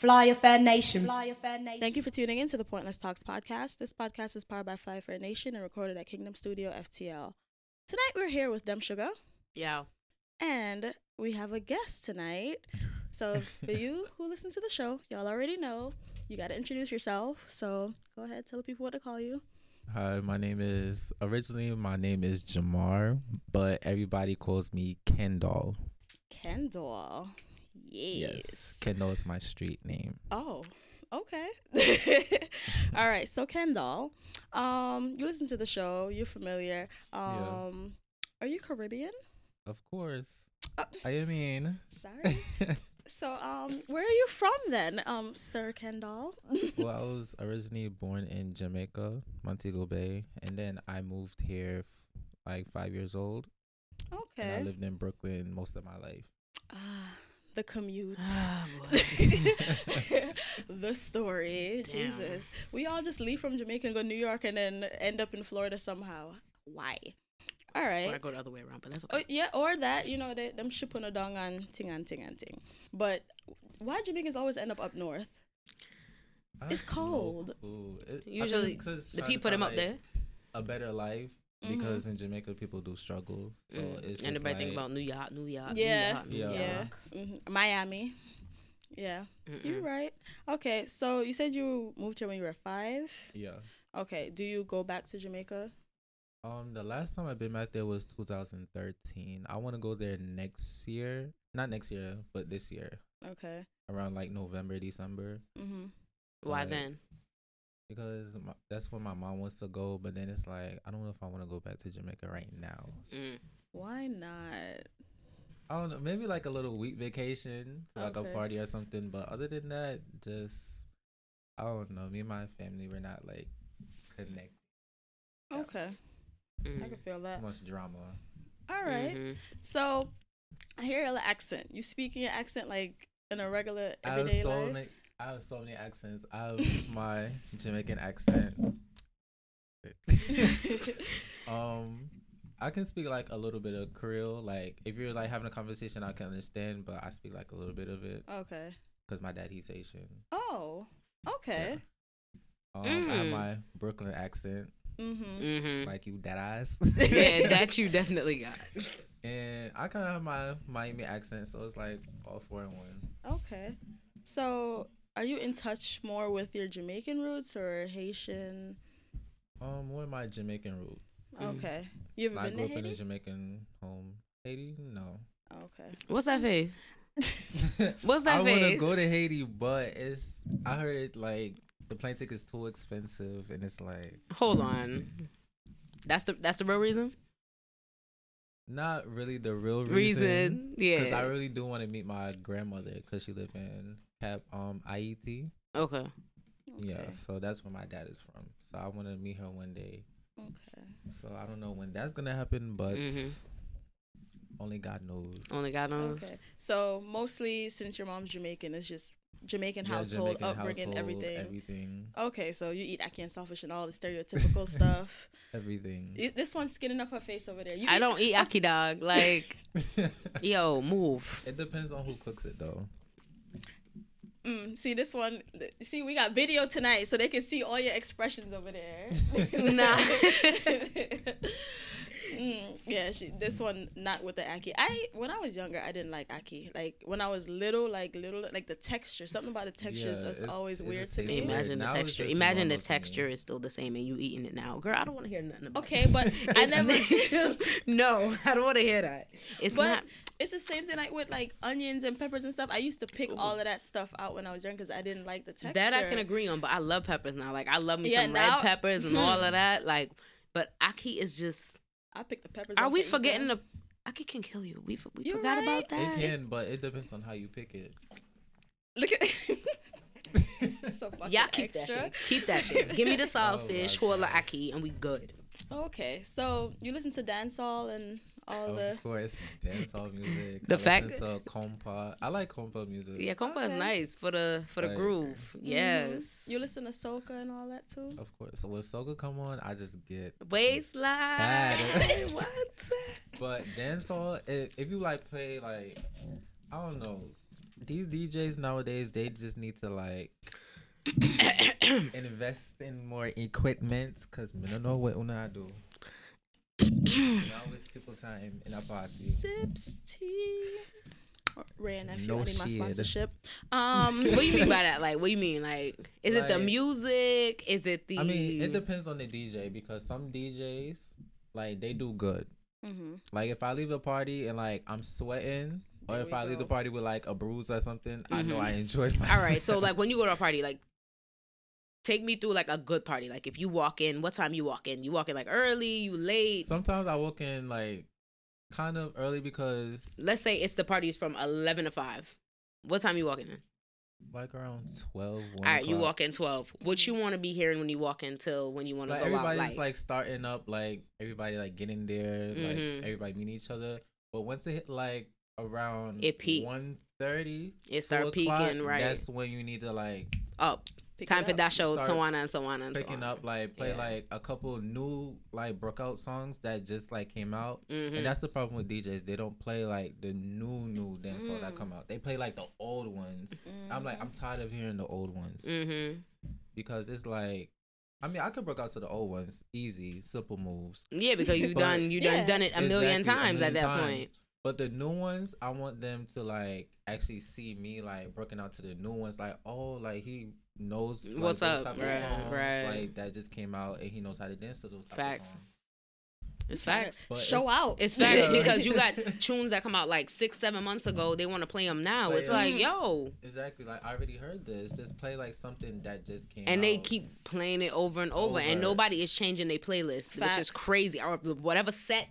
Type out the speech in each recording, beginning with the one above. Flyer Fan Nation. Thank you for tuning in to the Pointless Talks podcast. This podcast is powered by Flyer Fan Nation and recorded at Kingdom Studio FTL. Tonight we're here with DemSuga. Yeah. And we have a guest tonight. So for you who listen to the show, y'all already know, you got to introduce yourself. So go ahead, tell the people what to call you. Hi, my name is Jamar, but everybody calls me KenDoll. KenDoll. Yes. KenDoll is my street name. Oh, okay. All right. So KenDoll, you listen to the show. You're familiar. Yeah. Are you Caribbean? Of course. Oh. I mean. Sorry. So, where are you from then, Sir KenDoll? Well, I was originally born in Jamaica, Montego Bay, and then I moved here like 5 years old. Okay. And I lived in Brooklyn most of my life. The commute. The story. Damn. Jesus. We all just leave from Jamaica and go to New York and then end up in Florida somehow. Why? All right. Or I go the other way around, but that's okay. Yeah, or that, you know, they, them shipuna dong and ting and ting. But why Jamaicans always end up north? It's cold. Usually the people put them up like, there. A better life, because in Jamaica people do struggle. So it's and everybody like, think about New York. Yeah. New York. Mm-hmm. Miami. Yeah. Mm-mm. You're right. Okay, so you said you moved here when you were 5? Yeah. Okay, do you go back to Jamaica? The last time I've been back there was 2013. I want to go there next year. Not next year, but this year. Okay. Around like November, December. Mm-hmm. Why then? Because that's when my mom wants to go, but then it's like, I don't know if I want to go back to Jamaica right now. Mm. Why not? I don't know. Maybe like a little week vacation, to like a party or something. But other than that, just, I don't know. Me and my family, we're not like connected. Okay. Yeah. I can feel that. Too much drama. All right. Mm-hmm. So, I hear your accent. You speak in your accent like in a regular everyday life? I have so many accents. I have my Jamaican accent. I can speak like a little bit of Creole. Like, if you're like having a conversation, I can understand, but I speak like a little bit of it. Okay. Because my dad, he's Haitian. Oh, okay. Yeah. I have my Brooklyn accent. Mm-hmm. Mm-hmm. Like you dead ass. Yeah, that you definitely got. And I kind of have my Miami accent, so it's like all four in one. Okay. So are you in touch more with your Jamaican roots or Haitian? More my Jamaican roots. Okay. You ever been to Haiti? I grew up in a Jamaican home. Haiti? No. Okay. What's that face? What's that face? I want to go to Haiti, but it's, I heard like the plane ticket is too expensive, and it's like. Hold on, that's the real reason. Not really the real reason. Yeah, because I really do want to meet my grandmother because she lives in Haiti. Okay. Yeah, so that's where my dad is from. So I want to meet her one day. Okay. So I don't know when that's gonna happen, but. Mm-hmm. Only God knows. Okay. So mostly since your mom's Jamaican, it's just Jamaican household, Jamaican upbringing, household, everything. Okay, so you eat ackee and saltfish and all the stereotypical stuff. Everything. This one's skinning up her face over there. I don't eat ackee, dog. Like, yo, move. It depends on who cooks it, though. See, this one, we got video tonight, so they can see all your expressions over there. Nah. Yeah, this one not with the ackee. When I was younger, I didn't like ackee. Like when I was little, like the texture. Something about the texture is always weird to me. Imagine the texture. Imagine the texture is still the same, and you eating it now, girl. I don't want to hear nothing about. Okay, it. But I never. No, I don't want to hear that. It's the same thing like with like onions and peppers and stuff. I used to pick all of that stuff out when I was young because I didn't like the texture. That I can agree on, but I love peppers now. Like I love me some red peppers and all of that. Like, but ackee is just. I picked the peppers. Are we forgetting the? Ackee can kill you. We forgot about that. It can, but it depends on how you pick it. Look at. So fucking y'all keep extra. That shit. Keep that shit. Give me the saltfish, hola ackee, and we good. Okay, so you listen to dancehall and all the. Of course, dancehall music. The fact. Compa. I like compa music. Yeah, compa is nice for the groove. Mm-hmm. Yes. You listen to soca and all that too. Of course. So when soca come on, I just get waistline. What? But dancehall, if you like play like, I don't know, These DJs nowadays, they just need to like invest in more equipment, because I don't know what I do. Always people time in our party. Sips tea. Ran, I feel I need my sponsorship. What do you mean by that? Like, what do you mean? Like, is like, it the music? Is it the? I mean, it depends on the DJ, because some DJs like they do good. Mm-hmm. Like, if I leave the party and like I'm sweating, or there if I leave the party with like a bruise or something, mm-hmm. I know I enjoyed myself. All right, so like when you go to a party, like take me through like a good party. Like, if you walk in, what time you walk in? You walk in like early? You late? Sometimes I walk in like kind of early, because let's say it's the parties from 11 to 5. What time you walking in? Like around 12. All right, you walk in 12. What you want to be hearing when you walk in till when you want to like go out? Everybody's like starting up, like everybody like getting there, mm-hmm. like everybody meeting each other. But once it hit like around 1:30, it start peaking. Right, that's when you need to like up. Time for that show, so on and so on and so on. Picking up, like, play, like, a couple new, like, breakout songs that just, like, came out. Mm-hmm. And that's the problem with DJs. They don't play, like, the new dance song that come out. They play, like, the old ones. Mm-hmm. I'm like, I'm tired of hearing the old ones. Mm-hmm. Because it's like, I mean, I could break out to the old ones. Easy, simple moves. Yeah, because you done it a million times at that point. But the new ones, I want them to, like, actually see me, like, breaking out to the new ones. Like, oh, like, he knows like, what's up, type right, of songs, right? Like that just came out, and he knows how to dance to those type facts. Of songs. It's facts. But show it's, out. It's facts because you got tunes that come out like 6-7 months ago. They want to play them now. Play it's like yo, exactly. Like I already heard this. Just play like something that just came out. And they keep playing it over and over, and nobody is changing their playlist, facts. Which is crazy. Or whatever set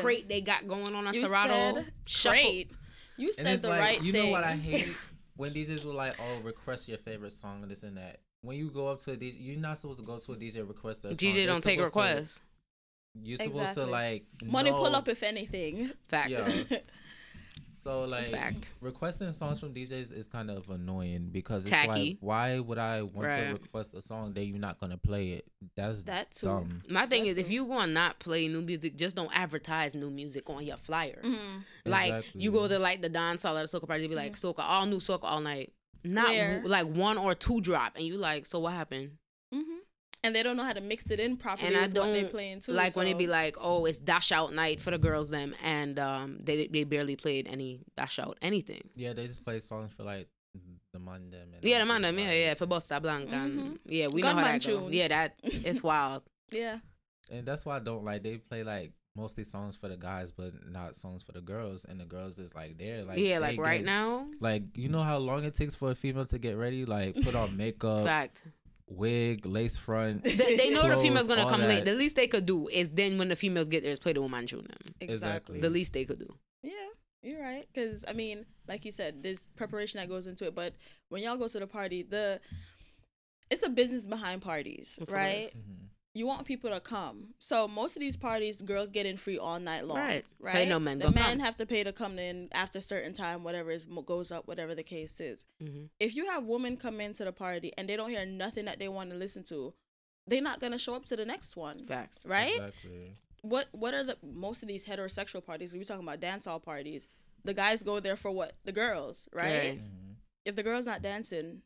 crate they got going on Serato. Crate. You said the like, right thing. You know what I hate. When DJs were like, oh, request your favorite song and this and that. When you go up to a DJ, you're not supposed to go to a DJ and request their song. DJ don't take requests. You're supposed to like... Money pull up if anything. Fact. Yeah. So like, requesting songs from DJs is kind of annoying because it's like, why would I want to request a song that you're not going to play it? That's dumb. My thing is, if you're going to not play new music, just don't advertise new music on your flyer. Mm. Like, you go to like the dance hall or the soca party, they be like, soca, all new soca all night. Like 1 or 2 drop. And you like, so what happened? Mm-hmm. And they don't know how to mix it in properly. And I don't they playing too, like when it be like, oh, it's dash out night for the girls them, and they barely played any dash out anything. Yeah, they just play songs for like the man them. Yeah, the man them. Like, yeah, for Bosta Blanca. Mm-hmm. Yeah, we know how that goes. Yeah, that it's wild. Yeah, and that's why I don't like they play like mostly songs for the guys, but not songs for the girls. And the girls is like there, like yeah, like right now, like you know how long it takes for a female to get ready, like put on makeup. Fact. Wig, lace front. They know clothes, the female's gonna come late. The least they could do is then when the females get there is play the woman tune them. Exactly. The least they could do. Yeah, you're right. Because I mean, like you said, there's preparation that goes into it. But when y'all go to the party, it's a business behind parties, right? Mm-hmm. You want people to come. So most of these parties, girls get in free all night long, right? Pay no men. The men have to pay to come in after a certain time, whatever goes up, whatever the case is. Mm-hmm. If you have women come into the party and they don't hear nothing that they want to listen to, they're not going to show up to the next one. Facts. Right? Exactly. What are the most of these heterosexual parties? We're talking about dance hall parties. The guys go there for what? The girls, right? Yeah. Mm-hmm. If the girl's not dancing,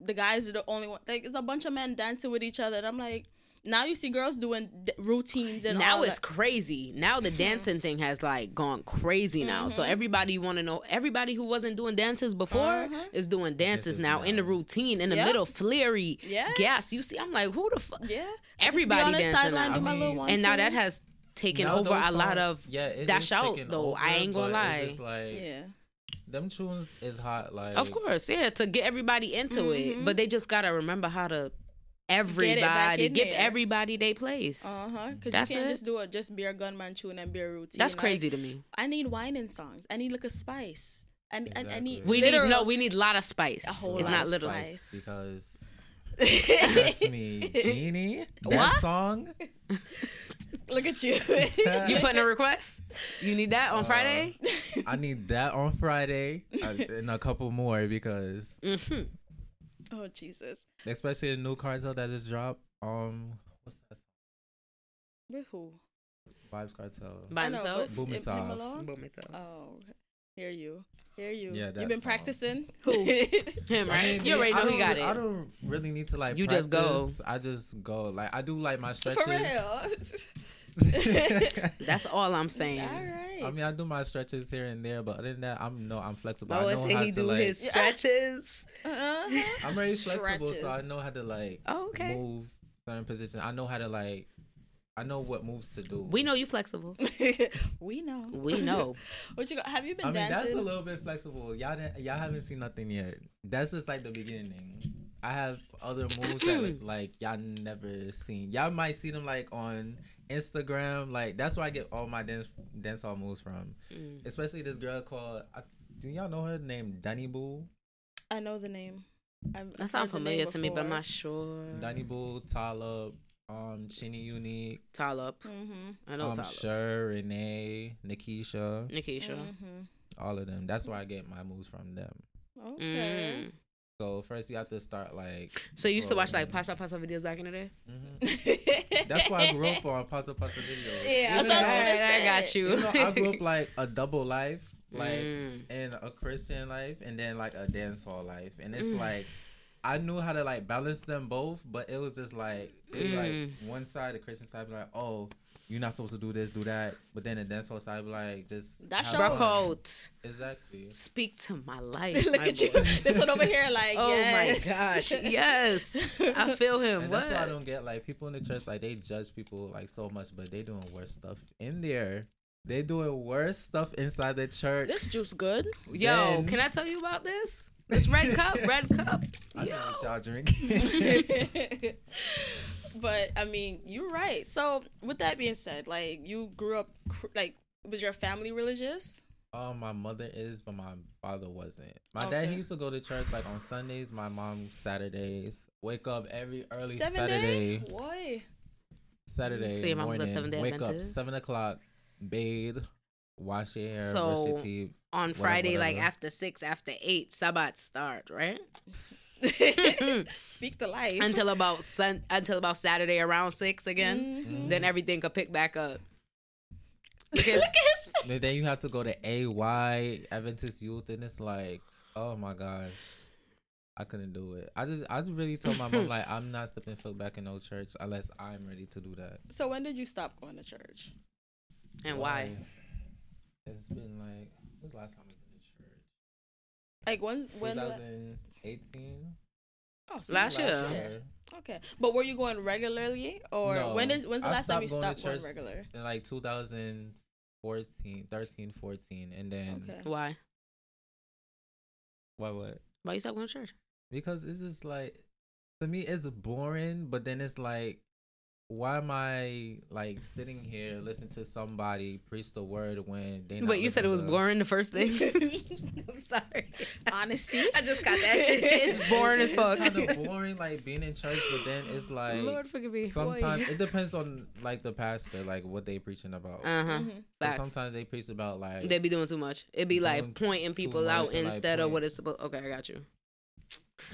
the guys are the only one. Like, it's a bunch of men dancing with each other. And I'm like, now you see girls doing routines and now all it's crazy. Now the dancing thing has like gone crazy now. So everybody want to know, everybody who wasn't doing dances before is doing dances now in the routine, in the middle, fleary, gas. You see, I'm like, who the fuck? Yeah. Everybody dancing now. And now that has taken over a lot of dash out though. I ain't gonna lie. It's just like, them tunes is hot. Like, of course, to get everybody into it. But they just gotta remember how to give everybody their place. Because you can't just do it. Just be a gunman tune and be a routine. That's crazy to me. I need whining songs. I need like a spice. I need. We need a lot of spice. A whole lot of little spice. Because that's me, Jeannie. That song. Look at you. You putting a request? You need that on Friday? I need that on Friday and a couple more because. Mm-hmm. Oh Jesus! Especially a new cartel that just dropped. What's that? With who? Vibes Cartel. By themselves. Boomitov. Oh, okay. Hear you. Yeah, you've been practicing. Who? Him, right? You already know he got it. I don't really need to like. You practice. Just go. I just go. Like I do like my stretches. For real. That's all I'm saying. All right. I mean, I do my stretches here and there, but other than that, I'm flexible. Oh, I know how he to do like, his stretches. Uh-huh. I'm very flexible, so I know how to like move certain positions. I know how to like. I know what moves to do. We know you flexible. We know. What you got? Have you been dancing? That's a little bit flexible. Y'all haven't seen nothing yet. That's just like the beginning. I have other moves that like y'all never seen. Y'all might see them like on Instagram. Like that's where I get all my dancehall moves from. Mm. Especially this girl called. Do y'all know her name? Dunny Boo. I know the name. That sounds familiar to me, but I'm not sure. Dunny Boo, Talib. Chinny Unique, Talib. Mm-hmm. I know Talib. Sher, Renee, Nikisha, mm-hmm. all of them. That's where I get my moves from them. Okay. Mm. So first you have to start like. So you used to watch like pasta videos back in the day. Mm-hmm. That's why I grew up on pasta videos. Yeah, I got you. I grew up like a double life, like and a Christian life, and then like a dance hall life, and it's like. I knew how to like balance them both, but it was just like like one side, the Christian side, be like, oh, you're not supposed to do this, do that, but then the dancehall side, be like, just that's your code. Exactly. Speak to my life. Look my at boy. You. This one over here, like, oh yes. My gosh, yes, I feel him. And that's what I don't get. Like people in the church, like they judge people like so much, but they doing worse stuff in there. They doing worse stuff inside the church. This juice good. Yo, can I tell you about this? This red cup. I know what y'all drink. But I mean, you're right. So with that being said, like you grew up, like was your family religious? My mother is, but my father wasn't. My dad, he used to go to church like on Sundays. My mom Saturdays. Wake up every early Saturday. Why? Saturday morning. Wake up 7:00. Bathe. Wash your hair, brush your teeth. On Friday, whatever. Like after 6, after 8, Sabbath start, right? Speak the life. Until about Saturday around 6 again. Mm-hmm. Then everything could pick back up. Because then you have to go to AY, Adventist Youth, and it's like, oh my gosh. I couldn't do it. I just really told my mom, like, I'm not stepping foot back in no church unless I'm ready to do that. So when did you stop going to church? And why? It's been like, when's the last time I've been to church? Like when 2018? Oh, so last year. Okay. But were you going regularly or no, when's the last time you stopped going regular? In like 2014, 13, 14 and then Why? Why what? Why you stopped going to church? Because it's just like, to me it's boring, but then it's like, why am I like sitting here listening to somebody preach the word when they? Wait, you said it was boring the first thing. I'm sorry. Honesty, I just got that shit. It's boring as fuck. It's kind of boring, like being in church, but then it's like Lord forgive me. Sometimes it depends on like the pastor, like what they preaching about. Uh huh. Mm-hmm. Sometimes they preach about like they be doing too much. It be like pointing people out instead of what it's supposed. Okay, I got you.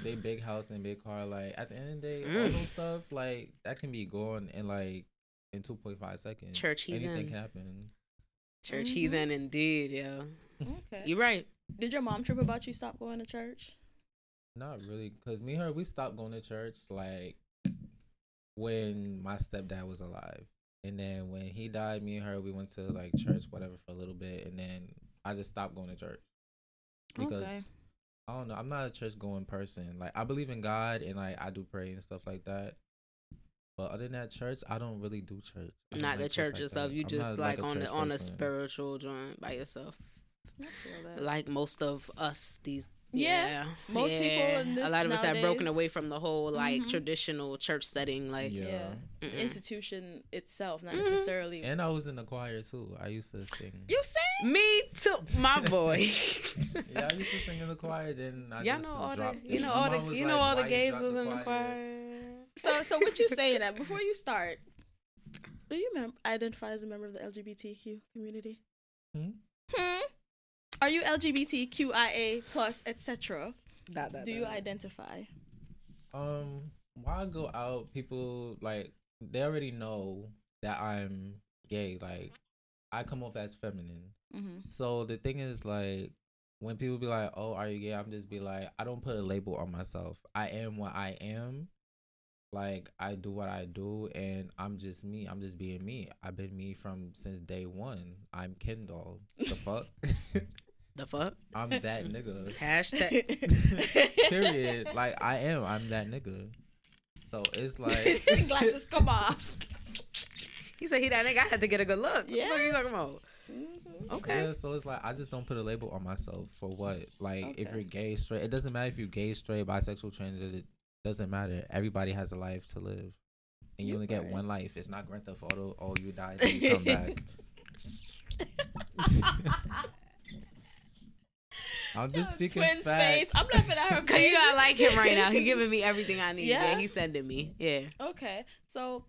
They big house and big car, like at the end of the day, all those stuff like that can be gone in like in 2.5 seconds. Church heathen, anything can happen. Church heathen, indeed, yeah. Okay, you're right. Did your mom trip about you stop going to church? Not really, cause me and her we stopped going to church like when my stepdad was alive, and then when he died, me and her we went to like church whatever for a little bit, and then I just stopped going to church because. Okay. I don't know. I'm not a church going person. Like I believe in God and like I do pray and stuff like that. But other than that, church, I don't really do church. Not the church itself. You just like on a spiritual joint by yourself. I feel that. Like most of us these. Yeah. Most people in this a lot of us have broken away from the whole like traditional church setting, like institution itself, not necessarily. And I was in the choir too. I used to sing. You sing? Me too, my boy. Yeah, I used to sing in the choir. Then I just dropped. You know all the gays was in the choir. So what you saying that before you start? Do you identify as a member of the LGBTQ community? Are you LGBTQIA plus, etc.? Do you identify? While I go out, people like they already know that I'm gay. Like I come off as feminine. Mm-hmm. So the thing is, like, when people be like, oh, are you gay? I'm just be like, I don't put a label on myself. I am what I am. Like, I do what I do, and I'm just me. I'm just being me. I've been me from since day one. I'm KenDoll. The fuck? The fuck? I'm that nigga. Hashtag. Period. Like, I am. I'm that nigga. So it's like. Glasses come off. He said he that nigga. I had to get a good look. Yeah. What are you talking about? Mm-hmm. Okay. Yeah, so it's like, I just don't put a label on myself for what. Like, okay. If you're gay, straight, it doesn't matter if you're gay, straight, bisexual, transgender. Doesn't matter. Everybody has a life to live, and you only get one life. It's not Grand Theft Auto. Oh, you die, then you come back. I'm just speaking twin facts. Space. I'm laughing at her. You gotta like him right now. He's giving me everything I need. Yeah, he's sending me. Yeah. Okay, so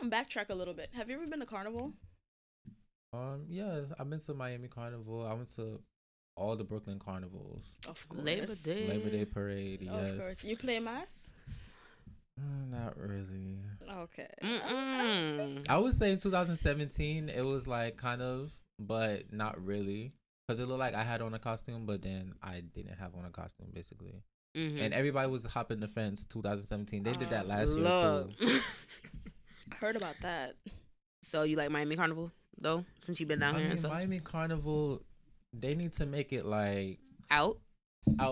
I'm backtrack a little bit. Have you ever been to Carnival? Yeah, I've been to Miami Carnival. I went to all the Brooklyn carnivals. Of course. Labor Day parade, yes. Of course. You play mass? Not really. Okay. I would say in 2017, it was like kind of, but not really. Because it looked like I had on a costume, but then I didn't have on a costume, basically. Mm-hmm. And everybody was hopping the fence 2017. They did that last year, too. I heard about that. So you like Miami Carnival, though, since you've been down here? Miami Carnival... They need to make it like out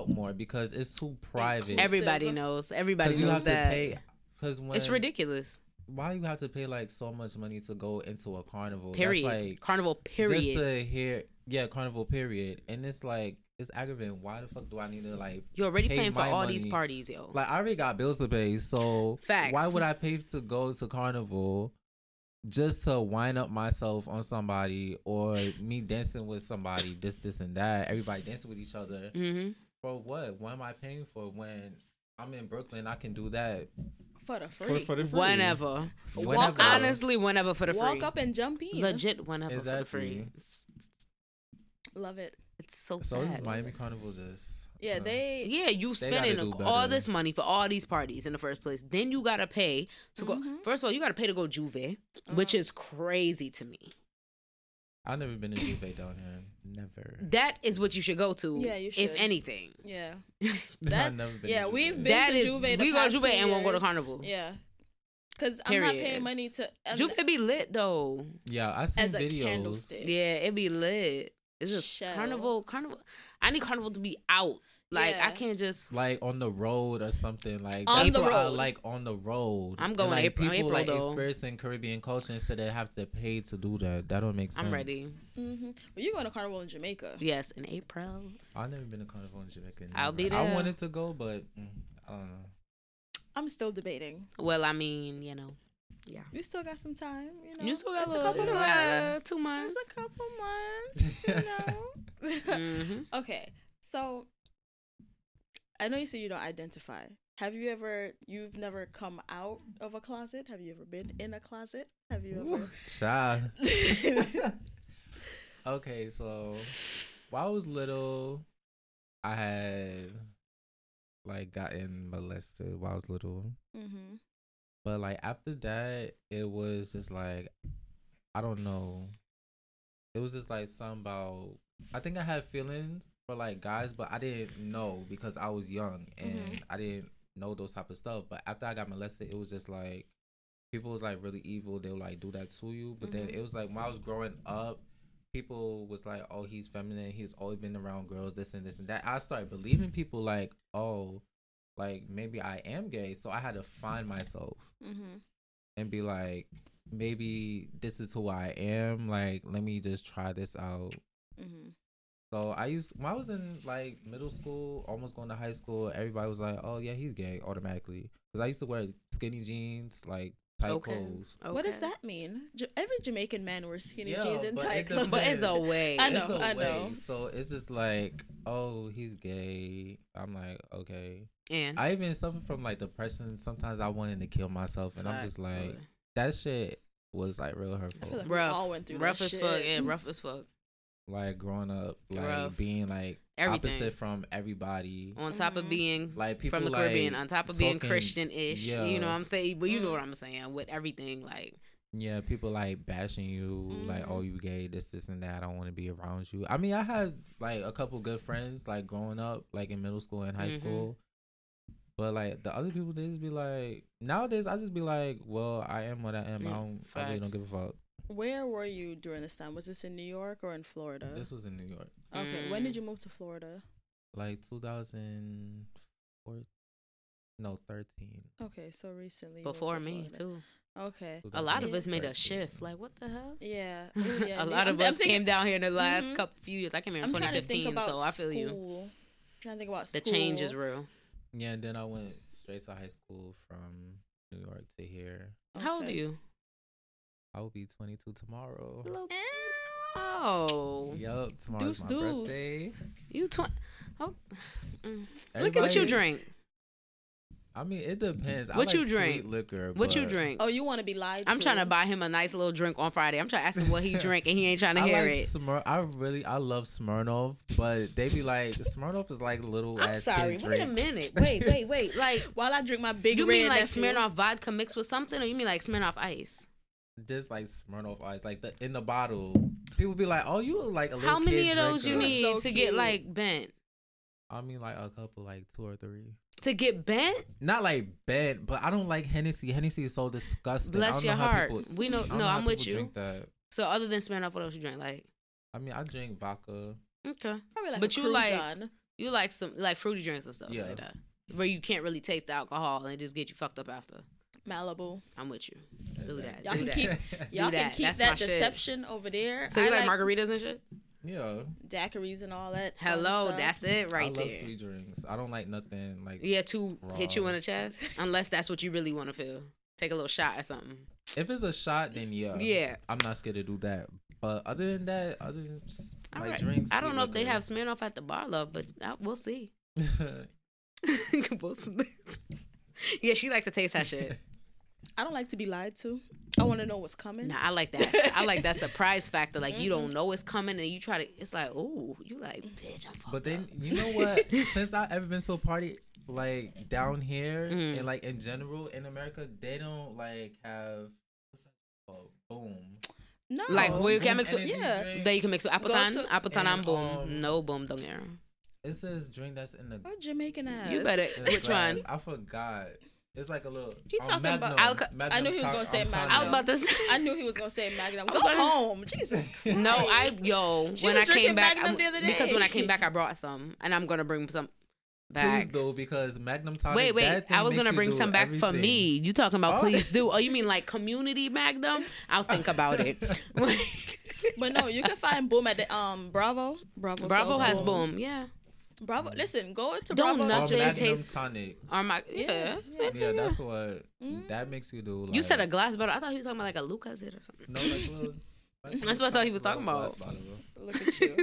more because it's too private. Everybody knows. Everybody knows you have that. To pay, cause when, it's ridiculous. Why you have to pay like so much money to go into a carnival? Period. That's, like, carnival. Period. Just to hear, yeah, carnival. Period. And it's like it's aggravating. Why the fuck do I need to like? You're already paying for all these parties, yo. Like I already got bills to pay, so facts. Why would I pay to go to carnival? Just to wind up myself on somebody or me dancing with somebody, this and that. Everybody dancing with each other. Mm-hmm. For what? What am I paying for? When I'm in Brooklyn, I can do that. For the free. For the free. Whenever. Honestly, whenever for the free. Walk up and jump in. Legit whenever for the free. Love it. It's so sad. So Miami Carnival is... Yeah, you spending all this money for all these parties in the first place. Then you gotta pay to go. Mm-hmm. First of all, you gotta pay to go Juve, which is crazy to me. I've never been to Juve down here. Never. That is what you should go to. Yeah, you should. If anything. Yeah. I've never been. Yeah, to Juve. We've been to Juve. We go to Juve and we'll go to Carnival. Yeah. Because I'm not paying money to. Juve be lit though. Yeah, I see videos. As a candlestick. Yeah, it be lit. It's just Carnival. I need Carnival to be out. Like, yeah. I can't just... Like, on the road or something. Like, that's what I like, on the road. I'm going like, April, like, though. Experiencing Caribbean culture instead of have to pay to do that. That don't make sense. I'm ready. Mm-hmm. Well, you're going to Carnival in Jamaica. Yes, in April. I've never been to Carnival in Jamaica. Never. I'll be there. I wanted to go, but I don't know. I'm still debating. Well, I mean, you know. Yeah. You still got some time, you know. You still got a couple months. 2 months. It's a couple months, you know. Mm-hmm. Okay. So I know you said you don't identify. Have you ever never come out of a closet? Have you ever been in a closet? Have you ever child. Okay, so while I was little, I had like gotten molested while I was little. Mm-hmm. But, like, after that, it was just, like, I don't know. It was just, like, something about... I think I had feelings for, like, guys, but I didn't know because I was young. And I didn't know those type of stuff. But after I got molested, it was just, like, people was, like, really evil. They would, like, do that to you. But then it was, like, when I was growing up, people was, like, oh, he's feminine. He's always been around girls, this and this and that. I started believing people, like, oh... Like, maybe I am gay, so I had to find myself and be like, maybe this is who I am. Like, let me just try this out. Mm-hmm. So when I was in, like, middle school, almost going to high school, everybody was like, oh, yeah, he's gay automatically. Because I used to wear skinny jeans, like, tight clothes. Okay. What does that mean? Every Jamaican man wears skinny jeans and tight clothes. But it's a way. I know. So it's just like, oh, he's gay. I'm like, okay. And I even suffer from like depression. Sometimes I wanted to kill myself, and I'm just like, that shit was like real hurtful. Like rough, all went through rough as shit. Fuck, yeah, rough as fuck. Like growing up, like rough. Being like everything. Opposite from everybody. On top of being like people from the Caribbean, like, on top of being Christian-ish, you know what I'm saying? Well, you know what I'm saying with everything, like Yeah, people like bashing you, mm-hmm. like, oh, you gay, this, and that. I don't want to be around you. I mean, I had like a couple good friends like growing up, like in middle school and high mm-hmm. school. But like the other people, they just be like, nowadays I just be like, well, I am what I am. I really don't give a fuck. Where were you during this time? Was this in New York or in Florida? This was in New York. Okay, when did you move to Florida? Like 2004, no, 13. Okay, so recently. Before me too. Okay. A lot of us made a shift. Like, what the hell? Yeah. Ooh, yeah. a lot of us came down here in the last mm-hmm. couple few years. I came here in 2015, so I feel you. I'm trying to think about school. The change is real. Yeah, and then I went straight to high school from New York to here. Okay. How old are you? I will be 22 tomorrow. Oh. Yup, tomorrow's my birthday. You 20. Oh. Mm. Look at what you drink. I mean, it depends. What you drink? Sweet liquor. What you drink? Oh, you want to be lied to? I'm trying to buy him a nice little drink on Friday. I'm trying to ask him what he drink, and he ain't trying to hear it. I love Smirnoff, but they be like, Smirnoff is like little ass kid drink. Wait a minute. Wait. Like while I drink my big red. You mean like Smirnoff vodka mixed with something, or you mean like Smirnoff Ice? Just like Smirnoff Ice, like in the bottle. People be like, oh, you like a little. How many of those you need to get like bent? I mean, like a couple, like 2 or 3. To get bent? Not like bent, but I don't like Hennessy. Hennessy is so disgusting. Bless your heart. We know. No, I'm with you. Drink that. So other than Smirnoff, what else you drink? Like, I mean, I drink vodka. Okay, probably like. But you like some like fruity drinks and stuff like that, where you can't really taste the alcohol and just get you fucked up after. Malibu. I'm with you. Do that. Y'all can keep. Y'all can keep that deception over there. So you like margaritas and shit. Yeah, daiquiris and all that. Hello, that's it right there. I love sweet drinks. I don't like nothing like to raw. Hit you in the chest, unless that's what you really want to feel. Take a little shot or something. If it's a shot, then yeah. I'm not scared to do that. But other than that, drinks. I don't know if they have Smirnoff at the bar, love, but we'll see. Yeah, she like to taste that shit. I don't like to be lied to. I want to know what's coming. Nah, I like that. I like that surprise factor. Like, mm-hmm. you don't know what's coming, and you try to. It's like, ooh, you like, bitch, I'm fucked. But then, you know what? Since I've ever been to a party, like, down here, and, like, in general, in America, they don't, like, have, what's that called? Boom. No. Like, where you can mix with, that you can mix with Appleton and boom. No, boom, don't care. It says drink that's in the. Or Jamaican ass. You better. Which one? I forgot. It's like a little. He talking about. I knew he was gonna say Magnum. I knew he was gonna say Magnum. Go home, Jesus. No, when I came back, the other day. Because when I came back, I brought some, and I'm gonna bring some back. Please do, because Magnum tonic. Wait, I was gonna bring some back for me. You talking about please do? Oh, you mean like community Magnum? I'll think about it. But no, you can find Boom at the Bravo. Bravo has Boom. Yeah. Bravo, listen, go into Bravo. Don't nothing taste tonic. Yeah, that's what that makes you do. Like, you said a glass bottle. I thought he was talking about like a Lucas hit or something. No, that's what I thought he was talking about. Look at you.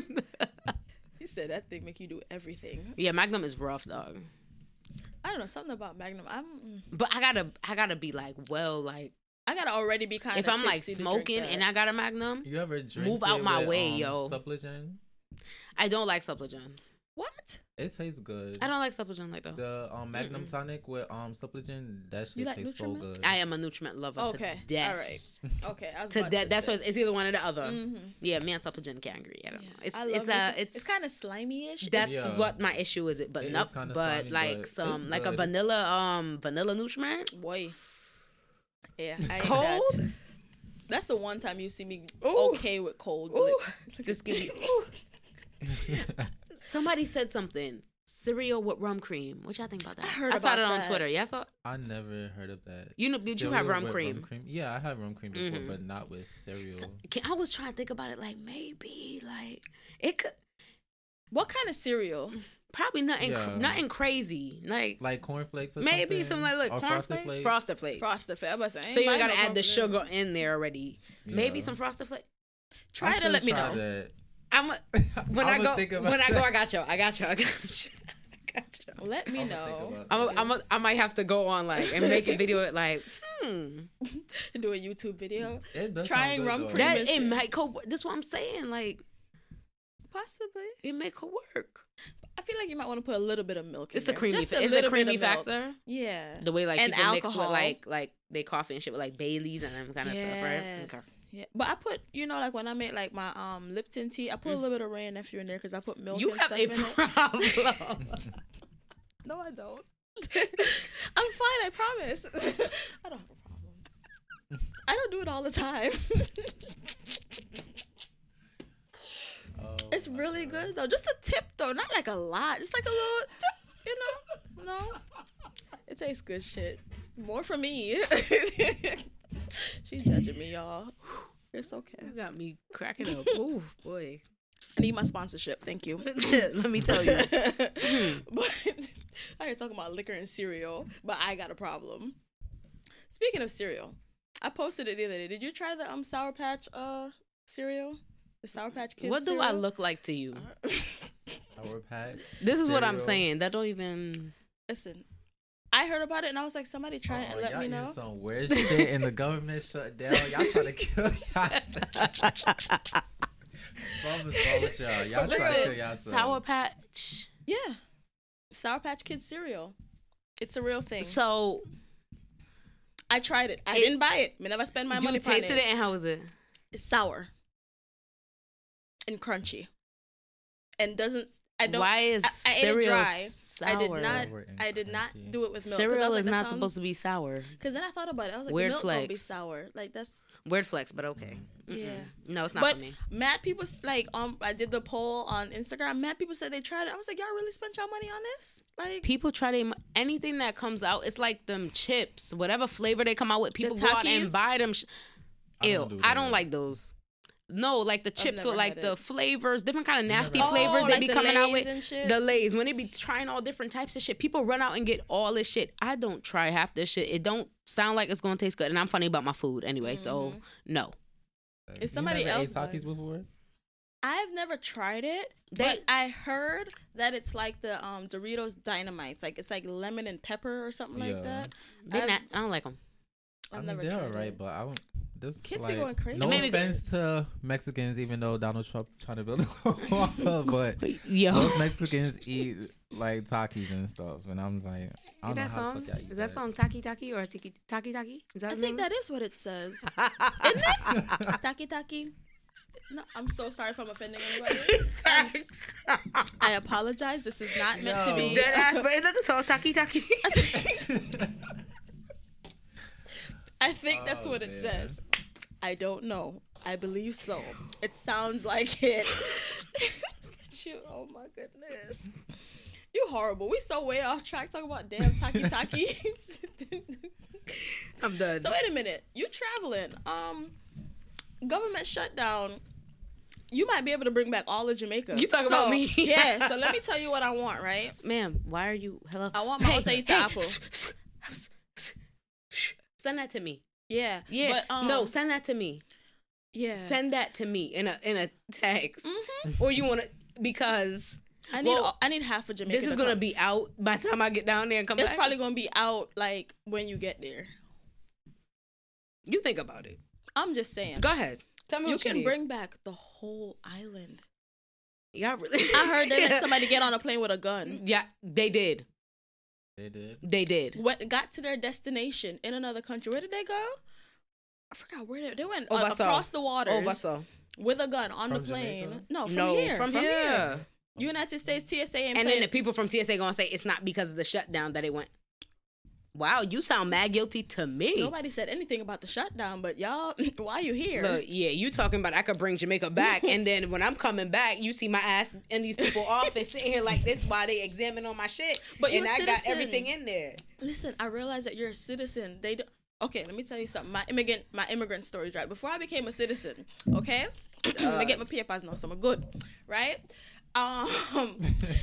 He said that thing make you do everything. Yeah, Magnum is rough, dog. I don't know something about Magnum. But I gotta be like, well, like. I gotta already be kind of. If I'm like smoking and I got a Magnum, you ever drink? Move out my way, yo. Suppleton. I don't like Suppleton. What? It tastes good. I don't like Suppleton like that. The Magnum tonic with Suppleton, that shit tastes so good. I am a nutriment lover to death. All right. Okay. That's what it's either one or the other. Mm-hmm. Yeah, me and Suppleton can't agree. I don't know. It's kind of slimy-ish. That's what my issue is. But a vanilla nutriment. Boy. Yeah. Cold. That's the one time you see me okay with cold. Just give me. Somebody said something. Cereal with rum cream. What y'all think about that? I saw that on Twitter. Yeah, I saw it. I never heard of that. Did you have rum cream? Yeah, I had rum cream before, but not with cereal. So, I was trying to think about it. Like maybe, like it could. What kind of cereal? Probably nothing crazy. Like cornflakes. Or maybe something like cornflakes. Frosted flakes. So you gotta add the sugar in there already. Yeah. Maybe some Frosted flakes. Try it and let me know. I got you. I got you. Let me know. I might have to go on like and make a video like do a YouTube video. Trying rum cream. It might co. That's what I'm saying. Like possibly it may co work. I feel like you might want to put a little bit of milk in it's there. It's a creamy factor. Yeah. The way like and people alcohol. Mix with like they coffee and shit with like Baileys and them kind of stuff, right? Okay. Yeah. But I put, you know, like when I made like my Lipton tea, I put a little bit of Ray and Nephew in there because I put milk and stuff in it. You have a problem. No, I don't. I'm fine, I promise. I don't have a problem. I don't do it all the time. It's really good though. Just a tip though, not like a lot. Just like a little tip, you know? No. It tastes good shit. More for me. She's judging me, y'all. It's okay. You got me cracking up. Ooh, boy. I need my sponsorship. Thank you. Let me tell you. But I hear talking about liquor and cereal, but I got a problem. Speaking of cereal, I posted it the other day. Did you try the Sour Patch cereal? The Sour Patch Kids. What do cereal? I look like to you? Sour Patch. This is cereal. What I'm saying. That don't even listen. I heard about it and I was like, somebody try it and let me know. Y'all some weird shit and the government shut down. Y'all trying to kill y'all. Y'all try to kill y'all. Sour Patch. Yeah. Sour Patch Kids cereal. It's a real thing. So I tried it. I didn't buy it. Whenever I spend my money on it. You tasted it and how was it? It's sour. And crunchy. And doesn't I don't Why is I cereal ate it dry. Sour? I did not do it with milk. Cereal like, is not supposed to be sour. Because then I thought about it. I was like, weird milk flex. Don't be sour. Like that's weird flex, but okay. Mm-mm. Yeah. No, it's not for me. Mad people like I did the poll on Instagram. Mad people said they tried it. I was like, y'all really spent y'all money on this? Like people try to anything that comes out. It's like them chips, whatever flavor they come out with. People go out and buy them. I don't like those. No, like the chips with like the flavors, different kind of nasty flavors they like be the coming out with. The Lays. When they be trying all different types of shit, people run out and get all this shit. I don't try half this shit. It don't sound like it's going to taste good. And I'm funny about my food anyway, so no. If somebody else ate Takis before? I've never tried it, but I heard that it's like the Doritos Dynamites. Like it's like lemon and pepper or something like that. I don't like them. They're all right, but I don't. Kids like, be going crazy. No offense to Mexicans, even though Donald Trump trying to build a wall, but those Mexicans eat like Takis and stuff, and I'm like, I don't know how the fuck y'all eat that. Is that song Taki Taki or Tiki Taki Taki? Is that I think that is what it says. Isn't it? Taki Taki. No, I'm so sorry if I'm offending anybody. I apologize. This is not meant to be. But isn't that the song Taki Taki? I think that's what it says. I don't know. I believe so. It sounds like it. Look at you. Oh my goodness. You horrible. We so way off track talking about damn Taki Taki. I'm done. So wait a minute. You traveling. Government shutdown. You might be able to bring back all of Jamaica. You talking about me? Yeah. So let me tell you what I want, right? Ma'am, why are you? Hello. I want my Otaita apple. Send that to me. Yeah. But, no, send that to me. Yeah. Send that to me in a text. Mm-hmm. Or you want to, because I need half of Jamaica. This is going to be out by the time I get down there and come back. It's probably going to be out like when you get there. You think about it. I'm just saying. Go ahead. Tell me what you can bring back the whole island. Y'all really? I heard they let somebody get on a plane with a gun. Yeah, they did. They did. What got to their destination in another country? Where did they go? I forgot where they went. Across the waters with a gun on the plane. Jamaica? No, from here. From here. United States TSA and then the people from TSA gonna say it's not because of the shutdown that it went. Wow, you sound mad guilty to me. Nobody said anything about the shutdown, but y'all, why you here? Look, yeah, you talking about I could bring Jamaica back, and then when I'm coming back, you see my ass in these people's office sitting here like this while they examine on my shit, but and I got everything in there. Listen, I realize that you're a citizen. Okay, let me tell you something. My immigrant stories, right? Before I became a citizen, okay? I get my papers now, so I'm good, right?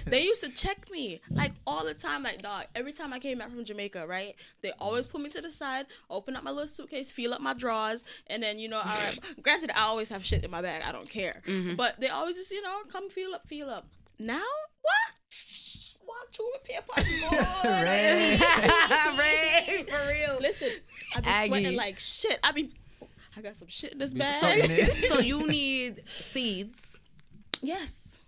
They used to check me like all the time, like dog. Every time I came back from Jamaica, right? They always put me to the side, open up my little suitcase, feel up my drawers, and then all right. Granted, I always have shit in my bag. I don't care, but they always just come feel up. Now what? Walk through with paper. Ray, for real. Listen, I be sweating like shit. I got some shit in this bag. So you need seeds. Yes.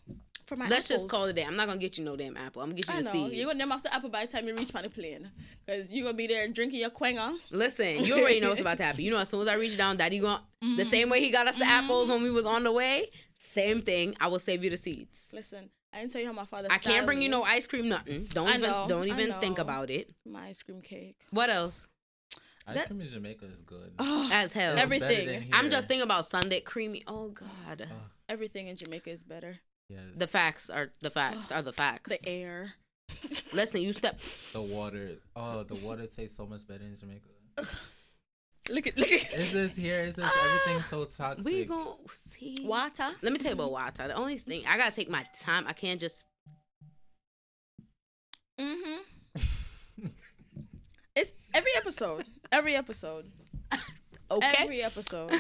For my Let's apples. Just call it that. I'm not gonna get you no damn apple. I'm gonna get you the seeds. You're gonna name off the apple by the time you reach Ponty Plain, because you're gonna be there drinking your quenga. Listen, you already know what's about to happen. You know, as soon as I reach down, Daddy gonna the same way he got us the apples when we was on the way. Same thing. I will save you the seeds. Listen, I didn't tell you how my father. I can't bring you no ice cream, nothing. Don't even think about it. My ice cream cake. What else? Ice cream in Jamaica is good. Oh, as hell. Everything. I'm just thinking about Sunday creamy. Oh God. Oh. Everything in Jamaica is better. Yes. The facts are the facts. Oh, are the facts. The air. Listen, you step. The water. Oh, the water tastes so much better in Jamaica. Look at. It's just here. It's just everything's so toxic. We gonna see water. Let me tell you about water. The only thing I gotta take my time. I can't just. Mm-hmm. It's every episode. Okay. Every episode.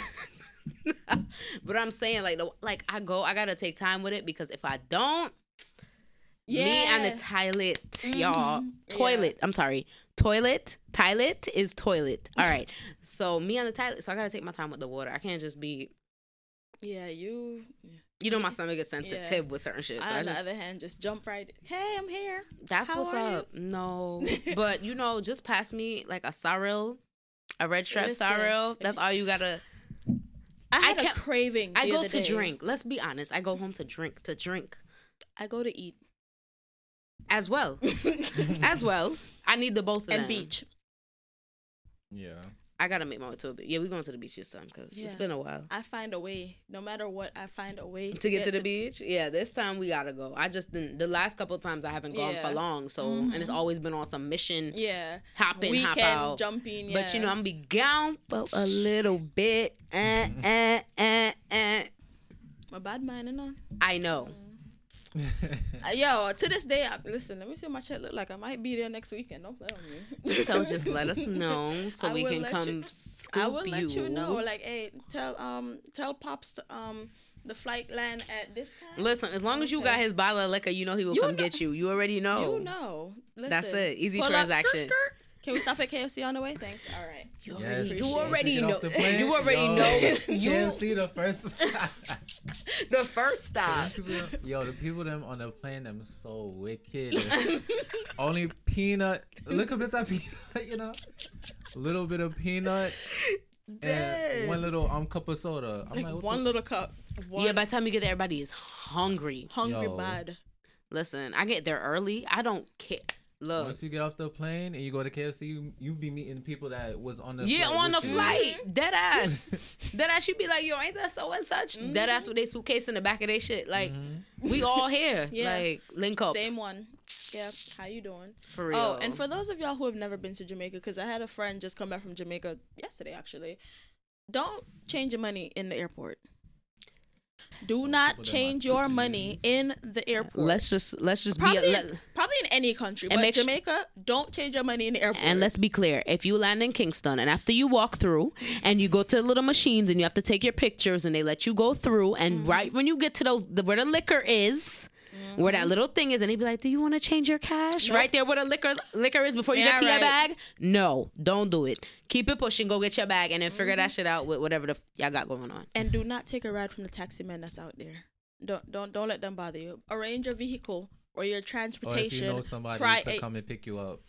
But I'm saying, like I gotta take time with it, because if I don't, me and the toilet, y'all, toilet. Yeah. I'm sorry, toilet is toilet. All right, so me and the toilet. So I gotta take my time with the water. I can't just be. Yeah, you know my stomach is sensitive with certain shit. So on the other hand, just jump right. Hey, I'm here. That's How what's up. You? No, but you know, just pass me like a sorrel, a red strap sorrel. That's all you gotta. I had a craving. I go to drink. Let's be honest. I go home to drink. I go to eat. As well. I need the both of them. And beach. Yeah. I got to make my way to a beach. Yeah, we're going to the beach this time, because it's been a while. I find a way. No matter what, I find a way. To get to the beach? Yeah, this time we got to go. I just didn't. The last couple of times I haven't gone for long, so and it's always been on some mission. Yeah. Hop in, weekend, hop out. Jumping, yeah. But, you know, I'm going to be gone for a little bit. My bad mind, you know? I know. Yo, to this day, listen, let me see what my chat look like. I might be there next weekend. Don't play with me. So just let us know, so we can come scoop you. I will let you know. Like, hey, tell Pops the flight land at this time. Listen, as long as you got his bottle of liquor, you know he will come get you. You already know. You know. Listen, that's it. Easy transaction. Skirt. Can we stop at KFC on the way? Thanks. All right. You already know. KFC the first. The first stop. The people them on the plane, them so wicked. Only peanut. Look a bit that peanut, you know. A little bit of peanut. And one little cup of soda. I'm like one little cup. One. Yeah. By the time you get there, everybody is hungry. Bad. Listen, I get there early. I don't care. Look. Once you get off the plane and you go to KFC, you be meeting people that was on the flight. Yeah, on the flight. Dead ass. You be like, yo, ain't that so and such? Mm-hmm. Dead ass with their suitcase in the back of their shit. Like, we all here. Like, link up. Same one. Yeah. How you doing? For real. Oh, and for those of y'all who have never been to Jamaica, because I had a friend just come back from Jamaica yesterday, actually. Don't change your money in the airport. Do not change your money in the airport. Let's just probably be probably in any country, but Jamaica, don't change your money in the airport. And let's be clear: if you land in Kingston and after you walk through and you go to the little machines and you have to take your pictures and they let you go through, and right when you get to where the liquor is, where that little thing is, and they be like, "Do you want to change your cash?" Nope. Right there where the liquor is before you get to your bag. No, don't do it. Keep it pushing. Go get your bag and then figure that shit out with whatever y'all got going on. And do not take a ride from the taxi man that's out there. Don't let them bother you. Arrange your vehicle or your transportation. Or if you know somebody to come and pick you up.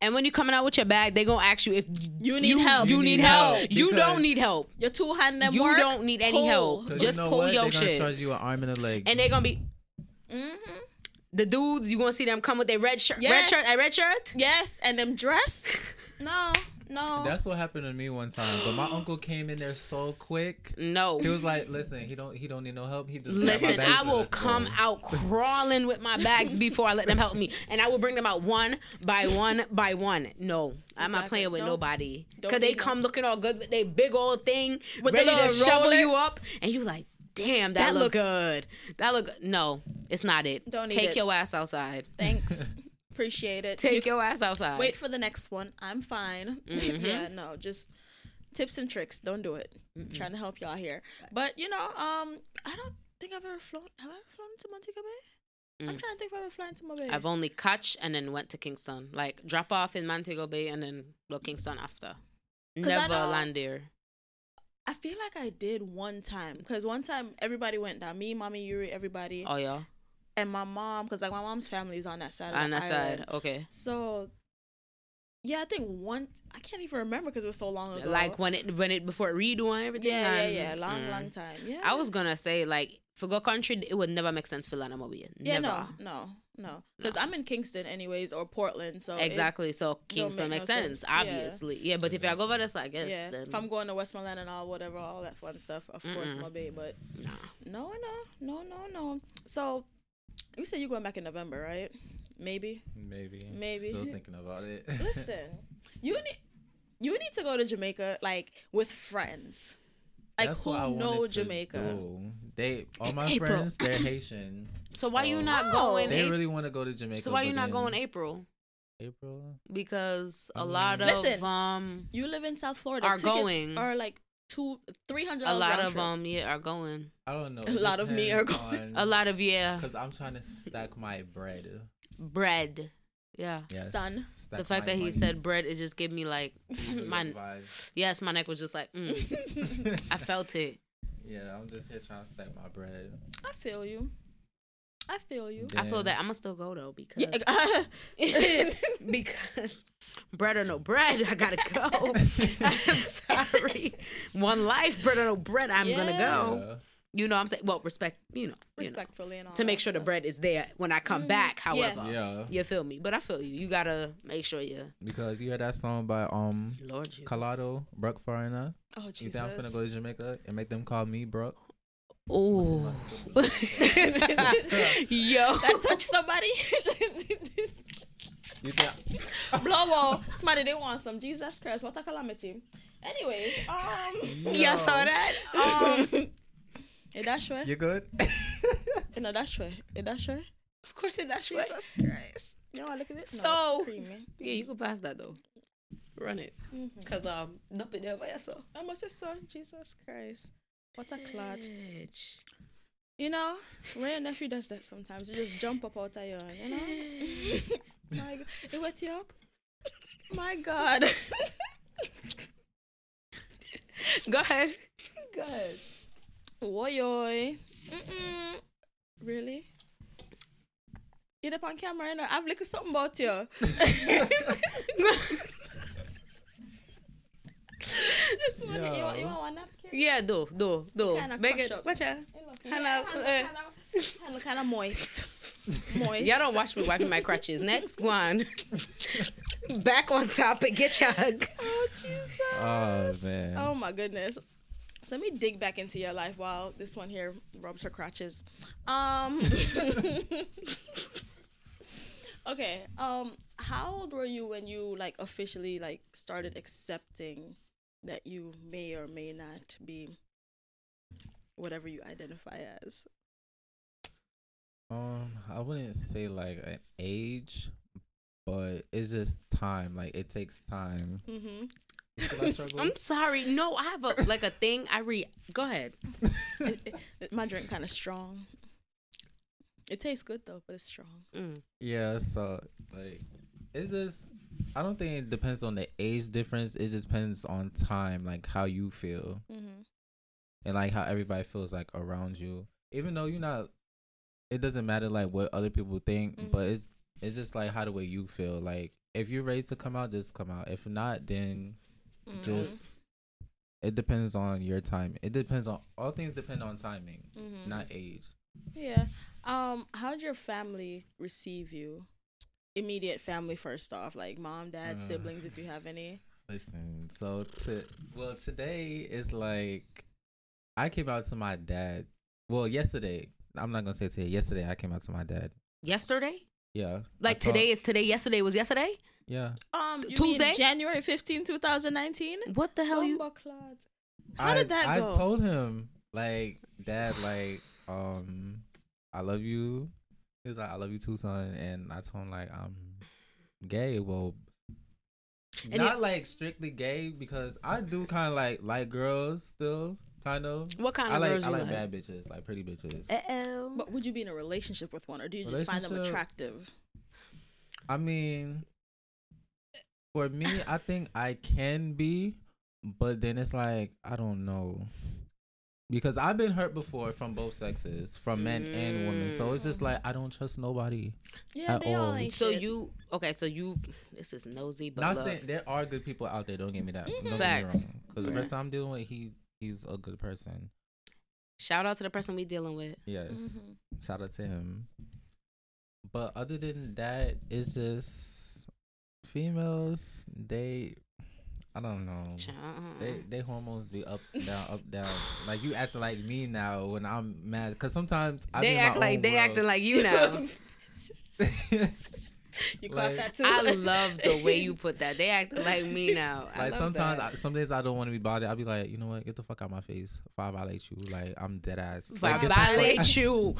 And when you're coming out with your bag, they gonna ask you if you need help. You need help. You don't need help. You're too hard in them work. You don't need any help. Just you know pull your shit. They're gonna charge you an arm and a leg. And they're gonna be. Mm-hmm. The dudes, you gonna see them come with their red shirt, yes, and them dress. No. That's what happened to me one time. But my uncle came in there so quick. No, he was like, "Listen, he don't need no help. He just listen. I will come out crawling with my bags before I let them help me, and I will bring them out one by one by one. No, I'm not playing with nobody, because they come looking all good with their big old thing, with ready to shovel you up, and you like." Damn, that look good. No, it's not it. Don't need it. Take your ass outside. Thanks. Appreciate it. Take your ass outside. Wait for the next one. I'm fine. Mm-hmm. Yeah, no, just tips and tricks. Don't do it. Mm-hmm. I'm trying to help y'all here. But, you know, I don't think I've ever flown. Have I ever flown to Montego Bay? I'm trying to think if I've ever flown to Montego Bay. I've only catch and then went to Kingston. Like, drop off in Montego Bay and then go Kingston after. Never land there. I feel like I did one time, because one time everybody went down. Me, Mommy, Yuri, everybody. Oh, yeah? and my mom, because like my mom's family is on that side of the island. Okay. So yeah, I think once, I can't even remember because it was so long ago. Like when it before it redo and everything. Yeah, long time. Yeah. I was gonna say like for go country, it would never make sense for Lanamobile. Yeah, no, because I'm in Kingston anyways or Portland, so exactly. So Kingston makes sense, obviously. Yeah, but if I go over this, I guess. Yeah. Then if I'm going to Westmoreland and all whatever, all that fun stuff, of course, my babe. But no. So you said you're going back in November, right? Maybe. Still thinking about it. Listen, you need to go to Jamaica like with friends. Like that's who know Jamaica. Do. They all my April. Friends, they're Haitian. So why you not going? They really want to go to Jamaica. So why you not going April? April? Because a lot of you live in South Florida. Are tickets going are like $200-$300. A lot of are going. I don't know. A lot of me are going. A lot of because I'm trying to stack my bread. Bread. Yeah. Yes. Son. Stack the fact that money. He said bread, it just gave me like my neck was just like I felt it. Yeah, I'm just here trying to stack my bread. I feel you. Damn. I feel that I'm gonna still go though because because bread or no bread, I gotta go. I'm sorry. One life, bread or no bread, I'm gonna go. Yeah. You know what I'm saying? Well, respectfully and all to make sure the bread is there when I come back, however. Yes. Yeah. You feel me? But I feel you. You got to make sure you... Because you heard that song by Kalado, Brooke Farina. Oh, Jesus. You think I'm finna go to Jamaica and make them call me Brooke? Ooh. Yo. That touched somebody? You think... Blow up. Somebody, they want some. Jesus Christ, what a calamity. Anyways, you saw that? Idashwe. You good? No, Idashwe. Idashwe. Of course, Idashwe. Jesus Christ. You want to look at this? So, yeah, you can pass that though. Run it. Because, nothing there by yourself. I must say so. Jesus Christ. What a clot. You know, Ray and nephew does that sometimes. You just jump up out of your, you know? My God. It wet you up? My God. Go ahead. Woyoy. Really? You're up on camera and I've looked at something about you. This one, you want one napkin? Yeah, do. Make it. Watch out. Kind of moist. Y'all don't watch me wiping my crutches. Next one. Back on topic. Get your hug. Oh, Jesus. Oh, man. Oh, my goodness. So let me dig back into your life while this one here rubs her crotches. Okay. How old were you when you like officially like started accepting that you may or may not be whatever you identify as? I wouldn't say like an age, but it's just time. Like it takes time. Mm-hmm. I'm sorry. No, I have a thing. Go ahead. My drink kind of strong. It tastes good though, but it's strong. Yeah, so like it's just I don't think it depends on the age difference. It just depends on time, like how you feel, and like how everybody feels like around you. Even though you're not, it doesn't matter like what other people think, but it's just like how the way you feel. Like if you're ready to come out, just come out. If not, then. Just it depends on your time. It depends on all things depend on timing, not age. Yeah. How'd your family receive you? Immediate family first off, like mom, dad, siblings, if you have any. Listen, so today is like I came out to my dad. Well, yesterday. I'm not gonna say today. Yesterday I came out to my dad. Yesterday? Yeah. Like today is today. Yesterday was yesterday? Yeah. Tuesday, January 15, 2019. What the hell? How did that go? I told him, like, Dad, like, I love you. He was like, I love you too, son. And I told him, like, I'm gay. Well, and not like strictly gay because I do kind of like girls still. Kind of. What kind of girls? I like bad bitches, like pretty bitches. Uh-oh. But would you be in a relationship with one, or do you just find them attractive? I mean. For me, I think I can be, but then it's like, I don't know. Because I've been hurt before from both sexes, from men and women. So it's just like, I don't trust nobody at all. So you, okay, so you, this is nosy, but not saying there are good people out there. Don't get me that. Don't get me wrong. Because the person I'm dealing with, he's a good person. Shout out to the person we dealing with. Yes. Shout out to him. But other than that, it's just females, they... I don't know. They hormones be up, down, up, down. Like, you acting like me now when I'm mad. Because sometimes I they be act like they world. Acting like you now. You caught that too. I love the way you put that. They act like me now. I like, sometimes, some days I don't want to be bothered. I'll be like, you know what? Get the fuck out of my face. If I violate you, like, I'm dead ass. If I violate you.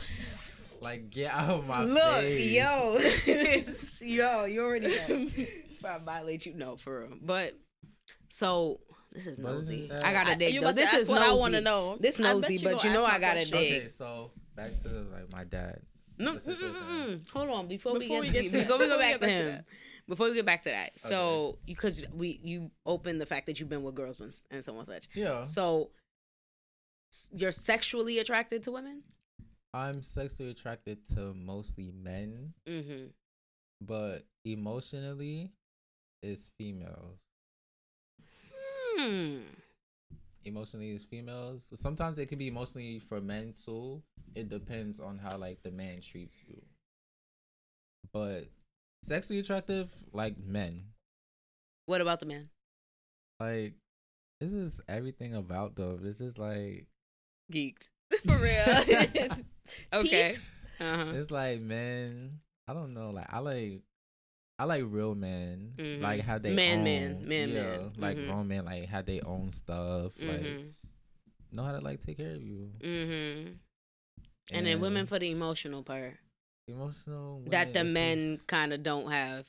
Like, get out of my face. Look, yo. You already know. If I violate you, no, for real. But. So this is nosy. I gotta dig though. This is what nosy. I want to know. This nosy, but you know I gotta dig. Okay, so back to like my dad. No, hold on. Before we go back to him. Before we get back to that, so because you opened the fact that you've been with girls and so on and such. Yeah. So you're sexually attracted to women. I'm sexually attracted to mostly men, but emotionally, it's females. Emotionally is females. Sometimes it can be emotionally for men too. It depends on how like the man treats you. But sexually attractive, like men. What about the man? Like, this is everything about them. This is like geeked for real. Okay. It's like men. I don't know. Like I like real men, like have they man, own, man. Like grown men, like have they own stuff, like know how to like take care of you. And then women for the emotional part, women that the men kind of don't have.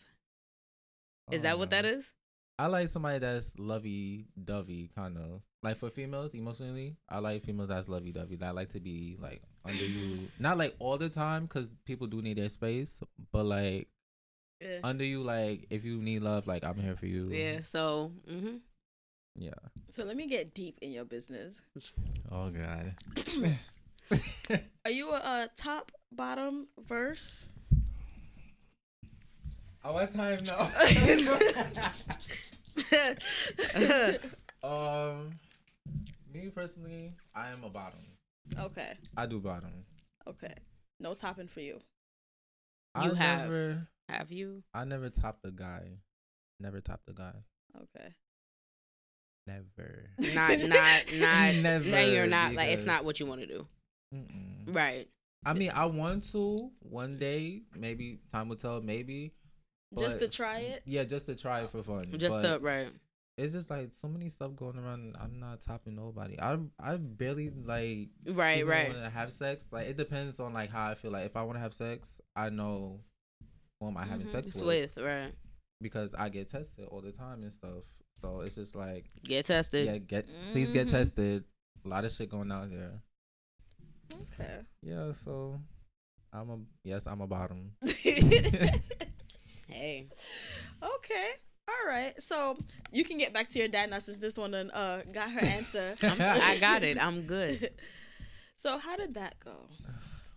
Is that what that is? I like somebody that's lovey dovey, kind of like for females emotionally. I like females that's lovey dovey. That I like to be like under you, not like all the time because people do need their space, but like. Yeah. Under you, like if you need love, like I'm here for you. Yeah. So, yeah. So let me get deep in your business. Oh God. Are you a top, bottom, verse? At what time? No. Me personally, I am a bottom. Okay. I do bottom. Okay. No topping for you. Have you? I never topped a guy. Okay. Never. Not. Never. No, you're not. Because... Like, it's not what you want to do. Right. I mean, I want to one day. Maybe time will tell. Maybe. But, just to try it? Yeah, just to try it for fun. Right. It's just like so many stuff going around. I'm not topping nobody. I barely like. Right. Want to have sex. Like, it depends on like how I feel. Like, if I want to have sex, I know. Am I having sex with, right? Because I get tested all the time and stuff, so it's just like get tested. Yeah, please get tested. A lot of shit going out there. Okay. Yeah, so I'm a bottom. Hey. Okay. All right. So you can get back to your dad now since this one got her answer. I got it. I'm good. So how did that go?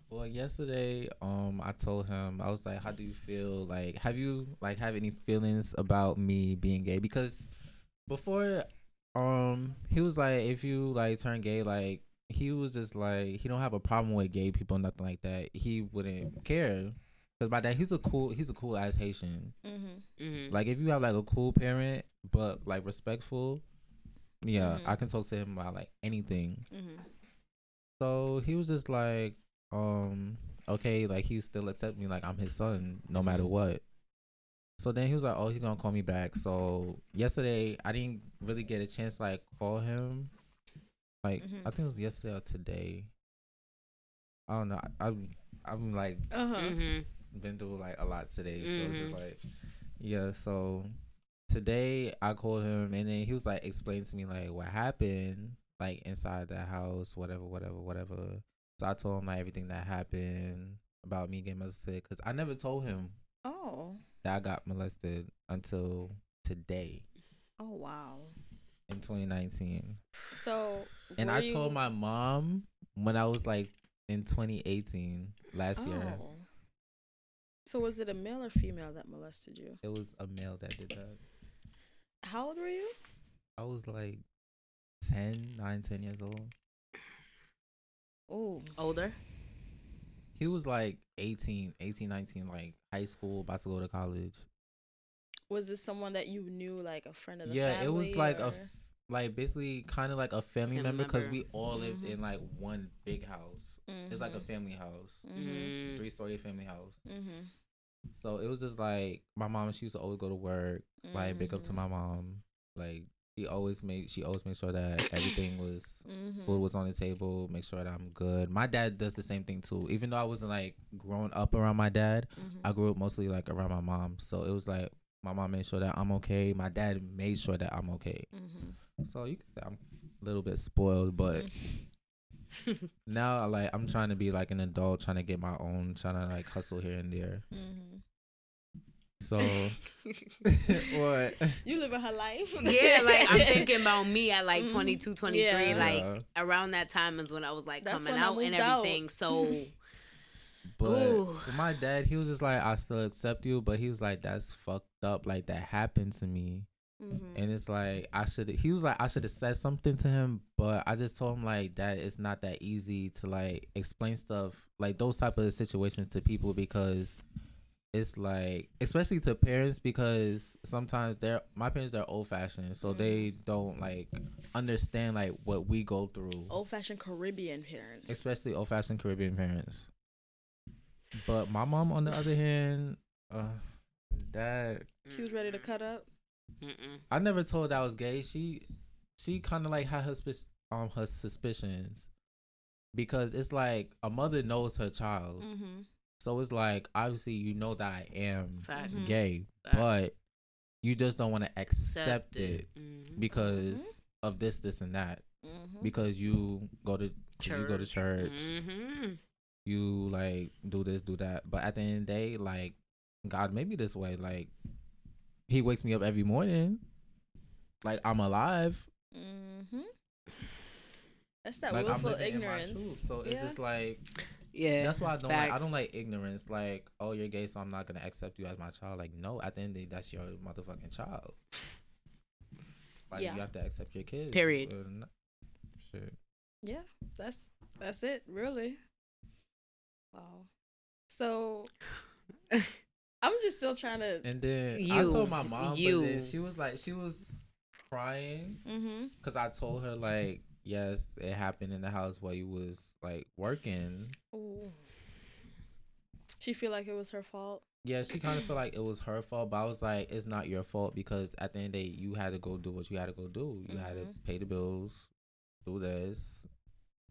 Well, yesterday, I told him, I was like, how do you feel? Like, have you, like, have any feelings about me being gay? Because before, he was like, if you, like, turn gay, like, he was just like, he don't have a problem with gay people, nothing like that. He wouldn't care. Because my dad, he's a cool ass Haitian. Like, if you have, like, a cool parent, but, like, respectful, yeah, I can talk to him about, like, anything. So, he was just like, okay, like he still accept me like I'm his son no matter what. So then he was like, oh, he's gonna call me back. So yesterday I didn't really get a chance to, like, call him, like I think it was yesterday or today, I don't know. I'm like been through like a lot today, so it's just like, yeah. So today I called him and then he was like explaining to me like what happened, like inside the house, whatever. So I told him like everything that happened about me getting molested, because I never told him that I got molested until today. Oh wow! in 2019. So, and I told my mom when I was like in 2018 last year. So was it a male or female that molested you? It was a male that did that. How old were you? I was like 10 years old. Oh, older? He was like 18, 19, like high school, about to go to college. Was this someone that you knew, like a friend of the family? Yeah, it was like basically kind of like a family member, because we all lived in like one big house. Mm-hmm. It's like a family house, 3-story family house. Mm-hmm. So it was just like my mom. She used to always go to work. Like big up to my mom. Like she always made sure that everything was food was on the table. Make sure that I'm good. My dad does the same thing too. Even though I wasn't like growing up around my dad, I grew up mostly like around my mom. So it was like my mom made sure that I'm okay. My dad made sure that I'm okay. So you can say I'm a little bit spoiled, but now like I'm trying to be like an adult, trying to get my own, trying to like hustle here and there. So what? You living her life? Yeah, like I'm thinking about me at like 22, 23, like around that time is when I was like coming out and everything. So but my dad, he was just like, I still accept you, but he was like, that's fucked up, like that happened to me. And it's like I should have said something to him, but I just told him like that it's not that easy to like explain stuff like those type of situations to people, because it's like, especially to parents, because sometimes my parents are old fashioned, so they don't like understand like what we go through. Old fashioned Caribbean parents, especially old fashioned Caribbean parents. But my mom, on the other hand, she was ready to cut up. I never told I was gay. She kind of like had her suspicions, because it's like a mother knows her child, so it's like obviously you know that I am gay, but you just don't want to accept it because of this and that, because you go to church. You like do this, do that, but at the end of the day, like God made me this way, like. He wakes me up every morning, like I'm alive. That's that, like, willful ignorance. So it's just like, that's why I don't like. I don't like ignorance. Like, oh, you're gay, so I'm not gonna accept you as my child. Like, no, at the end of the day, that's your motherfucking child. Like, you have to accept your kids. Period. Shit. Yeah, that's it, really. Wow. So. I'm just still trying to. And then I told my mom, but then she was like, she was crying because I told her like, yes, it happened in the house while you was like working. Ooh. She feel like it was her fault. Yeah, she kind of feel like it was her fault, but I was like, it's not your fault, because at the end of the day, you had to go do what you had to go do. You had to pay the bills, do this,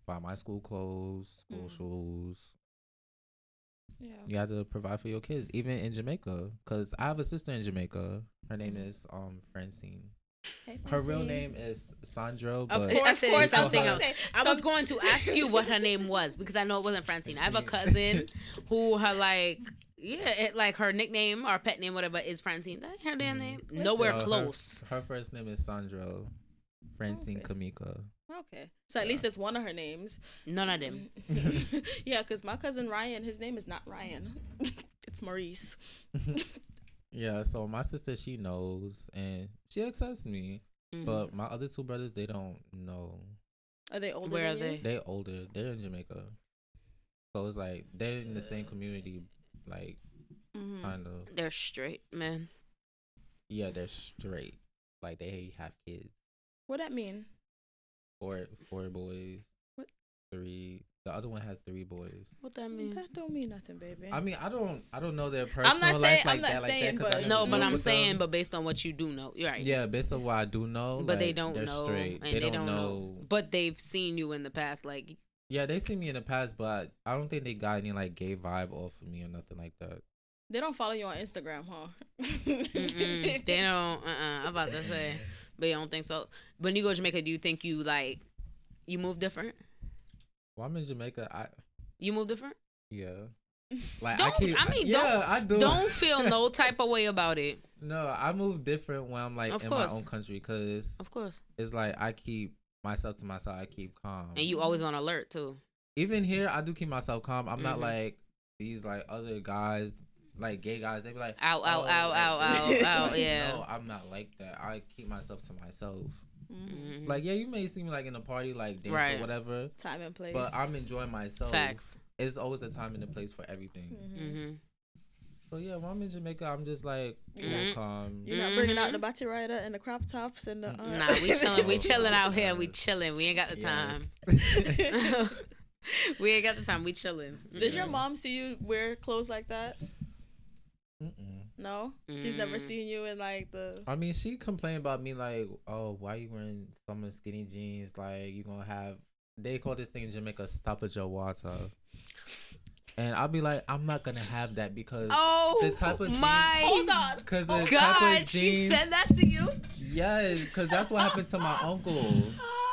buy my school clothes, school shoes. Yeah. You have to provide for your kids, even in Jamaica, because I have a sister in Jamaica. Her name is Francine. Hey, Francine. Her real name is Sandra. But of course something else. I was going to ask you what her name was, because I know it wasn't Francine. I have a cousin who her like, her nickname or pet name, whatever, is Francine. That her damn name, nowhere close. Her first name is Sandra Francine Kamika. Okay, so at least it's one of her names. None of them. Yeah, because my cousin Ryan, his name is not Ryan. It's Maurice. Yeah, so my sister, she knows, and she accepts me. But my other two brothers, they don't know. Are they older? Where are they? They're older. They're in Jamaica. So it's like, they're in the same community, like, kind of. They're straight, man. Yeah, they're straight. Like, they have kids. What that mean? Four boys. What? Three. The other one has 3 boys. What that mean? That don't mean nothing, baby. I mean, I don't know their personal life like that. But based on what you do know, you're right. Yeah, based on what I do know. But like, they don't know. Straight. And they don't know. But they've seen you in the past, like. Yeah, they seen me in the past, but I don't think they got any like gay vibe off of me or nothing like that. They don't follow you on Instagram, huh? They don't. I'm about to say. But you don't think so? When you go to Jamaica, do you think you, like, you move different? Well, I'm in Jamaica. You move different? Yeah. Like, don't, don't feel no type of way about it. No, I move different when I'm like of in course. My own country, because of course it's like I keep myself to myself. I keep calm, and you always on alert too. Even here, I do keep myself calm. I'm not like these like other guys, like gay guys. They be like, ow, yeah. No, I'm not like that. I keep myself to myself. Mm-hmm. Like, yeah, you may see me like in a party, like dance or whatever, time and place. But I'm enjoying myself. Facts. It's always a time and a place for everything. Mm-hmm. So yeah, when I'm in Jamaica, I'm just like calm. You're not bringing out the Batty Rider and the crop tops and the. Nah, we chilling. We chilling out here. We chilling. We ain't got the time. We ain't got the time. We chilling. Did your mom see you wear clothes like that? No, she's never seen you in like the. I mean, she complained about me like, "Oh, why you wearing some skinny jeans? Like you gonna have." They call this thing in Jamaica stoppage of water. And I'll be like, I'm not gonna have that because the type of jeans. Hold on. Because the type of jeans. She said that to you. Yes, because that's what happened to my uncle.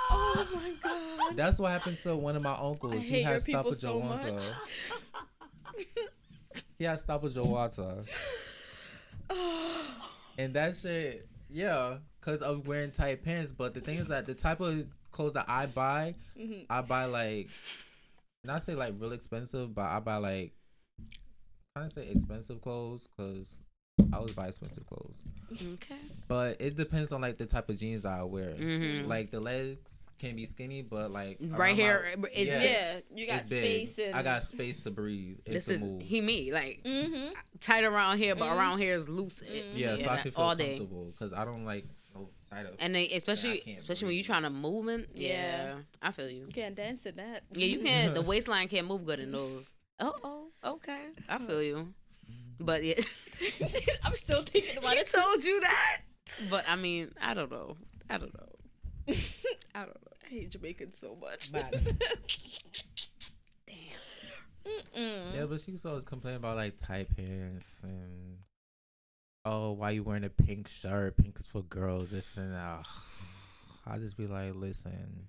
Oh my god. That's what happened to one of my uncles. He had stoppage of water. He had stoppage of water. And that shit, yeah, because of wearing tight pants. But the thing is that the type of clothes that I buy, I buy like, not say like real expensive, but I buy like, I kind of say expensive clothes because I always buy expensive clothes. Okay. But it depends on like the type of jeans I wear. Mm-hmm. Like the legs can be skinny, but like right here, it's you got space. And I got space to breathe. This is move. Like tight around here, but around here is loose. Yeah, so I can feel comfortable because I don't like. And they, especially when you're trying to move them, I feel you. You can't dance in that. Yeah, you can't. The waistline can't move good in those. Okay, I feel you. But yeah, I'm still thinking about it. She told you that. But I mean, I don't know. I hate Jamaicans so much. Damn. Yeah, but she was always complaining about like tight pants and. Oh, why you wearing a pink shirt? Pink is for girls. This and that. I just be like, listen,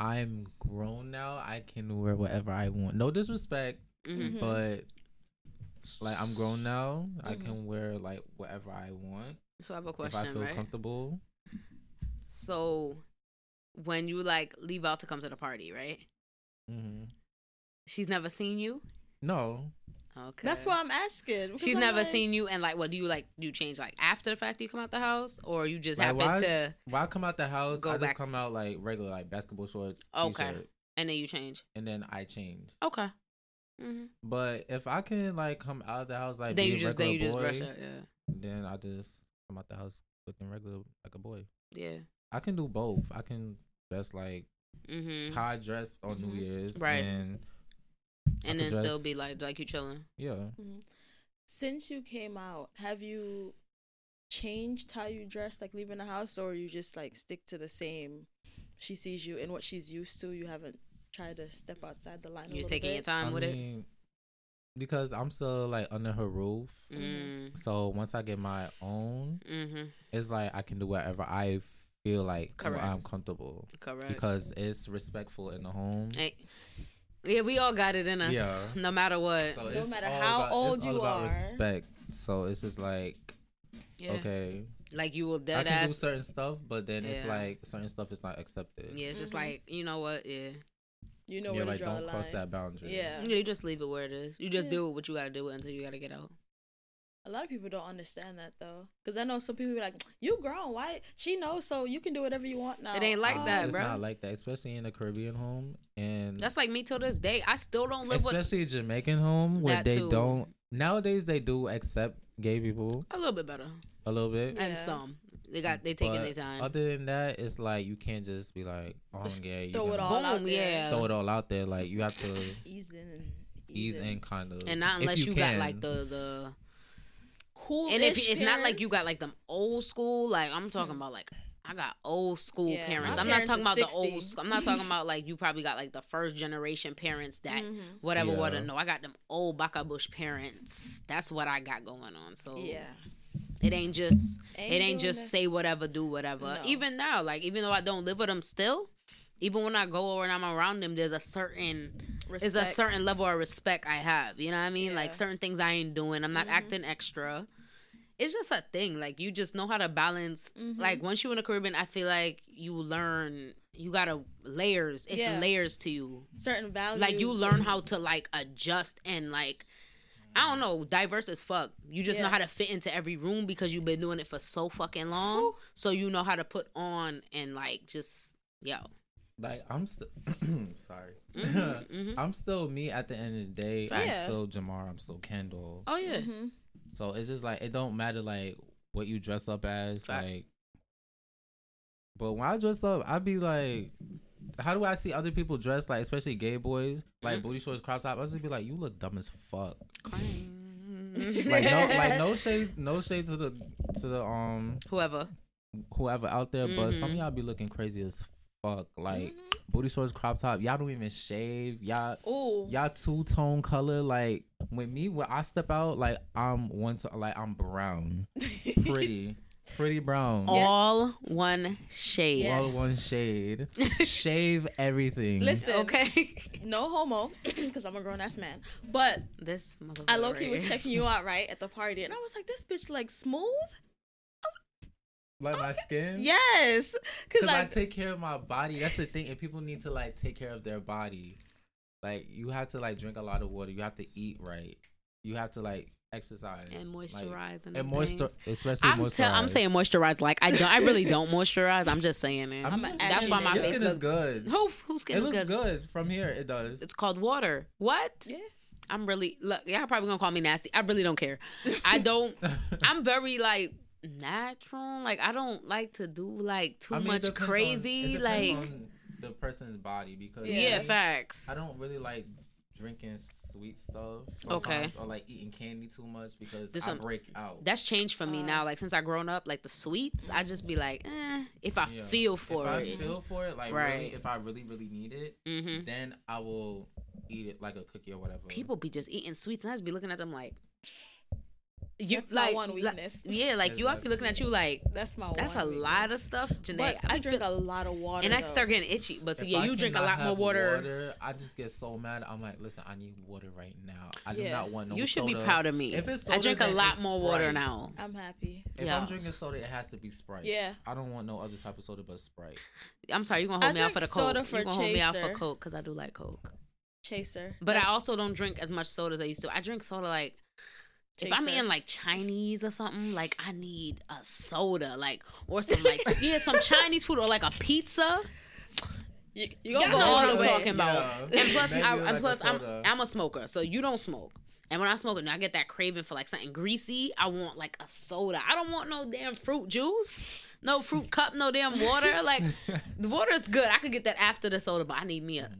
I'm grown now. I can wear whatever I want. No disrespect, but like I'm grown now. I can wear like whatever I want. So I have a question, if I feel comfortable. So when you like leave out to come to the party, right? She's never seen you? No. Okay. That's why I'm asking. She's never seen you, and like, what do you like? Do you change like after the fact you come out the house, or you just like, Why come out the house? I just come out like regular, like basketball shorts. Okay, t-shirt, and then you change. And then I change. Okay. Mm-hmm. But if I can like come out of the house like brush up. Yeah. Then I just come out the house looking regular like a boy. Yeah. I can do both. I can dress like how I dressed on New Year's, right? And then still be like you chilling. Yeah. Mm-hmm. Since you came out, have you changed how you dress, like leaving the house, or you just like stick to the same? She sees you and what she's used to. You haven't tried to step outside the line. You're taking your time with it. Because I'm still like under her roof. So once I get my own, it's like I can do whatever I feel like I'm comfortable. Correct. Because it's respectful in the home. Yeah, we all got it in us, no matter what. So no matter how old you are. It's all about respect. So it's just like, okay. Like you will dead ass. I can do certain stuff, but then it's like certain stuff is not accepted. Yeah, it's just like, you know what? Yeah. You know where to draw the line. Don't cross that boundary. Yeah. You just leave it where it is. You just do what you got to do until you got to get out. A lot of people don't understand that, though. Because I know some people be like, you grown, why? She knows, so you can do whatever you want now. It ain't like that, bro. It's not like that, especially in a Caribbean home. And that's like me till this day. I still don't live with... Especially a Jamaican home where they don't... Nowadays, they do accept gay people. A little bit better. A little bit? Yeah. And some. They taking their time. Other than that, it's like you can't just be like, oh, I'm gay. Throw it all out there. Throw it all out there. Like, you have to... Ease in, kind of. And not unless you got, like, the... And if it's not like you got like them old school, like I'm talking about like I got old school parents. I'm not talking about the old school. I'm not talking about like you probably got like the first generation parents that whatever. No, I got them old Baka Bush parents. That's what I got going on. So yeah, it ain't just say whatever, do whatever. No. Even now, like even though I don't live with them still, even when I go over and I'm around them, there's a certain respect. Is a certain level of respect I have. You know what I mean? Yeah. Like, certain things I ain't doing. I'm not acting extra. It's just a thing. Like, you just know how to balance. Mm-hmm. Like, once you're in the Caribbean, I feel like you learn. You got to layers. It's layers to you. Certain values. Like, you learn how to, like, adjust and, like, I don't know, diverse as fuck. You just know how to fit into every room because you've been doing it for so fucking long. Ooh. So you know how to put on and, like, just, yo. Like, I'm still, sorry. Mm-hmm, mm-hmm. I'm still me at the end of the day. Yeah. I'm still Jamar. I'm still KenDoll. Oh, yeah. Mm-hmm. So it's just, like, it don't matter, like, what you dress up as. Fact. Like, but when I dress up, I be, like, how do I see other people dressed, like, especially gay boys, like booty shorts, crop top? I just be like, you look dumb as fuck. like no shade to the whoever out there, but some of y'all be looking crazy as fuck. Like booty shorts, crop top. Y'all don't even shave. Y'all two tone color. Like with me, when I step out, like I'm I'm brown, pretty. Pretty brown. Yes. All one shade. Yes. All one shade. Shave everything. Listen, okay. No homo, because I'm a grown ass man. But this motherfucker. I low key was checking you out, right, at the party, and I was like, this bitch like smooth. Like my skin? Yes. Because like, I take care of my body. That's the thing. And people need to like take care of their body. Like you have to like drink a lot of water. You have to eat right. You have to like exercise and moisturize, like, and moisturize, especially moisturize. I'm saying moisturize. Like I really don't moisturize. I'm just saying it. That's why my face looks good. Whose skin looks good? It looks good from here. It does. It's called water. What? Yeah. I'm really look. Y'all probably gonna call me nasty. I really don't care. I'm very like natural. Like I don't like to do like too much crazy. It depends on the person's body because facts. I don't really like drinking sweet stuff sometimes, or like eating candy too much because I break out. That's changed for me now. Like since I grown up, like the sweets, I just be like, if I feel for it. If I feel for it, like really, if I really, really need it, then I will eat it like a cookie or whatever. People be just eating sweets and I just be looking at them like, that's like, my one weakness. Like you, I be looking at you like, that's a lot of stuff, Janae. I drink a lot of water, and I start getting itchy. But so, you drink a lot more water. I just get so mad. I'm like, listen, I need water right now. I do not want no soda. You should be proud of me. If it's soda, I drink a lot more water now. I'm happy. If I'm drinking soda, it has to be Sprite. Yeah. I don't want no other type of soda but Sprite. I'm sorry, you're gonna hold me out for the Coke. You're gonna hold me out for Coke because I do like Coke. Chaser. But I also don't drink as much soda as I used to. I drink soda like, if I'm eating like Chinese or something, like I need a soda, like or some like some Chinese food or like a pizza. You gonna go all the way. Talking about. And plus, I'm a smoker, so you don't smoke. And when I smoke, I get that craving for like something greasy. I want like a soda. I don't want no damn fruit juice, no fruit cup, no damn water. Like the water's good. I could get that after the soda, but I need me a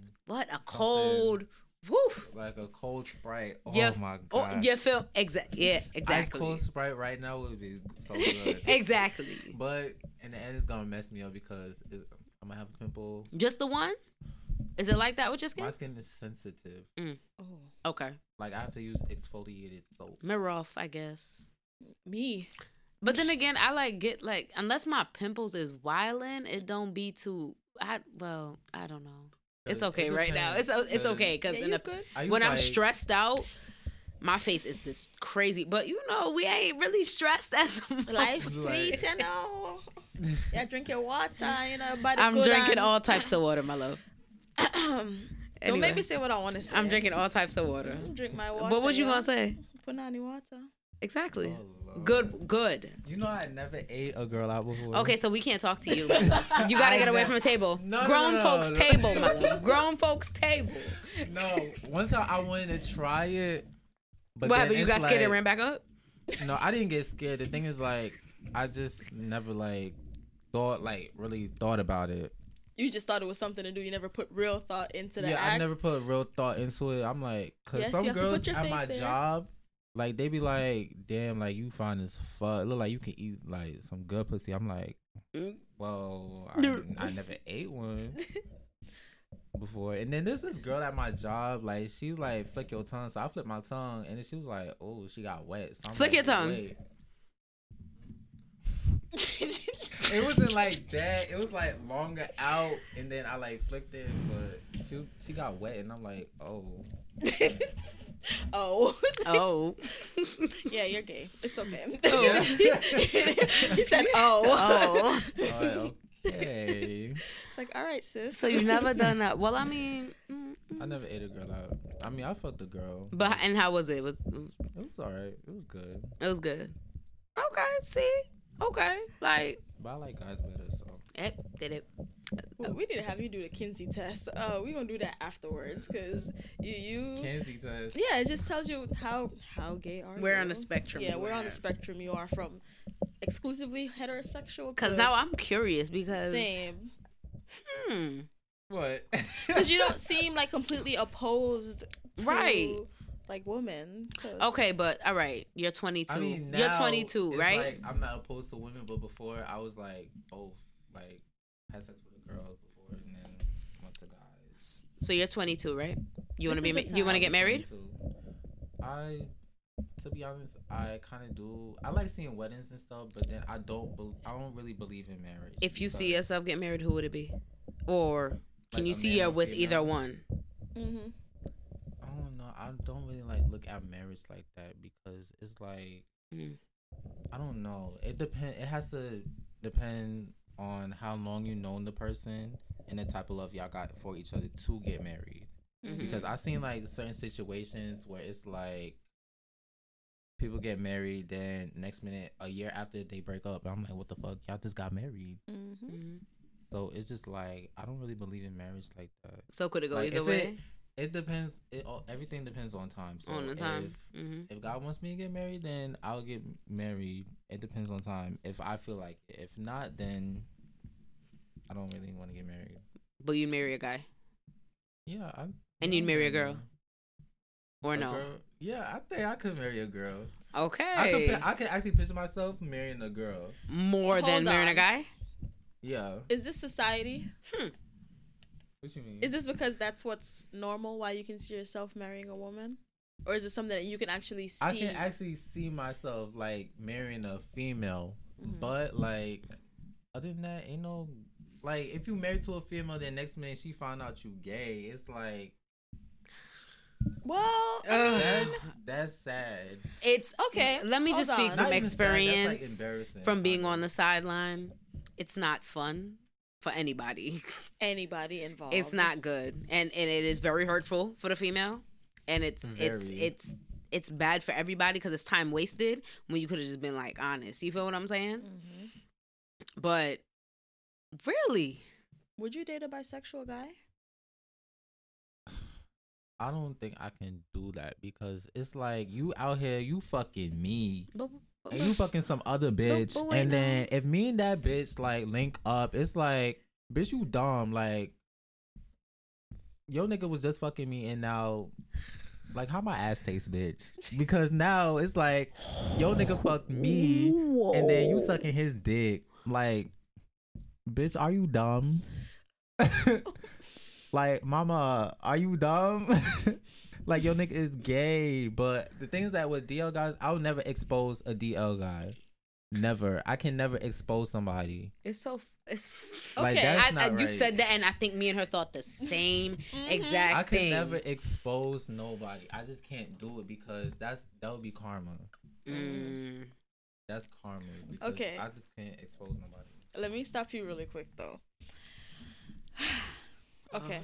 cold. Woo. Like a cold Sprite. Oh my god! Oh, you feel exactly. Ice cold Sprite right now would be so good. Exactly. But in the end, it's gonna mess me up because I'm gonna have a pimple. Just the one? Is it like that with your skin? My skin is sensitive. Oh. Okay. Like I have to use exfoliated soap. Mirror off, I guess. Me. But then again, I like get like unless my pimples is wildin', it don't be too. I don't know. It's okay right now. It's okay because when I'm stressed out, my face is this crazy. But you know, we ain't really stressed at the moment. Life's sweet, you know. Yeah, drink your water. You know, I'm drinking all types of water, my love. Don't make me say what I want to say. I'm drinking all types of water. Drink my water. But what you gonna say? Put on the water. Exactly. Oh, good. You know, I never ate a girl out before. Okay, so we can't talk to you. You gotta get away from the table. Grown folks table. No, once I wanted to try it, but what happened? You got scared and ran back up? No, I didn't get scared. The thing is, like, I just never really thought about it. You just thought it was something to do. You never put real thought into that. Yeah, I never put real thought into it. I'm like, cause some girls at my job. Like, they be like, damn, like, you fine as fuck. Look like you can eat, like, some good pussy. I'm like, well, I never ate one before. And then there's this girl at my job, like, she's like, flick your tongue. So I flipped my tongue, and then she was like, oh, she got wet. So flick your tongue. Wait. It wasn't like that. It was, like, longer out, and then I, like, flicked it, but cute. She got wet, and I'm like, oh. Oh. Oh. Yeah, you're gay. It's okay. Oh. Yeah. He said, oh. Oh. Okay. It's like, all right, sis. So you've never done that? Well, I mean. I never ate a girl out. I mean, I fucked a girl. But and how was it? It was all right. It was good. It was good. Okay, see? Okay. Like. But I like guys better, so. Yep, did it. Well, we need to have you do the Kinsey test. We're going to do that afterwards because you... Kinsey test? Yeah, it just tells you how gay are you. Where on the spectrum. Yeah, where on the spectrum you are from exclusively heterosexual. Because now I'm curious because... Same. What? Because you don't seem like completely opposed to... Right. Like women. So okay, but all right, you're 22. I mean, now you're 22, right? Like, I'm not opposed to women, but before I was like, oh, like I had sex with a girl before, and then went to guys. So you're 22, right? You want to get married? 22. To be honest, I kind of do. I like seeing weddings and stuff, but then I don't really believe in marriage. If you see yourself get married, who would it be? Or can like you see her with either one? Mm-hmm. I don't really like look at marriage like that because it's like I don't know. It has to depend on how long you known the person and the type of love y'all got for each other to get married. Mm-hmm. Because I've seen like certain situations where it's like people get married, then next minute a year after they break up, I'm like, what the fuck? Y'all just got married. Mm-hmm. So it's just like I don't really believe in marriage like that. So could it go either way? It depends. Everything depends on time. So on the time. If God wants me to get married, then I'll get married. It depends on time. If I feel like it. If not, then I don't really want to get married. But you'd marry a guy? Yeah. And you'd marry a girl? Or no? Girl, yeah, I think I could marry a girl. Okay. I could actually picture myself marrying a girl. More than marrying a guy? Yeah. Is this society? What you mean? Is this because that's what's normal? Why you can see yourself marrying a woman, or is it something that you can actually see? I can actually see myself like marrying a female, but like other than that, ain't no like if you married to a female, then next minute she found out you gay. It's like, well, that's sad. It's okay. Let me just speak from experience, sad, like embarrassing. From being on the sideline. It's not fun. For anybody involved, it's not good, and it is very hurtful for the female, and it's bad for everybody because it's time wasted when you could have just been like honest. You feel what I'm saying? Mm-hmm. But really, would you date a bisexual guy? I don't think I can do that because it's like you out here, you fucking me. And you fucking some other bitch, and then if me and that bitch like link up, it's like, bitch, you dumb. Like, your nigga was just fucking me, and now, like, how my ass tastes, bitch? Because now it's like, your nigga fucked me, and then you sucking his dick. Like, bitch, are you dumb? Like, mama, are you dumb? Like, your nigga is gay, but the things that with DL guys, I would never expose a DL guy. Never. I can never expose somebody. It's okay. Like, that's not right. You said that, and I think me and her thought the same exact thing. I can never expose nobody. I just can't do it because that would be karma. Mm. That's karma. Okay. I just can't expose nobody. Let me stop you really quick, though. Okay.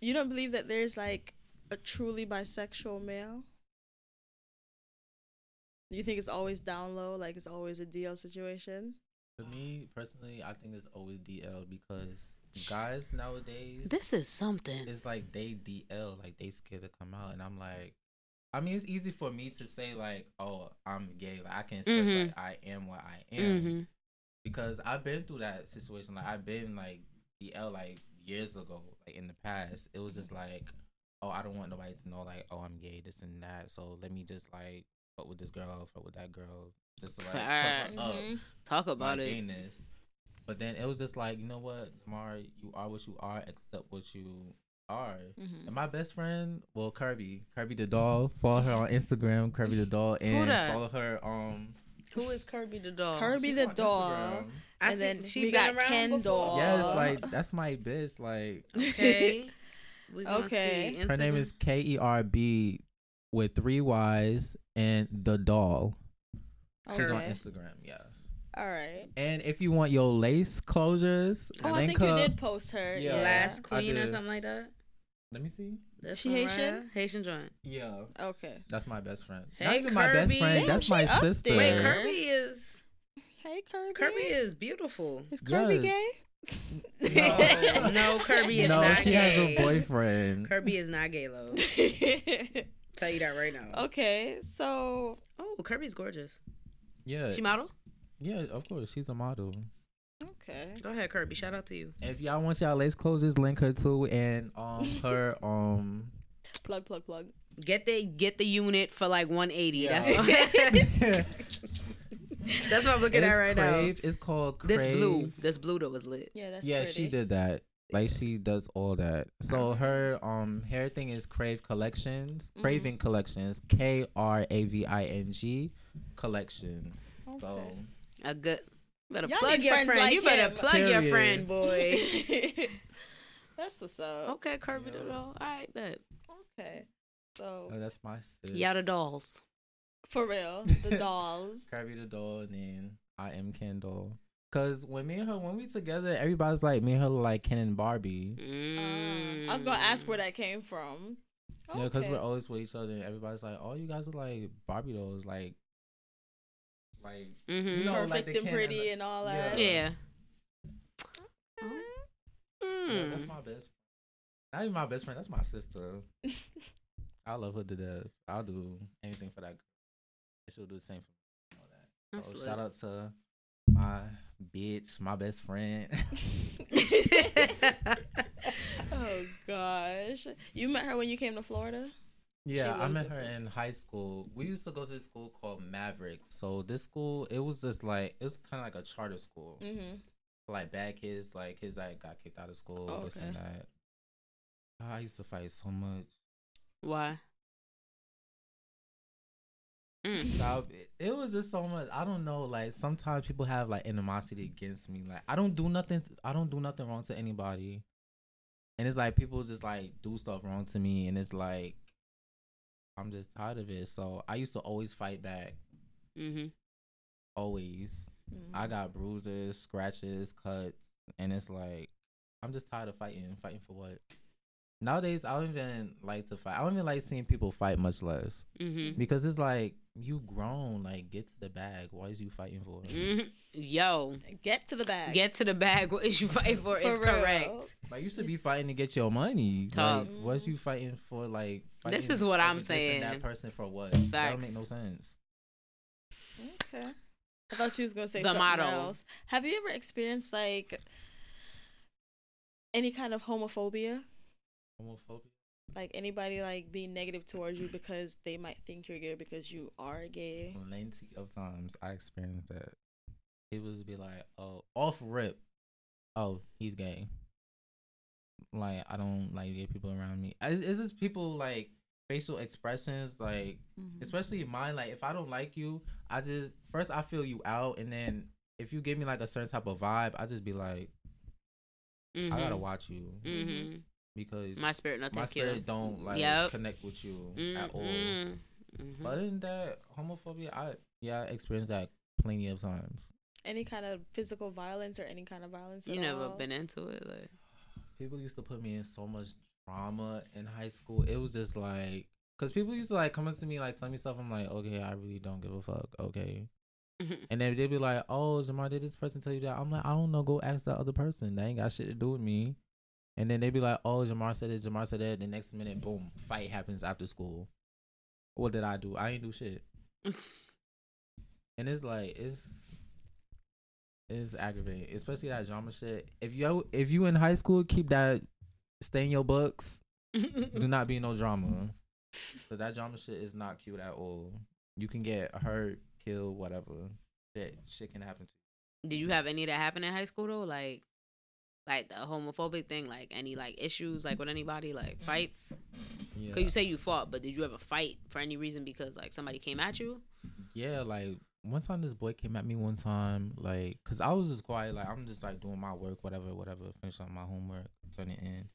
You don't believe that there's, like, a truly bisexual male? You think it's always down low, like it's always a DL situation? For me, personally, I think it's always DL because guys nowadays... This is something. It's like they DL, like they scared to come out. And I'm like... I mean, it's easy for me to say, like, oh, I'm gay. Like, I can express, like, I am what I am. Mm-hmm. Because I've been through that situation. Like, I've been, like, DL, like, years ago, like in the past. It was just like, oh, I don't want nobody to know, like, oh, I'm gay, this and that, so let me just like fuck with this girl, fuck with that girl, just to, like, talk about it, gayness. But then it was just like, you know what, Mara, you are what you are, accept what you are. And my best friend, well, Kerby the Doll, follow her on Instagram, Kerby the Doll, and follow her who is Kerby the Doll? Kerby the Doll Instagram. And then she got KenDoll. Yes, like that's my bitch. Like okay, we okay. Her name is KERB with 3 Y's and the doll. Okay. She's on Instagram. Yes. All right. And if you want your lace closures, oh, I think you did post her last queen or something like that. Let me see. This she Haitian? Right? Haitian joint. Yeah. Okay. That's my best friend. Hey, not even Kerby. My best friend. Damn, that's my sister. Wait, Kerby is... Hey, Kerby. Kerby is beautiful. Is Kerby gay? No. No, Kerby is not gay. No, she has a boyfriend. Kerby is not gay, though. Tell you that right now. Okay, so... Oh, Kerby's gorgeous. Yeah. She model? Yeah, of course. She's a model. Okay. Go ahead, Kerby. Shout out to you. If y'all want y'all lace closures, link her too, and her plug. Get the unit for like $180. Yeah. That's all. That's what I'm looking at right Crave. Now. It's called Crave. This blue that was lit. Yeah, that's pretty. She did that. Like she does all that. So her hair thing is Crave Collections. Mm-hmm. Craving Collections. KRAVING Collections. Okay. So a good. Better y'all plug your friend. Like you better plug your friend, boy. That's what's up. Okay, Kerby the doll. All right, bet. Okay, so that's my sis. Y'all the dolls, for real. The dolls. Kerby the doll, and then I am KenDoll. Cause when we together, everybody's like me and her look like Ken and Barbie. I was gonna ask where that came from. Okay. Yeah, because we're always with each other, and everybody's like, "Oh, you guys look like Barbie dolls," like mm-hmm. you know, perfect like and pretty and, like, and all that. Yeah. Yeah, that's my best. Not even my best friend. That's my sister. I love her to death. I'll do anything for that girl. She'll do the same for me. All that. So shout out to my bitch, my best friend. Oh gosh, you met her when you came to Florida. Yeah, I met her in high school. We used to go to this school called Maverick. So this school, it was just like, it was kind of like a charter school. Mm-hmm. Like bad kids, like kids that got kicked out of school, this and that. Oh, I used to fight so much. Why? It was just so much. I don't know. Like sometimes people have like animosity against me. Like I don't do nothing wrong to anybody. And it's like people just like do stuff wrong to me, and it's like, I'm just tired of it. So I used to always fight back. Mm-hmm. Always. Mm-hmm. I got bruises, scratches, cuts, and it's like, I'm just tired of fighting. Fighting for what? Nowadays, I don't even like to fight. I don't even like seeing people fight, much less. Mm-hmm. Because it's like, you grown. Like, get to the bag. What is you fighting for? Mm-hmm. Yo. Get to the bag. Get to the bag. What is you fighting for is correct. Like, you should be fighting to get your money. Talk. Like, what is you fighting for? Like, fighting, this is what I'm saying. That person for what? Facts. That don't make no sense. Okay. I thought you was going to say something else. Have you ever experienced, like, any kind of homophobia? Homophobia? Like anybody like being negative towards you because they might think you're gay because you are gay. Plenty of times I experienced that. It was be like, oh, off rip, oh, he's gay. Like I don't like gay people around me. It's just people like facial expressions, like mm-hmm. especially mine. Like if I don't like you, I just first I feel you out, and then if you give me like a certain type of vibe, I just be like, mm-hmm. I gotta watch you. Mm-hmm. Because my spirit don't like connect with you at all. Mm-hmm. But in that homophobia, I experienced that plenty of times. Any kind of physical violence or any kind of violence? You never been into it, like people used to put me in so much drama in high school. It was just like because people used to like come up to me like tell me stuff. I'm like, okay, I really don't give a fuck. Okay. And then they'd be like, oh, Jamar, did this person tell you that? I'm like, I don't know. Go ask that other person. That ain't got shit to do with me. And then they be like, oh, Jamar said this, Jamar said that. The next minute, boom, fight happens after school. What did I do? I ain't do shit. And it's like, it's aggravating, especially that drama shit. If you in high school, keep that, stay in your books. Do not be no drama. Because that drama shit is not cute at all. You can get hurt, killed, whatever. Shit can happen to you. Did you have any that happened in high school, though? Like the homophobic thing, like any like issues, like with anybody, like fights. Yeah. Cause you say you fought, but did you ever fight for any reason because like somebody came at you? Yeah, like one time this boy came at me one time, like, cause I was just quiet, like I'm just like doing my work, whatever, finishing up my homework, turning it in.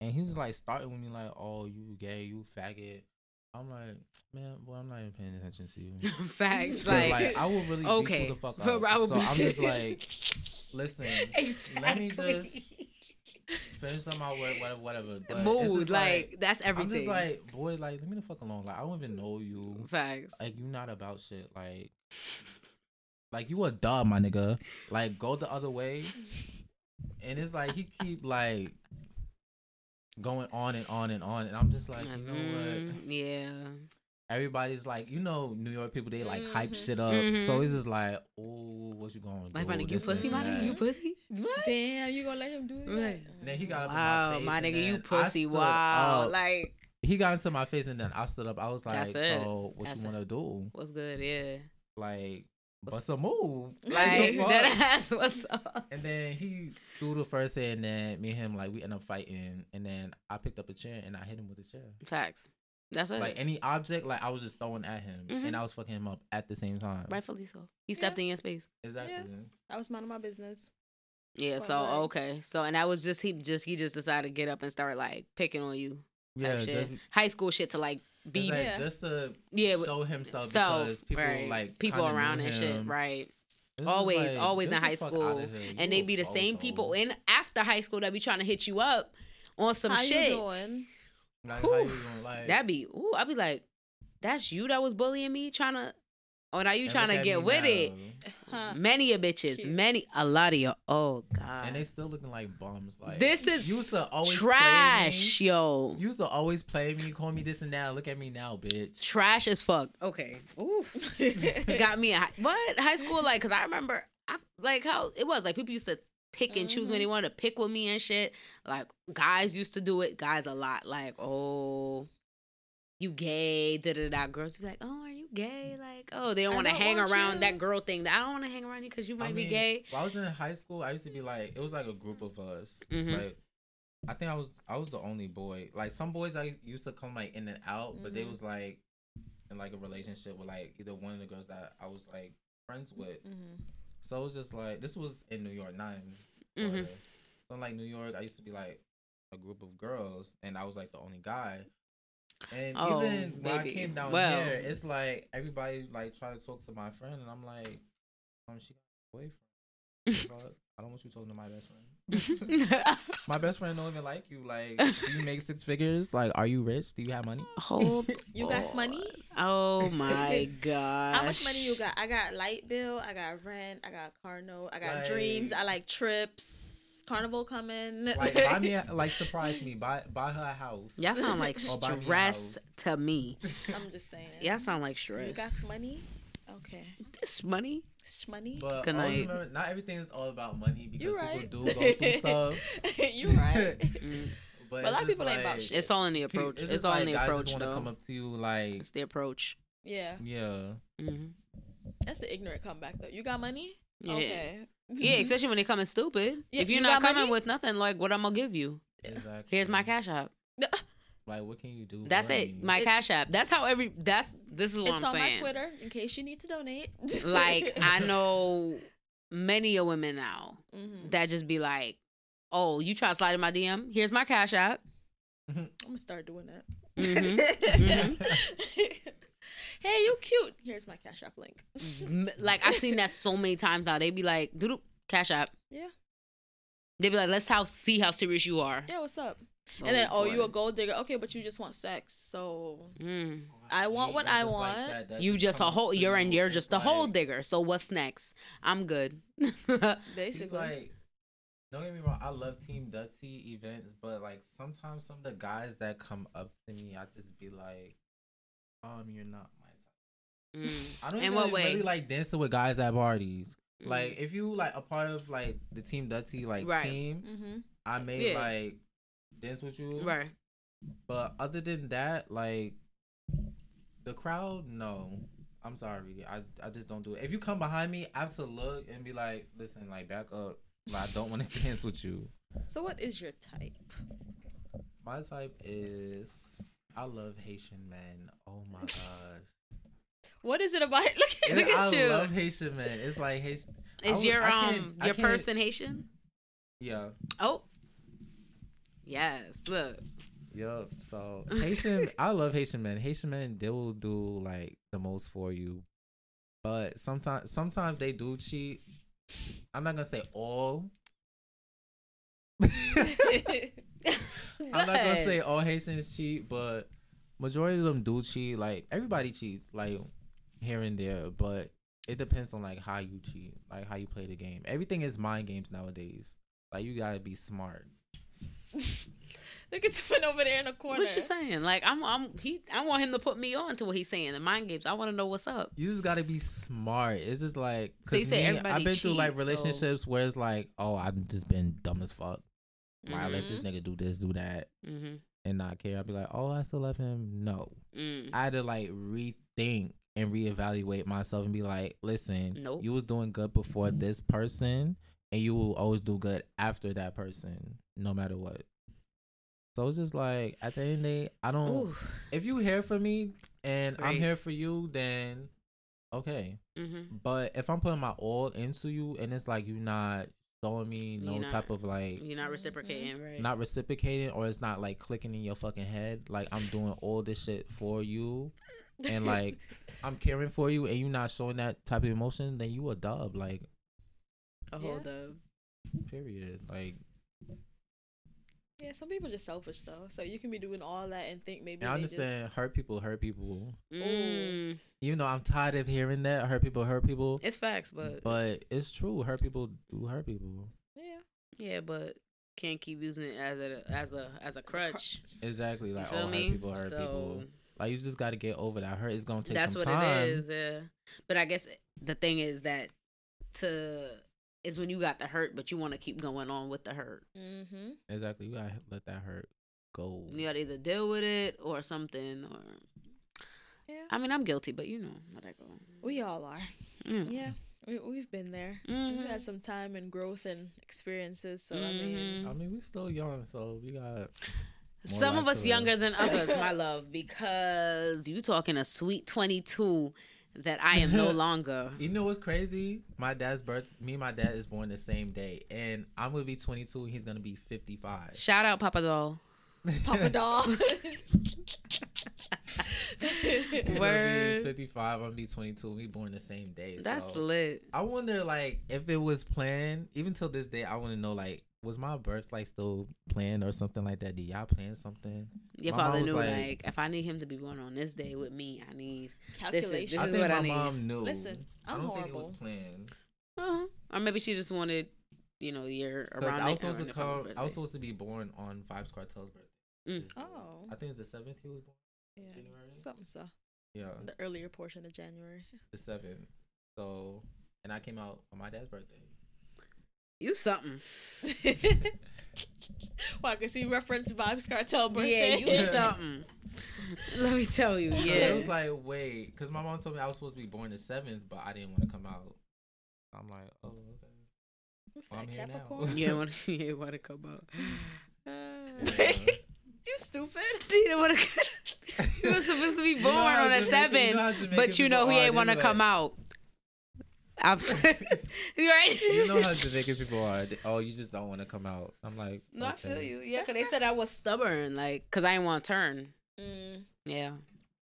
And he was like starting with me like, "Oh, you gay, you faggot." I'm like, man, boy, I'm not even paying attention to you. Facts, like I will really beat you the fuck up. So I'm just like, listen, exactly. Let me just finish up my work, whatever. But mood, like that's everything. I'm just like, boy, like leave me the fuck alone. Like I don't even know you. Facts. Like you not about shit. Like you a dub, my nigga. Like go the other way. And it's like he keep like going on and on and on, and I'm just like, you know what? Yeah. Everybody's like, you know, New York people, they like hype shit up. Mm-hmm. So it's just like, oh, what you gonna do? Like, my nigga, you pussy, my nigga, you pussy. What? Damn, you gonna let him do it? Right. And then he got up in my face. Wow, my nigga, you pussy. Wow, like he got into my face, and then I stood up. I was like, so what you wanna do? What's good? Yeah. Like, what's a move? Like that ass. What's up? And then he threw the first hit, and then me and him like we end up fighting, and then I picked up a chair and I hit him with a chair. Facts. That's it. Like any object, like I was just throwing at him, mm-hmm. and I was fucking him up at the same time. Rightfully so. He stepped in your space. Exactly. Yeah. I was minding my business. Yeah. Quite so right. Okay. So and that was just he just decided to get up and start like picking on you. Yeah. Shit. High school shit to like. Be like, yeah. Just to show himself because people right. like people around and shit, right? It's always in high school, and they be the same people in after high school that be trying to hit you up on some shit. You doing? Like, how you doing? Like that be ooh, I be like, that's you that was bullying me, trying to. Or now you trying to get with it? Huh. Many of bitches, shit. A lot of y'all. Oh God! And they still looking like bums. Like this is used to always trash, play me. Yo. Used to always play me, call me this and that. Look at me now, bitch. Trash as fuck. Okay. Ooh. Got me what high school like? Cause I remember, like how it was. Like people used to pick and choose when they wanted to pick with me and shit. Like guys used to do it. Guys a lot. Like oh, you gay? Da. Girls be like oh. Gay, like, oh, they don't want to hang around you. That girl thing. I don't want to hang around you because you might be gay. When I was in high school, I used to be like, it was like a group of us. Mm-hmm. Like, I think I was the only boy. Like, some boys I used to come like in and out, but they was like in like a relationship with like either one of the girls that I was like friends with. Mm-hmm. So it was just like, this was in New York 9. Mm-hmm. So in like New York, I used to be like a group of girls, and I was like the only guy. And even when I came down here, it's like everybody like try to talk to my friend, and I'm like, she got a boyfriend. I don't want you talking to my best friend. My best friend don't even like you. Like, do you make 6 figures? Like, are you rich? Do you have money? Oh, you got money? Oh my gosh. How much money you got? I got light bill. I got rent. I got car note. I got dreams. I like trips. Carnival coming. Like, buy me surprise me. Buy her a house. Y'all sound like stress to me. I'm just saying. Y'all sound like stress. You got money? Okay. This money? Money? But remember, not everything is all about money because people do go through stuff. You're right. But a lot of people ain't about shit. It's all in the approach. It's all in the approach, though. Guys just want to come up to you like... It's the approach. Yeah. Yeah. Mm-hmm. That's the ignorant comeback, though. You got money? Yeah. Okay. Yeah, especially when they coming stupid. Yeah, if you're not coming with nothing, like what I'm gonna give you? Exactly. Here's my Cash App. Like what can you do? That's it. My Cash App. That's how this is what I'm saying. It's on my Twitter in case you need to donate. Like I know many a women now that just be like, "Oh, you try to slide in my DM? Here's my Cash App." I'm gonna start doing that. Mm-hmm. Mm-hmm. Hey, you cute. Here's my Cash App link. Like, I've seen that so many times now. They be like, doo-doo, Cash App. Yeah. They be like, let's see how serious you are. Yeah, what's up? Oh, and then, you a gold digger. Okay, but you just want sex, so... I want what I want. Like that you just a whole... You're just a hole digger, so what's next? I'm good. Basically. Like, don't get me wrong, I love Team Dutty events, but, like, sometimes some of the guys that come up to me, I just be like, you're not... I don't even really like dancing with guys at parties. Like if you like a part of like the Team Dutty like team, I may like dance with you. Right. But other than that, like the crowd, no. I'm sorry. I just don't do it. If you come behind me, I have to look and be like, listen, like back up. Like, I don't want to dance with you. So what is your type? My type is I love Haitian men. Oh my gosh. What is it about? Look at you. I love Haitian men. It's like Haitian. Is your person Haitian? Yeah. Oh. Yes. Look. Yup. So Haitian. I love Haitian men. Haitian men, they will do like the most for you, but sometimes they do cheat. I'm not gonna say all. I'm not gonna say all Haitians cheat, but majority of them do cheat. Like everybody cheats, like here and there, but it depends on like how you cheat, like how you play the game. Everything is mind games nowadays. Like you gotta be smart. Look at Twin over there in the corner. What you saying? Like I want him to put me on to what he's saying. The mind games. I want to know what's up. You just gotta be smart. It's just like so. You say everybody. I've been through like relationships where it's like, oh, I've just been dumb as fuck. Why I let this nigga do this, do that, and not care? I'd be like, oh, I still love him. No, I had to like rethink and reevaluate myself and be like, listen, nope. You was doing good before this person, and you will always do good after that person, no matter what. So it's just like at the end of the day, I don't. Ooh. If you here for me and right. I'm here for you, then okay. Mm-hmm. But if I'm putting my all into you and it's like you're not. Showing me type of like you're not reciprocating, right? Not reciprocating, or it's not like clicking in your fucking head. Like I'm doing all this shit for you, and like I'm caring for you, and you're not showing that type of emotion. Then you a dub, like a whole dub. Period. Like yeah, some people just selfish though. So you can be doing all that and think maybe. And I understand just... hurt people. Mm. You know, I'm tired of hearing that. Hurt people. It's facts, but it's true. Hurt people. Yeah, but can't keep using it as a crutch. Exactly, like all hurt people. Like you just got to get over that hurt. It's gonna take some time. That's what it is. Yeah, but I guess the thing is that is when you got the hurt, but you want to keep going on with the hurt. Mm-hmm. Exactly, you gotta let that hurt go. You gotta either deal with it or something or. Yeah. I mean, I'm guilty, but you know what I go. We all are. Mm. Yeah. We've been there. Mm-hmm. We've had some time and growth and experiences. So, I mean, we're still young, so we got... Some of us younger than others, my love, because you talking a sweet 22 that I am no longer. You know what's crazy? Me and my dad is born the same day, and I'm going to be 22, and he's going to be 55. Shout out, Papa Doll. Papa Doll. Word. 55, I'm gonna be 22. We born the same day. That's lit. I wonder, like, if it was planned. Even till this day, I want to know, like, was my birth like still planned or something like that? Did y'all plan something? Your father knew, like, if I need him to be born on this day with me, I need calculation. I think what my mom knew. Listen, I don't think it was planned. Uh-huh. Or maybe she just wanted, you know, year around. I was supposed to be born on Vibes Cartel's birthday. Mm. Oh, I think it's the 7th he was born. Yeah, January? Something so. Yeah, the earlier portion of January. The 7th. So, and I came out on my dad's birthday. You something. Well, I can see reference Vibes Cartel birthday. Yeah, you something. Let me tell you. Yeah, it was like wait, because my mom told me I was supposed to be born the 7th, but I didn't want to come out. I'm like, oh, okay. I'm here Capricorn? Now. Yeah, want to come out. You stupid. You were supposed to be born on the 7th, but you know he ain't want to come out. Right? You know how Jamaican people are. Oh, you just don't want to come out. I'm like, no, okay. I feel you. Yeah, because they said I was stubborn, like, because I didn't want to turn. Mm. Yeah.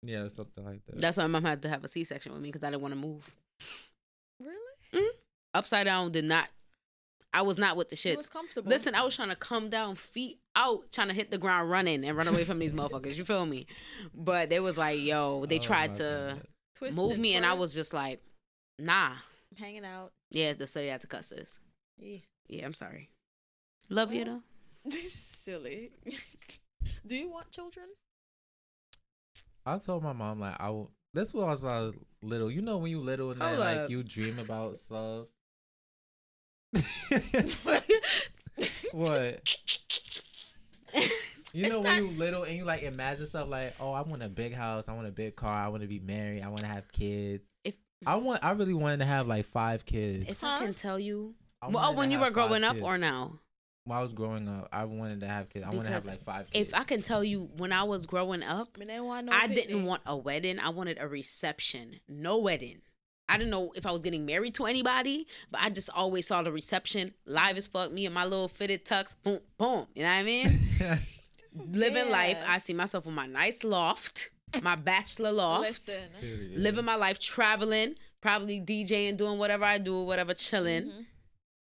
Yeah, something like that. That's why my mom had to have a C-section with me because I didn't want to move. Really? Mm-hmm. Upside down did not. I was not with the shit. It was comfortable. Listen, I was trying to come down, feet out, trying to hit the ground running and run away from these motherfuckers. You feel me? But they was like, yo, they tried to twist move me, and I was just like, nah. I'm hanging out. Yeah, so they had to cuss us. Yeah. Yeah, I'm sorry. Love you, though. This is silly. Do you want children? I told my mom, like, this was when I was little. You know when you little and then, like, you dream about stuff. What? You know when you little and you like imagine stuff like, oh, I want a big house, I want a big car, I want to be married, I want to have kids. I really wanted to have like 5 kids. If I can tell you, when you were growing up or now? When I was growing up, I wanted to have kids. I want to have like 5 kids. If I can tell you, when I was growing up, I didn't want a wedding. I wanted a reception. No wedding. I didn't know if I was getting married to anybody, but I just always saw the reception. Live as fuck. Me and my little fitted tux. Boom, boom. You know what I mean? Living life. I see myself in my nice loft, my bachelor loft. Living my life, traveling, probably DJing, doing whatever I do, whatever, chilling. Mm-hmm.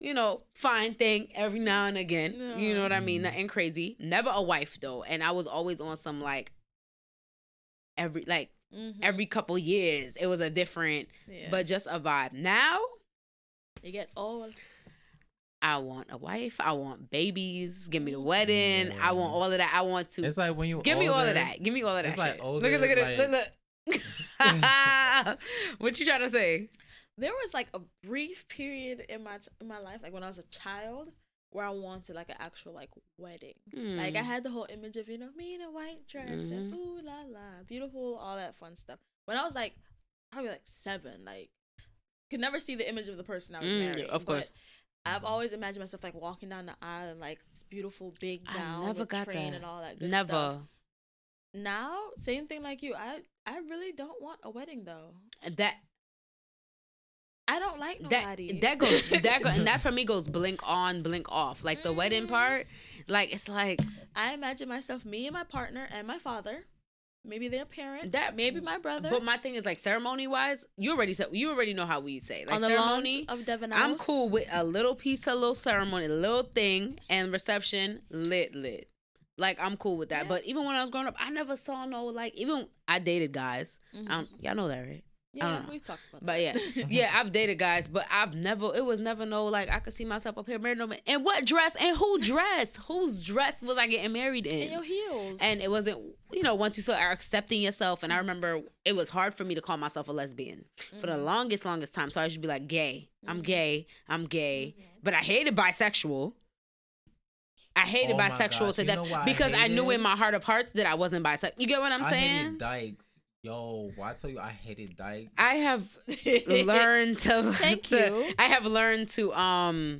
You know, fine thing every now and again. No. You know what I mean? Nothing crazy. Never a wife, though. And I was always on some, like, every couple years. It was a different, but just a vibe. Now, you get old. I want a wife. I want babies. Give me the wedding. Yeah. I want all of that. I want to. It's like when you give older, me all of that. Give me all of that. It's shit. Like older. Look at it. Look. What you trying to say? There was like a brief period in my life, like when I was a child, where I wanted like an actual like wedding. Mm. Like I had the whole image of, you know, me in a white dress and ooh la la, beautiful, all that fun stuff. When I was like probably like 7, like could never see the image of the person I was marrying. Of course. I've always imagined myself like walking down the aisle in like this beautiful big gown with train and all that good stuff. Now, same thing like you. I really don't want a wedding though. I don't like nobody. That goes, and that for me goes blink on, blink off. Like the wedding part, like it's like I imagine myself, me and my partner and my father, maybe their parent, maybe my brother. But my thing is like ceremony wise, you already know how we say like on the ceremony of Devon House. I'm cool with a little piece, a little ceremony, a little thing, and reception lit. Like I'm cool with that. Yeah. But even when I was growing up, I never saw no like. Even I dated guys. Y'all know that, right? Yeah, we've talked about that. But I've dated guys, but it was never like I could see myself up here married no man. And what dress and who dress? Whose dress was I getting married in? And your heels. And it wasn't, you know, once you start accepting yourself, and I remember it was hard for me to call myself a lesbian for the longest time. So I should be like gay. I'm gay. Mm-hmm. But I hated bisexual. I hated bisexual to death because I knew in my heart of hearts that I wasn't bisexual. You get what I'm saying? I hated dykes. Yo, I tell you, I hated dyke. I have learned to. I have learned to.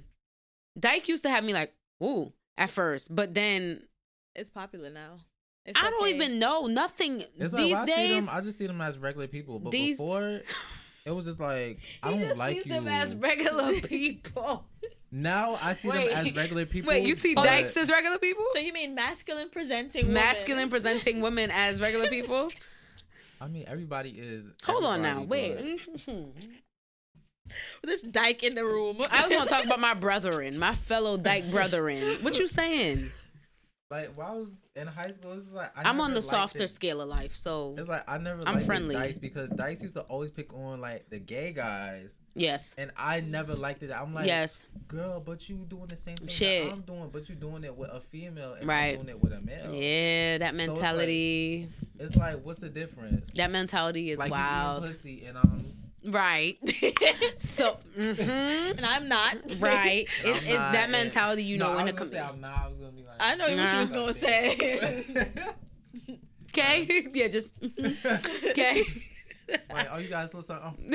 Dyke used to have me like, ooh, at first, but then it's popular now. It's I don't even know nothing it's these like, days. I just see them as regular people, but before it was just like I don't just like you. Them as regular people. Now I see them as regular people. Wait, you see dykes as regular people? So you mean masculine presenting women as regular people? I mean, everybody is. Hold on now. Wait. This dyke in the room. I was going to talk about my brethren, my fellow dyke brethren. What you saying? Like, while I was in high school, it's like. I'm on the softer scale of life, so. It's like, I never liked dykes because dykes used to always pick on, like, the gay guys. Yes. And I never liked it. I'm like, yes. Girl, but you doing the same thing that I'm doing, but you doing it with a female and I'm doing it with a male. Yeah, that mentality. So it's like, what's the difference? That mentality is like wild. Like, you eating pussy and I'm... Right. So, and I'm not. Right. It's that mentality, you know, in the community. I'm not. I was going to be like... I know what she was going to say. Okay? Yeah, just... Okay? Like, oh, you guys look something.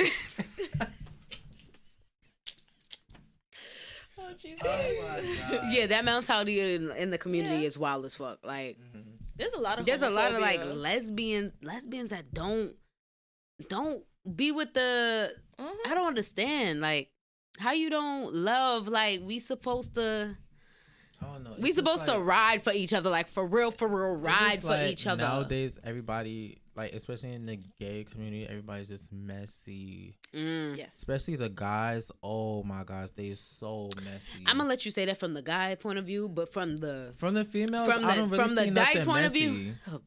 Oh, Jesus. Oh, my God. Yeah, that mentality in the community is wild as fuck. Like, there's a lot of like lesbians that don't be with the. I don't understand like how you don't love like we supposed to. I don't know. We supposed to ride for each other like for real ride for each other. Nowadays, everybody. Like, especially in the gay community, everybody's just messy. Yes. Especially the guys. Oh, my gosh. They are so messy. I'm going to let you say that from the guy point of view, but from the females, I don't really see nothing messy. From the dyke point of view. Oh,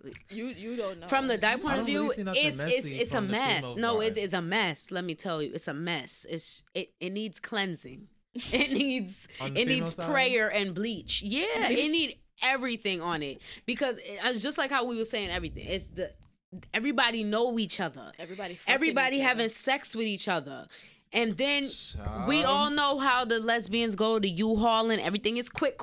please. You don't know. From the dyke point of view, it's a mess. No, it is a mess. Let me tell you. It's a mess. It needs cleansing. It needs prayer and bleach. Yeah, it needs everything on it because it's just like how we were saying everything. It's the everybody know each other. Everybody having sex with each other, and then we all know how the lesbians go to U-Haul and everything is quick.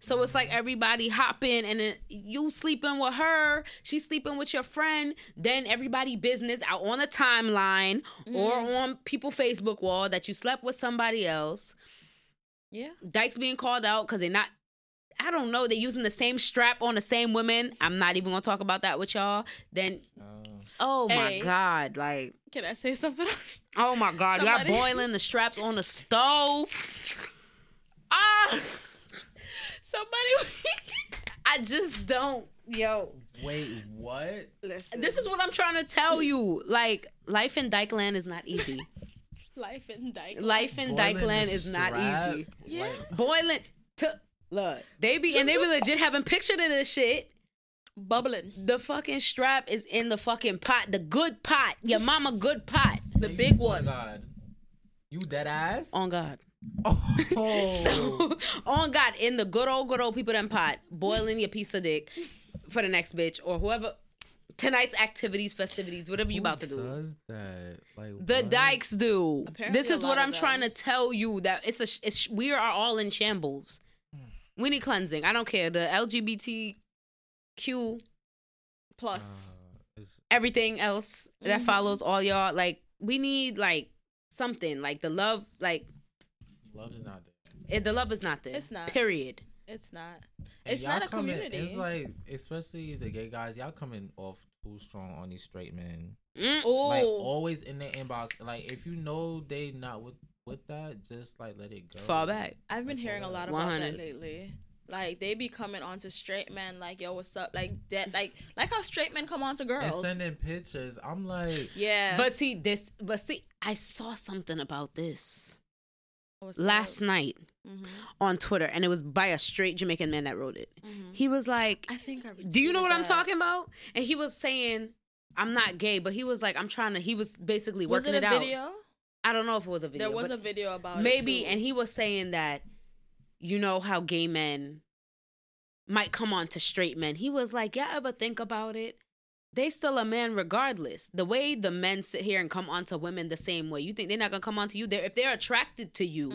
So it's like everybody hopping and then you sleeping with her, she's sleeping with your friend. Then everybody business out on the timeline or on people Facebook wall that you slept with somebody else. Yeah. Dykes being called out because they're not, I don't know, they're using the same strap on the same women. I'm not even going to talk about that with y'all. Then, my God, like. Can I say something else? Oh, my God. Somebody. Y'all boiling the straps on the stove. Somebody. I just don't. Yo. Wait, what? Listen. This is what I'm trying to tell you. Like, life in Dykeland is not easy. Life in Dykeland is not easy. Yeah. Boiling. Look, they be legit having pictures of this shit. Bubbling. The fucking strap is in the fucking pot. The good pot. Your mama good pot. The big one. God. You dead ass? On God. Oh. So, on God, in the good old people them pot, boiling your piece of dick for the next bitch or whoever. Tonight's activities, festivities, whatever you about to do. Who does that? Like, the Dykes do. Apparently this is what I'm trying to tell you, that it's we are all in shambles. We need cleansing. I don't care. The LGBTQ plus everything else that follows all y'all. Like, we need like something. Like the love. Like love is not there. The love is not there. It's not. Period. It's not. And it's not a community. It's like, especially the gay guys, y'all coming off too strong on these straight men. Like always in their inbox. Like if you know they not with that, just like let it go. Fall back. I've been hearing a lot about that lately. Like they be coming onto straight men like, yo, what's up? Like dead, like how straight men come onto girls. And sending pictures. I'm like, yeah. But see, I saw something about this last night on Twitter, and it was by a straight Jamaican man that wrote it. He was like, I think do you know what I'm talking about? And he was saying, I'm not gay, but he was like, I'm trying to, he was basically working it out. Was it a video? I don't know if it was a video. There was a video about it too. And he was saying that, you know how gay men might come on to straight men. He was like, y'all ever think about it? They still a man regardless. The way the men sit here and come onto women the same way. You think they're not going to come onto you? If they're attracted to you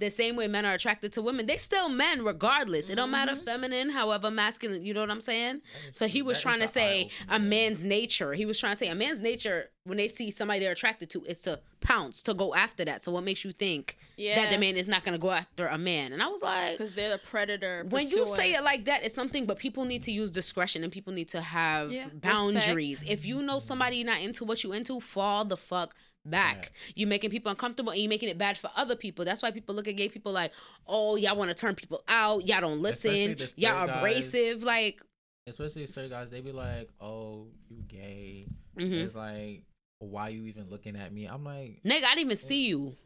the same way men are attracted to women, they still men regardless. It don't matter feminine, however masculine. You know what I'm saying? So he was trying to say a man's nature. He was trying to say a man's nature, when they see somebody they're attracted to, is to pounce, to go after that. So what makes you think that the man is not going to go after a man? And I was like... Because they're the predator. When you say it like that, it's something, but people need to use discretion and people need to have boundaries. Respect. If you know somebody not into what you into, fall the fuck back. Yeah. You're making people uncomfortable and you're making it bad for other people. That's why people look at gay people like, oh, y'all want to turn people out. Y'all don't listen. Y'all are abrasive. Like... Especially straight guys, they be like, oh, you gay. It's like... Why you even looking at me? I'm like, nigga, I didn't even see you.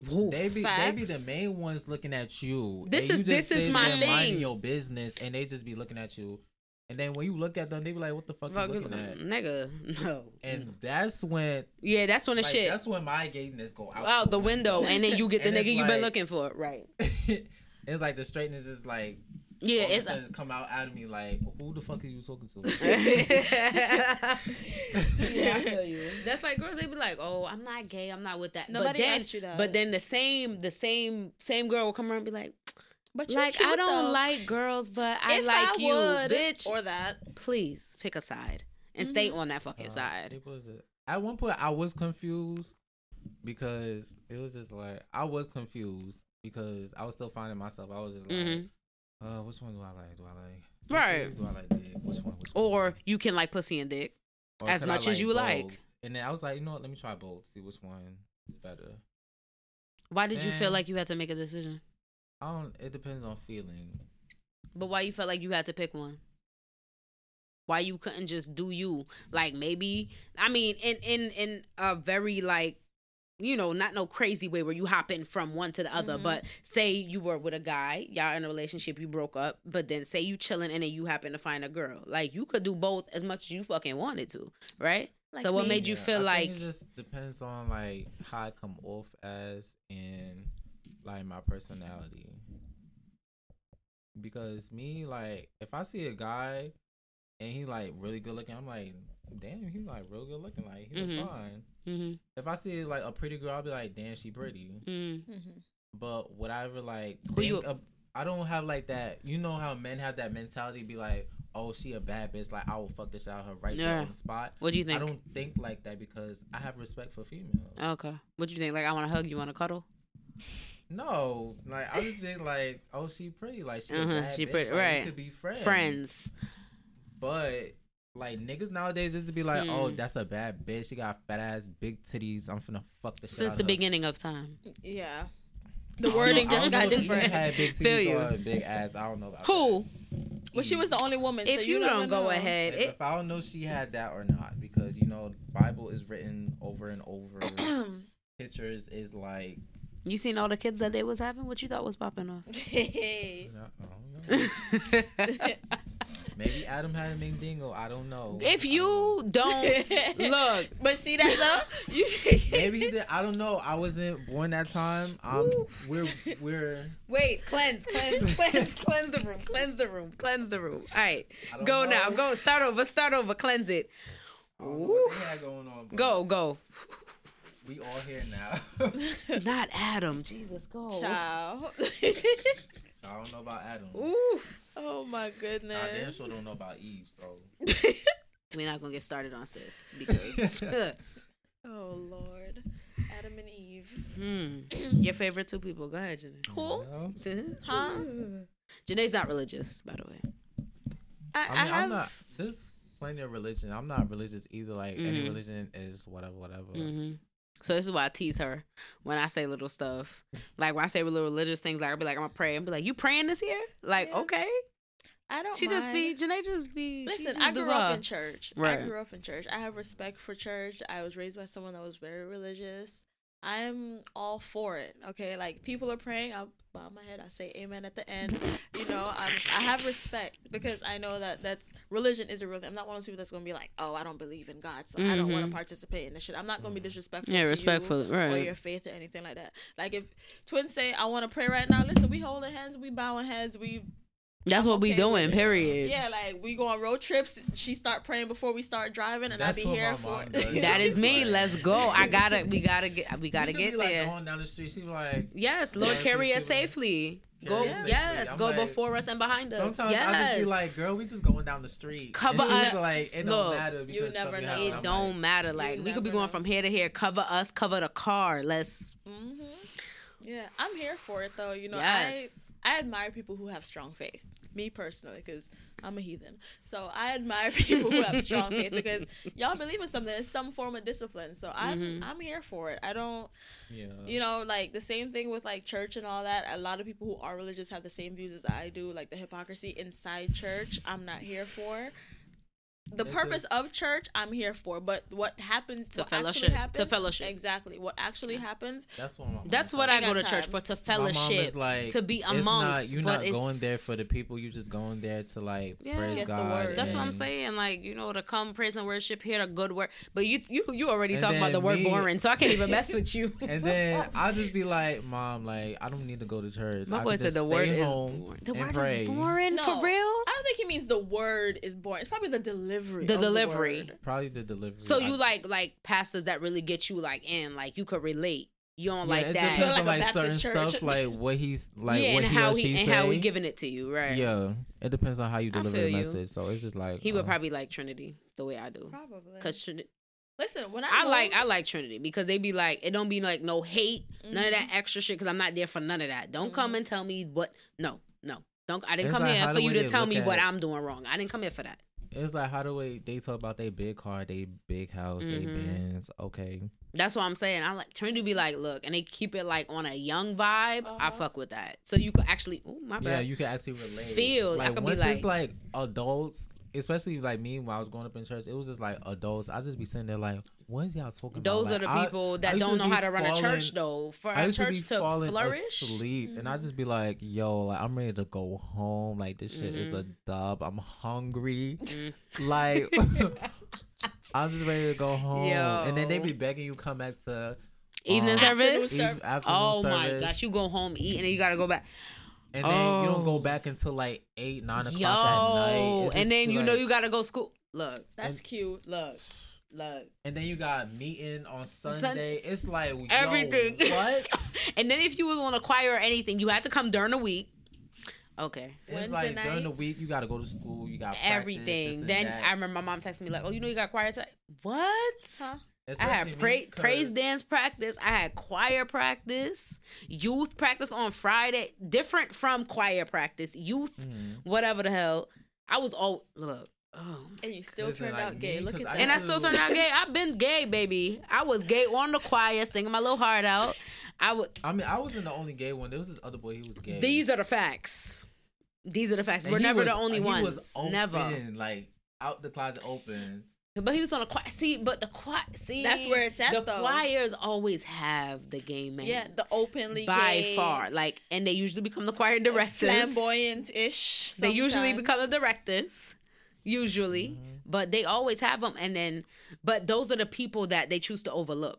They be the main ones looking at you. This is my thing. Minding your business, and they just be looking at you. And then when you look at them, they be like, "What the fuck you looking at, nigga?" No. And that's when the like, shit. That's when my gayness go out the window, and then you get the nigga you've been looking for, right? It's like the straightness is like. Yeah, it's come out of me like, who the fuck are you talking to? Yeah, I feel you. That's like girls, they be like, oh, I'm not gay, I'm not with that. Nobody asked you that. But then the same girl will come around and be like, but you're like cute, I don't like girls, but I if like I you, would, bitch. Or that, please pick a side and stay on that fucking side. At one point, I was confused because it was just like I was still finding myself. I was just like. Which one do I like? Right. Do I like dick? Which one? Or you can like pussy and dick or as much as you both. Like. And then I was like, you know what? Let me try both. See which one is better. Why did you feel like you had to make a decision? It depends on feeling. But why you felt like you had to pick one? Why you couldn't just do you? Like maybe, I mean, in a very like, you know, not no crazy way where you hopping from one to the other, but say you were with a guy, y'all in a relationship, you broke up, but then say you chilling and then you happen to find a girl. Like you could do both as much as you fucking wanted to, right? Like so what made you feel like it just depends on like how I come off as and like my personality. Because me, like if I see a guy and he like really good looking, I'm like, damn, he like real good looking, like he look fine. If I see like a pretty girl, I'll be like, damn, she pretty. But what I ever like think I don't have like that. You know how men have that mentality, be like, oh, she a bad bitch, like I will fuck this out of her right there on the spot. What do you think? I don't think like that because I have respect for females. Okay. What do you think? Like I want to hug you, want to cuddle. No, like I just think like, oh, she pretty, like she a bad she bitch. Pretty, like, right? We could be friends. But like niggas nowadays is to be like, oh, that's a bad bitch. She got fat ass, big titties. I'm finna fuck the shit out of her. Since the beginning of time. Yeah. The wording just got different. Had big titties or big ass. I don't know about who. Well, she was the only woman. If so you don't go ahead, if I don't know she had that or not, because you know, Bible is written over and over. Pictures is like. You seen all the kids that they was having? What you thought was popping off? Hey. I don't know. Maybe Adam had a Mandingo. I don't know. If you don't look, but see that though, you maybe he did. I don't know. I wasn't born that time. We're wait, cleanse the room. All right, go know. Now, go start over, cleanse it. What the hell going on? Go. We all here now. Not Adam. Jesus, go. Child. So I don't know about Adam. Ooh. Oh my goodness. I damn sure don't know about Eve, so. We're not going to get started on sis because. Oh, Lord. Adam and Eve. Your favorite two people. Go ahead, Janae. Who? Huh? Janae's not religious, by the way. I'm not. There's plenty of religion. I'm not religious either. Like, any religion is whatever. Mm-hmm. So this is why I tease her when I say little stuff. Like when I say little religious things, like I'll be like, I'm gonna pray and be like, you praying this year? Like, yeah. Okay. I don't she mind. Janae just be. Listen, I grew up in church. Right. I have respect for church. I was raised by someone that was very religious. I'm all for it. Okay. Like people are praying. I'll bow my head. I say amen at the end. You know, I have respect because I know that religion is a real thing. I'm not one of those people that's going to be like, oh, I don't believe in God, so I don't want to participate in this shit. I'm not going to be disrespectful to respectful, you right. or your faith or anything like that. Like if twins say, I want to pray right now. Listen, we holding hands, we bowing heads, we... That's what we doing, period. Yeah, like we go on road trips. She start praying before we start driving, and that's I be here for it. That is me. Let's go. We gotta get there. Like going down the street, she be like, yes, Lord, carry us safely. Go, yeah. Yes, I'm go like, before us and behind us. Sometimes I just be like, girl, we just going down the street. Cover us. Like, it don't matter. You never know. It don't matter. Like we could be going from here to here. Cover us. Cover the car. Let's. Mm-hmm. Yeah, I'm here for it though. You know, I admire people who have strong faith. Me personally, because I'm a heathen. So I admire people who have strong faith because y'all believe in something. It's some form of discipline. So I'm here for it. I don't, you know, like the same thing with like church and all that. A lot of people who are religious have the same views as I do. Like the hypocrisy inside church, I'm not here for. The purpose of church, I'm here for, but what happens to fellowship? To fellowship, exactly. What actually happens? That's what. That's what I go to church for. To fellowship, like, to be amongst. You're not going there for the people. You just going there to like praise God. That's what I'm saying. Like you know, to come praise and worship, hear the good word. But you already talking about the word boring, so I can't even mess with you. And then I'll just be like, Mom, like I don't need to go to church. My boy said the word is boring. The word is boring for real. I don't think he means the word is boring. It's probably the delivery. So you like pastors that really get you like in, like you could relate. You don't like it that. Depends on like certain stuff, like what he's like, what he or she say, and how he giving it to you, right? Yeah, it depends on how you deliver the message. So it's just like he would probably like Trinity the way I do, probably. Cause listen, when I like Trinity because they be like it don't be like no hate, none of that extra shit. Cause I'm not there for none of that. Don't come and tell me what. No. I didn't come here for you to tell me what I'm doing wrong. I didn't come here for that. It's like, how do they talk about their big car, their big house, their bands? Okay. That's what I'm saying. I'm like, trying to be like, look, and they keep it like on a young vibe. I fuck with that. So you could actually, you can actually relate. Feel. Like, I could once be like, it's like adults, especially like me when I was growing up in church, it was just like adults. I just be sitting there like, what is y'all talking about? Those are the people that don't know how to run a church though. For a church to flourish, and I just be like, yo, like I'm ready to go home. Like this shit is a dub. I'm hungry. Like I'm just ready to go home. Yo. And then they be begging you come back to evening service. My gosh, you go home eat and then you gotta go back. And then you don't go back until like 8, 9 o'clock at night. It's and then you know you gotta go school. Look, that's cute. Look. And then you got meeting on Sunday. It's like everything. What? And then if you was on a choir or anything, you had to come during the week. Okay. It's Wednesday like nights, during the week you gotta go to school. You got everything. Practice, then I remember my mom texted me like, "Oh, you know you got choir tonight." What? Huh? Especially I had praise dance practice. I had choir practice, youth practice on Friday. Different from choir practice, youth, whatever the hell. I was all look. Oh, and you still turned out gay. Look at that. And I still turned out gay. I've been gay, baby. I was gay on the choir, singing my little heart out. I wasn't the only gay one. There was this other boy. He was gay. These are the facts. These are the facts. And we're never the only ones. Was open, never like out the closet open. But he was on a choir. See, but the choir. See, that's where it's at. The choirs always have the gay man. Yeah, the openly by gay. Far. Like, and they usually become the choir directors. Flamboyant-ish. They usually become the directors. Usually, but they always have them. And then, but those are the people that they choose to overlook.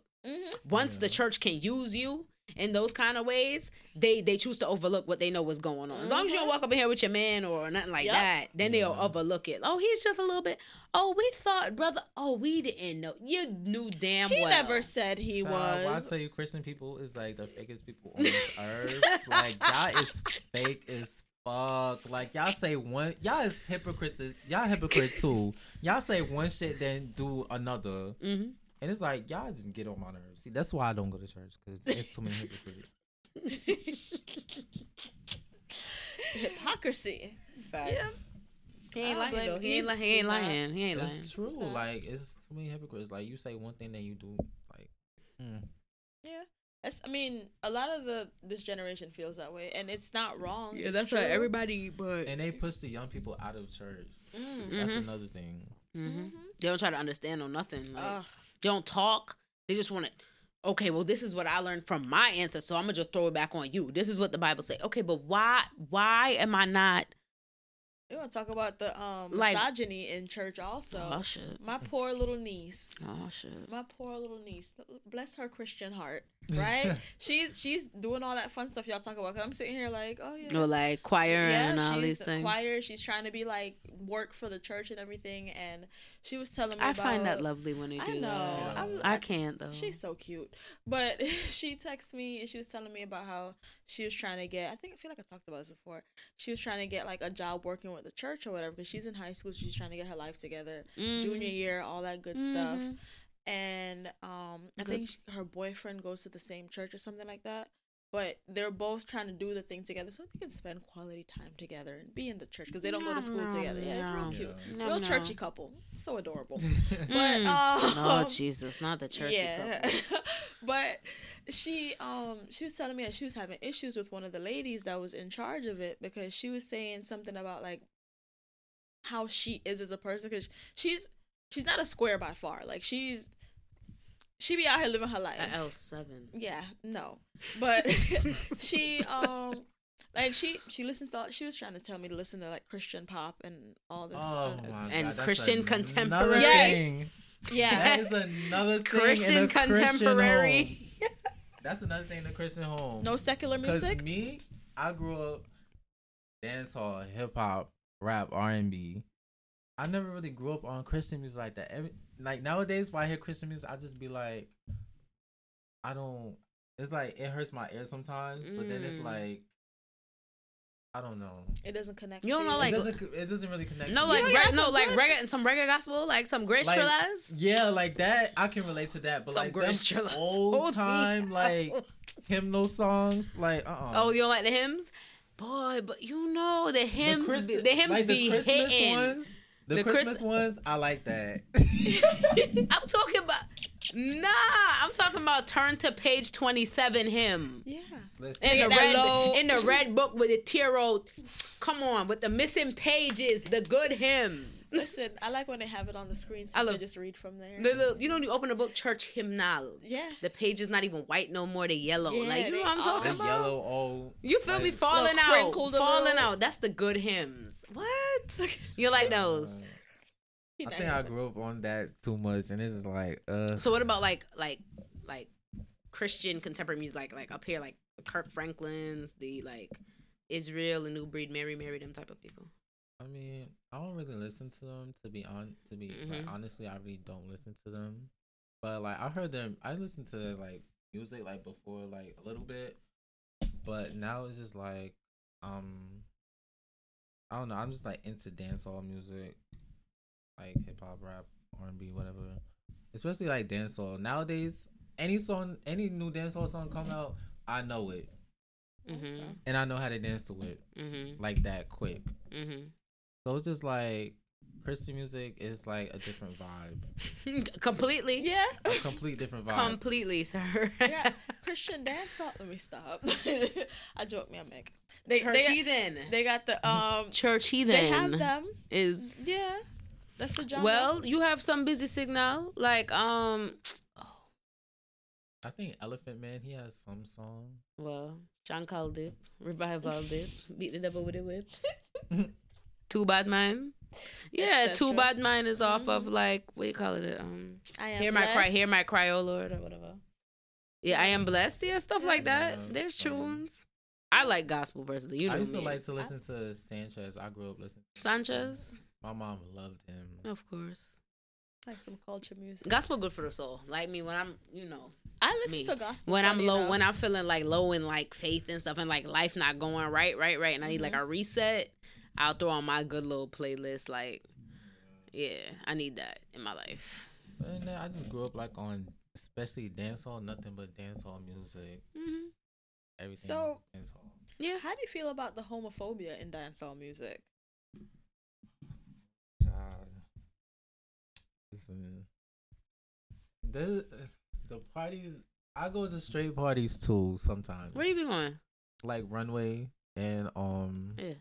Once the church can use you in those kind of ways, they choose to overlook what they know was going on. As long as you don't walk up in here with your man or nothing like that, then they'll overlook it. Oh, he's just a little bit. Oh, we thought, brother. Oh, we didn't know. You knew damn well. He never said he was. Why I tell you Christian people is like the fakest people on this earth. Like, y'all is fake as fuck. Like, y'all say one. Y'all is hypocrite. Y'all hypocrite too. Y'all say one shit then do another. And it's like, y'all just get on my nerves. See, that's why I don't go to church, because there's too many hypocrites. Hypocrisy. Facts. Yeah. He ain't lying. He ain't lying. It's true. Like, it's too many hypocrites. Like, you say one thing, then you do, like, Yeah. I mean, a lot of this generation feels that way, and it's not wrong. Yeah, that's right. Everybody, but... And they push the young people out of church. That's another thing. They don't try to understand or nothing. Like, they don't talk. They just want to, okay, well, this is what I learned from my ancestors, so I'm going to just throw it back on you. This is what the Bible says. Okay, but why am I not? We're going to talk about the misogyny in church also. Oh, shit. My poor little niece. Oh, shit. My poor little niece. Bless her Christian heart, right? she's doing all that fun stuff y'all talk about. Cause I'm sitting here like, oh, yeah. Or like choir and all these things. Choir. She's trying to be like, work for the church and everything. And she was telling me I find that lovely when they do that. I know. That. I can't, though. She's so cute. But she texted me and she was telling me about how she was trying to get, I feel like I talked about this before. She was trying to get like a job working with the church or whatever, because she's in high school. She's trying to get her life together, junior year, all that good stuff. And I think her boyfriend goes to the same church or something like that. But they're both trying to do the thing together so they can spend quality time together and be in the church, because they don't go to school together. Yeah, it's real cute. Yeah. Real churchy couple. So adorable. But oh, Jesus, not the churchy couple. But she was telling me that she was having issues with one of the ladies that was in charge of it, because she was saying something about like how she is as a person, because she's not a square by far. Like, she be out here living her life. L7. Yeah, no. But she, like, she listens to, she was trying to tell me to listen to, like, Christian pop and all this. Oh, my God. Christian contemporary. Yes. Yeah. That is another thing. Christian contemporary. Christian that's another thing in the Christian home. No secular music? Because me, I grew up dance hall, hip-hop, rap, R&B. I never really grew up on Christian music like that. Like, nowadays, when I hear Christian music, I just be like, I don't... It's like, it hurts my ear sometimes, but then it's like, I don't know. It doesn't connect. You don't know, like... It doesn't really connect. No, like, reggae, some reggae gospel, like some Grace Trillas. Yeah, like that, I can relate to that, but some like Grace them Trillas. Old-time, like, hymnal songs, like, Oh, you don't like the hymns? Boy, but you know, the hymns be Christmas hitting. Ones, the Christmas ones, I like that. I'm talking about turn to page 27 hymn. Yeah. Listen. In the red book with the tear roll. Come on, with the missing pages, the good hymn. Listen, I like when they have it on the screen, so you can just read from there. You know, when you open a book, church hymnal. Yeah. The page is not even white no more, they're yellow. Yeah, like, you know what I'm talking about? Yellow, old. You feel me? Falling out. Falling out. That's the good hymns. What? You like those? I think I grew up on that too much, and this is like, So what about like Christian contemporary music, like up here, like Kirk Franklin's, the like Israel and New Breed, Mary, them type of people? I mean, I don't really listen to them, like, honestly, I really don't listen to them. But like, I listened to like music like before, like a little bit, but now it's just like, I don't know. I'm just like into dancehall music, like hip hop, rap, R&B, whatever. especially like dancehall. Nowadays, any song, any new dancehall song come out, I know it, mm-hmm. and I know how to dance to it mm-hmm. like that quick. Mm-hmm. So it's just like Christian music is like a different vibe. Completely, yeah. A complete different vibe. Completely, sir. Yeah, Christian dance hall. Let me stop. I joke, me, I'm Meg. Church heathen. They got the church heathen. They have them. Is yeah. That's the job. Well, you have some busy signal like I think Elephant Man, he has some song. Well, John Caldip, Revival Dip, Beat the Devil with a Whip. Too Bad Mine. Yeah, Too Bad Mine is off of like what do you call it? Hear My Cry, O Lord or whatever. Yeah, I Am Blessed, yeah, stuff like that. There's tunes. I like gospel personally. You know I used to like to listen to Sanchez. I grew up listening to Sanchez. My mom loved him. Of course. Like some culture music. Gospel good for the soul. Like me when I'm, you know. I listen to gospel. When I'm low, when I'm feeling like low in like faith and stuff and like life not going right. And I need like a reset. I'll throw on my good little playlist. Like, yeah, I need that in my life. And I just grew up like on, especially dancehall, nothing but dancehall music. Mm-hmm. Everything. So, dancehall. Yeah. How do you feel about the homophobia in dancehall music? Listen, the parties, I go to straight parties too sometimes. Where you been going? Like Runway and yeah.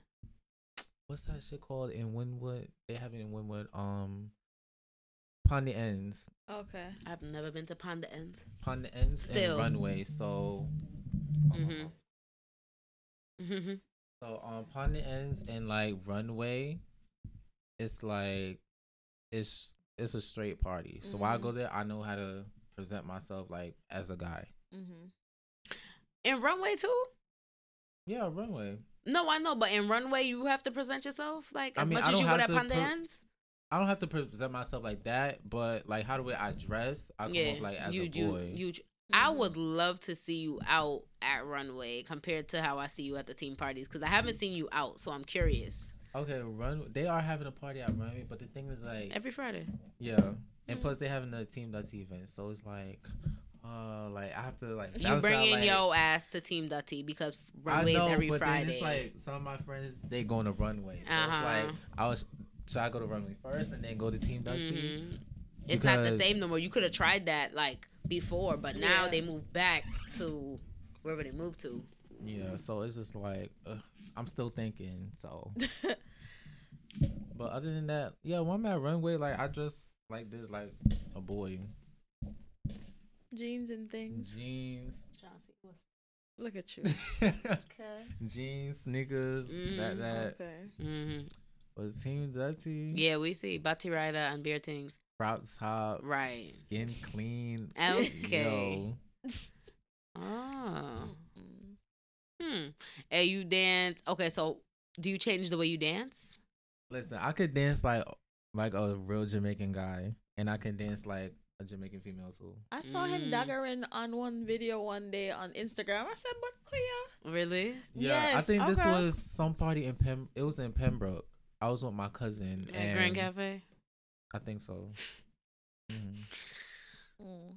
What's that shit called in Wynwood? They have it in Wynwood. Pon di Endz. Okay, I've never been to Pon di Endz. Pon di Endz still. And Runway. So. Mm-hmm. So Pon di Endz and like Runway, it's like it's a straight party. So while I go there, I know how to present myself like as a guy. Mm-hmm. In Runway too. Yeah, Runway. No, I know, but in Runway, you have to present yourself like as much as you would at Pon di Endz. I don't have to present myself like that, but like how do I dress? I come off like as a boy. I would love to see you out at Runway compared to how I see you at the team parties because I haven't seen you out, so I'm curious. Okay, they are having a party at Runway, but the thing is like every Friday. Yeah, and plus they having a Team Dutty event, so it's like. I have to like. You bring in like, your ass to Team Dutty because Runway's every Friday. Then it's like some of my friends they going to Runway, so it's like should I go to Runway first and then go to Team Dutty? Mm-hmm. It's not the same no more. You could have tried that like before, but now they moved back to wherever they moved to. Yeah, so it's just like I'm still thinking. So, but other than that, yeah, when I'm at Runway, like I dress like this, like a boy. Jeans and things. Jeans. Look at you. Okay. Jeans, sneakers, that. Okay. Mm-hmm. Was Team Dutty? Yeah, we see Batty Rider and beer things. Crop top. Right. Skin clean. Okay. Oh. And you dance. Okay, so do you change the way you dance? Listen, I could dance like a real Jamaican guy, and I can dance like. A Jamaican female too. I saw him daggering on one video one day on Instagram. I said, "But Kuya." Really? Yeah. Yes. I think this was some party in It was in Pembroke. I was with my cousin. At Grand Cafe. I think so. So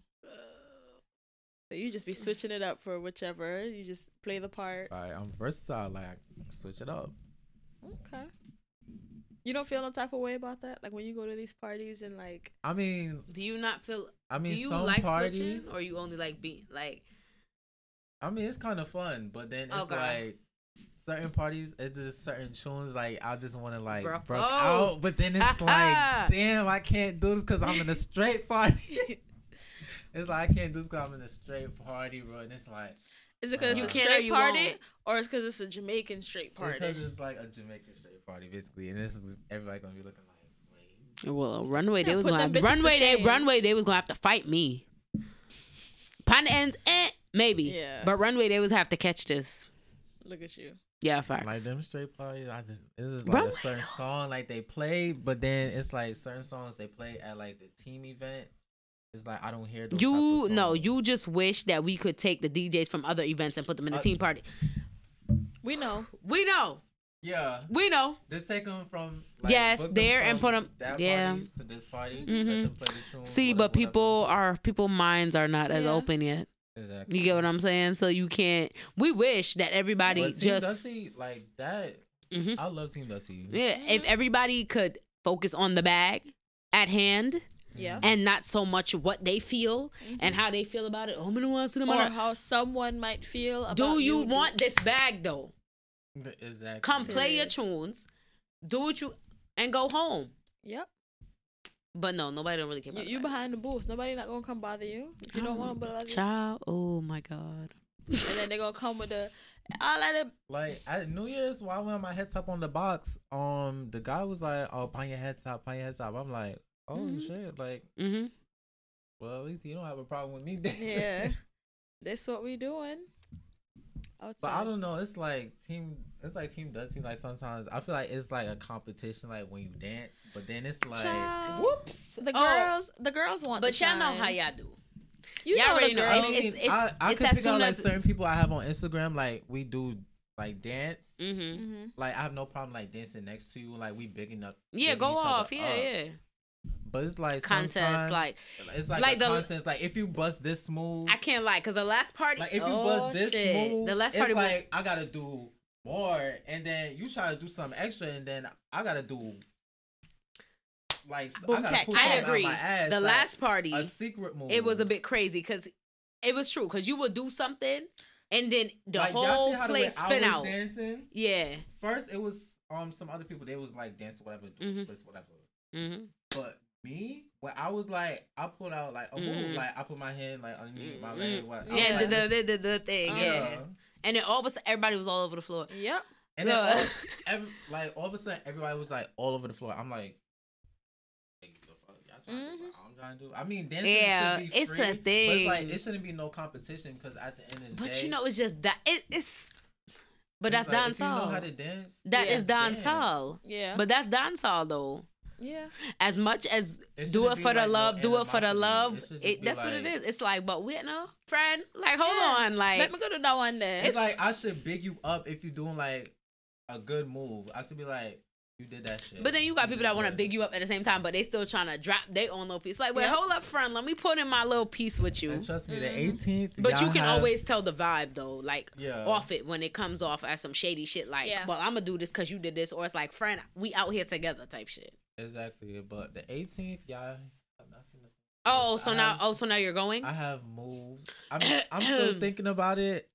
you just be switching it up for whichever. You just play the part. All right, I'm versatile. Like I switch it up. Okay. You don't feel no type of way about that? Like when you go to these parties and like do you not feel do you some like parties, switching or you only like being like it's kind of fun, but then it's like certain parties, it's just certain tunes like I just want to like broke out, but then it's like damn, I can't do this cuz I'm in a straight party. It's like I can't do this cuz I'm in a straight party, bro, and it's like is it because it's a straight party or it's because it's a Jamaican straight party? It's because it's like a Jamaican straight party, basically. And this is everybody going to be looking like, wait. Well, Runway, they was going to have to fight me. Pon di Endz, maybe. Yeah. But Runway, they was have to catch this. Look at you. Yeah, facts. Like them straight parties, this is like Runway, a certain song like they play, but then it's like certain songs they play at like the team event. It's like I don't hear those songs. No, you just wish that we could take the DJs from other events and put them in the team party. We know. Yeah. We know. Just take them from... Like, yes, there and put them... That party to this party. Mm-hmm. Let them play the tune. See, whatever, but people are... People's minds are not as open yet. Exactly. You get what I'm saying? So you can't... We wish that everybody but just... Team Dutty, like that... Mm-hmm. I love Team Dutty. Yeah, if everybody could focus on the bag at hand... Yeah, and not so much what they feel and how they feel about it. Oh, or how someone might feel about it. Do you want this bag though? Exactly. Come play your tunes, do what you and go home. Yep. But no, nobody don't really care about you. You behind the booth. Nobody not gonna come bother you if you don't want to bother you. Child, oh my God. And then they gonna come with the all of the like at New Year's while I went my head top on the box. The guy was like, "Oh, pon your head top, pon your head top." I'm like, oh shit! Like, well, at least you don't have a problem with me. Then. Yeah, that's what we doing. Outside. But I don't know. It's like team. It's like Team Dutty. Like sometimes I feel like it's like a competition. Like when you dance, but then it's like, child, whoops. The girls want. But y'all know how y'all do. Y'all already know. I can pick out like certain people I have on Instagram. Like we do. Like dance, like I have no problem like dancing next to you. Like we bigging up. Yeah, go off. Yeah. But it's like contest, like it's like the contest. Like if you bust this move, I can't lie, cause the last party. Like if you bust this move, the last party it's like I gotta do more, and then you try to do something extra, and then I gotta do like boom, I gotta pull something out my ass. The last party, a secret move. It was a bit crazy, cause it was true, cause you would do something, and then the like, whole place spin out. Dancing? Yeah. First, it was some other people. They was like dancing, whatever, splits, whatever. But me, when I was like, I pulled out like a move, like I put my hand like underneath my leg. What, yeah, like, the thing, yeah. And then all of a sudden, everybody was all over the floor. Yep. And then all of a sudden, everybody was like all over the floor. I'm like, hey, the fuck, y'all trying to do what I'm trying to do? I mean, dancing should be free. Yeah, it's a thing. But it's like, it shouldn't be no competition because at the end of the day. But you know, it's just that. It's... But that's like, dancehall. You know how to dance? That is dancehall. Yeah. But that's dancehall, though. Yeah. As much as do it for the love. That's like, what it is. It's like, but we no friend. Like, hold on. Like, let me go to that one day. It's like I should big you up if you're doing like a good move. I should be like, you did that shit. But then you got people that want to big you up at the same time, but they still trying to drop their own little piece. Like, wait, hold up, friend. Let me put in my little piece with you. And trust me, the 18th. But you can always tell the vibe though, like off it when it comes off as some shady shit. Like, well, I'm gonna do this because you did this, or it's like, friend, we out here together type shit. Exactly, but the 18th, y'all have not seen the. Oh, so now you're going. I have moved. I'm still thinking about it.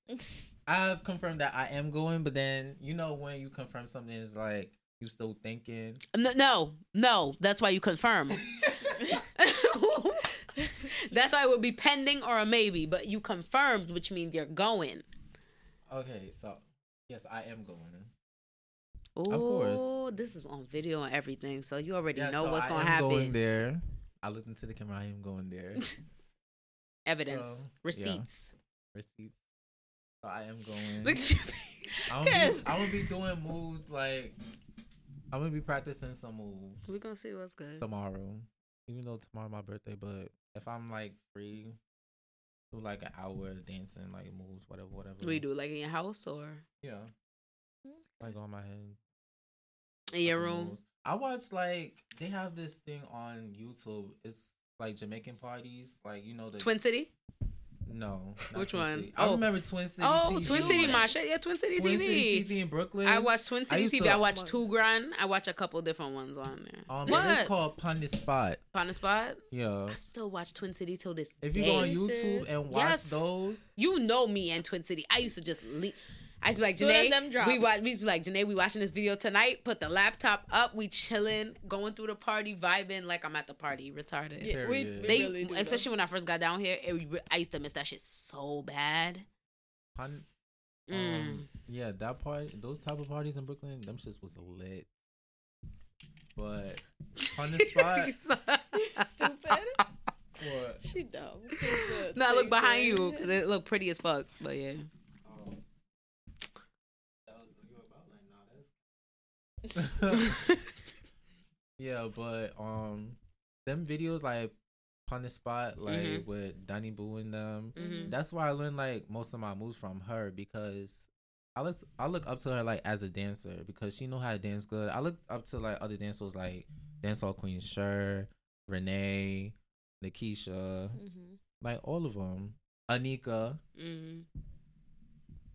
I've confirmed that I am going, but then you know when you confirm something, it's like you still thinking. No, that's why you confirm. That's why it would be pending or a maybe, but you confirmed, which means you're going. Okay, so yes, I am going. Oh, this is on video and everything, so you already know what's gonna happen. Going there, I looked into the camera. I am going there. Evidence, so, receipts. So I am going. Look at you. I'm gonna be doing moves like I'm gonna be practicing some moves. We're gonna see what's good tomorrow. Even though tomorrow my birthday, but if I'm like free, do like an hour dancing, like moves, whatever. We do like in your house or like on my head. In your room? I watch, like, they have this thing on YouTube. It's, like, Jamaican parties. Like, you know the... Twin City? No. Which one? City. I remember Twin City TV. Oh, Twin City, my shit. Yeah, Twin City TV. Twin City TV in Brooklyn. I watch Twin City TV. I watch Two Grand. I watch a couple different ones on there. It's called Punny Spot. Punny Spot? Yeah. I still watch Twin City till this day. If you go on YouTube and watch those... You know me and Twin City. I used to just... I used to be like, Janae, we watching this video tonight. Put the laptop up. We chilling, going through the party, vibing like I'm at the party. Retarded. Yeah, they really do. Especially when I first got down here, I used to miss that shit so bad. Yeah, that part, those type of parties in Brooklyn, them shits was lit. But on the spot, stupid. What? She dumb. No, I look behind you because it look pretty as fuck. But yeah. Yeah, but them videos like Punny Spot, like with Danny Boo and them. That's why I learned like most of my moves from her because I look up to her like as a dancer because she know how to dance good. I look up to like other dancers like dancehall queen Cher, Renee, Nakisha, mm-hmm. like all of them. Anika, mm-hmm.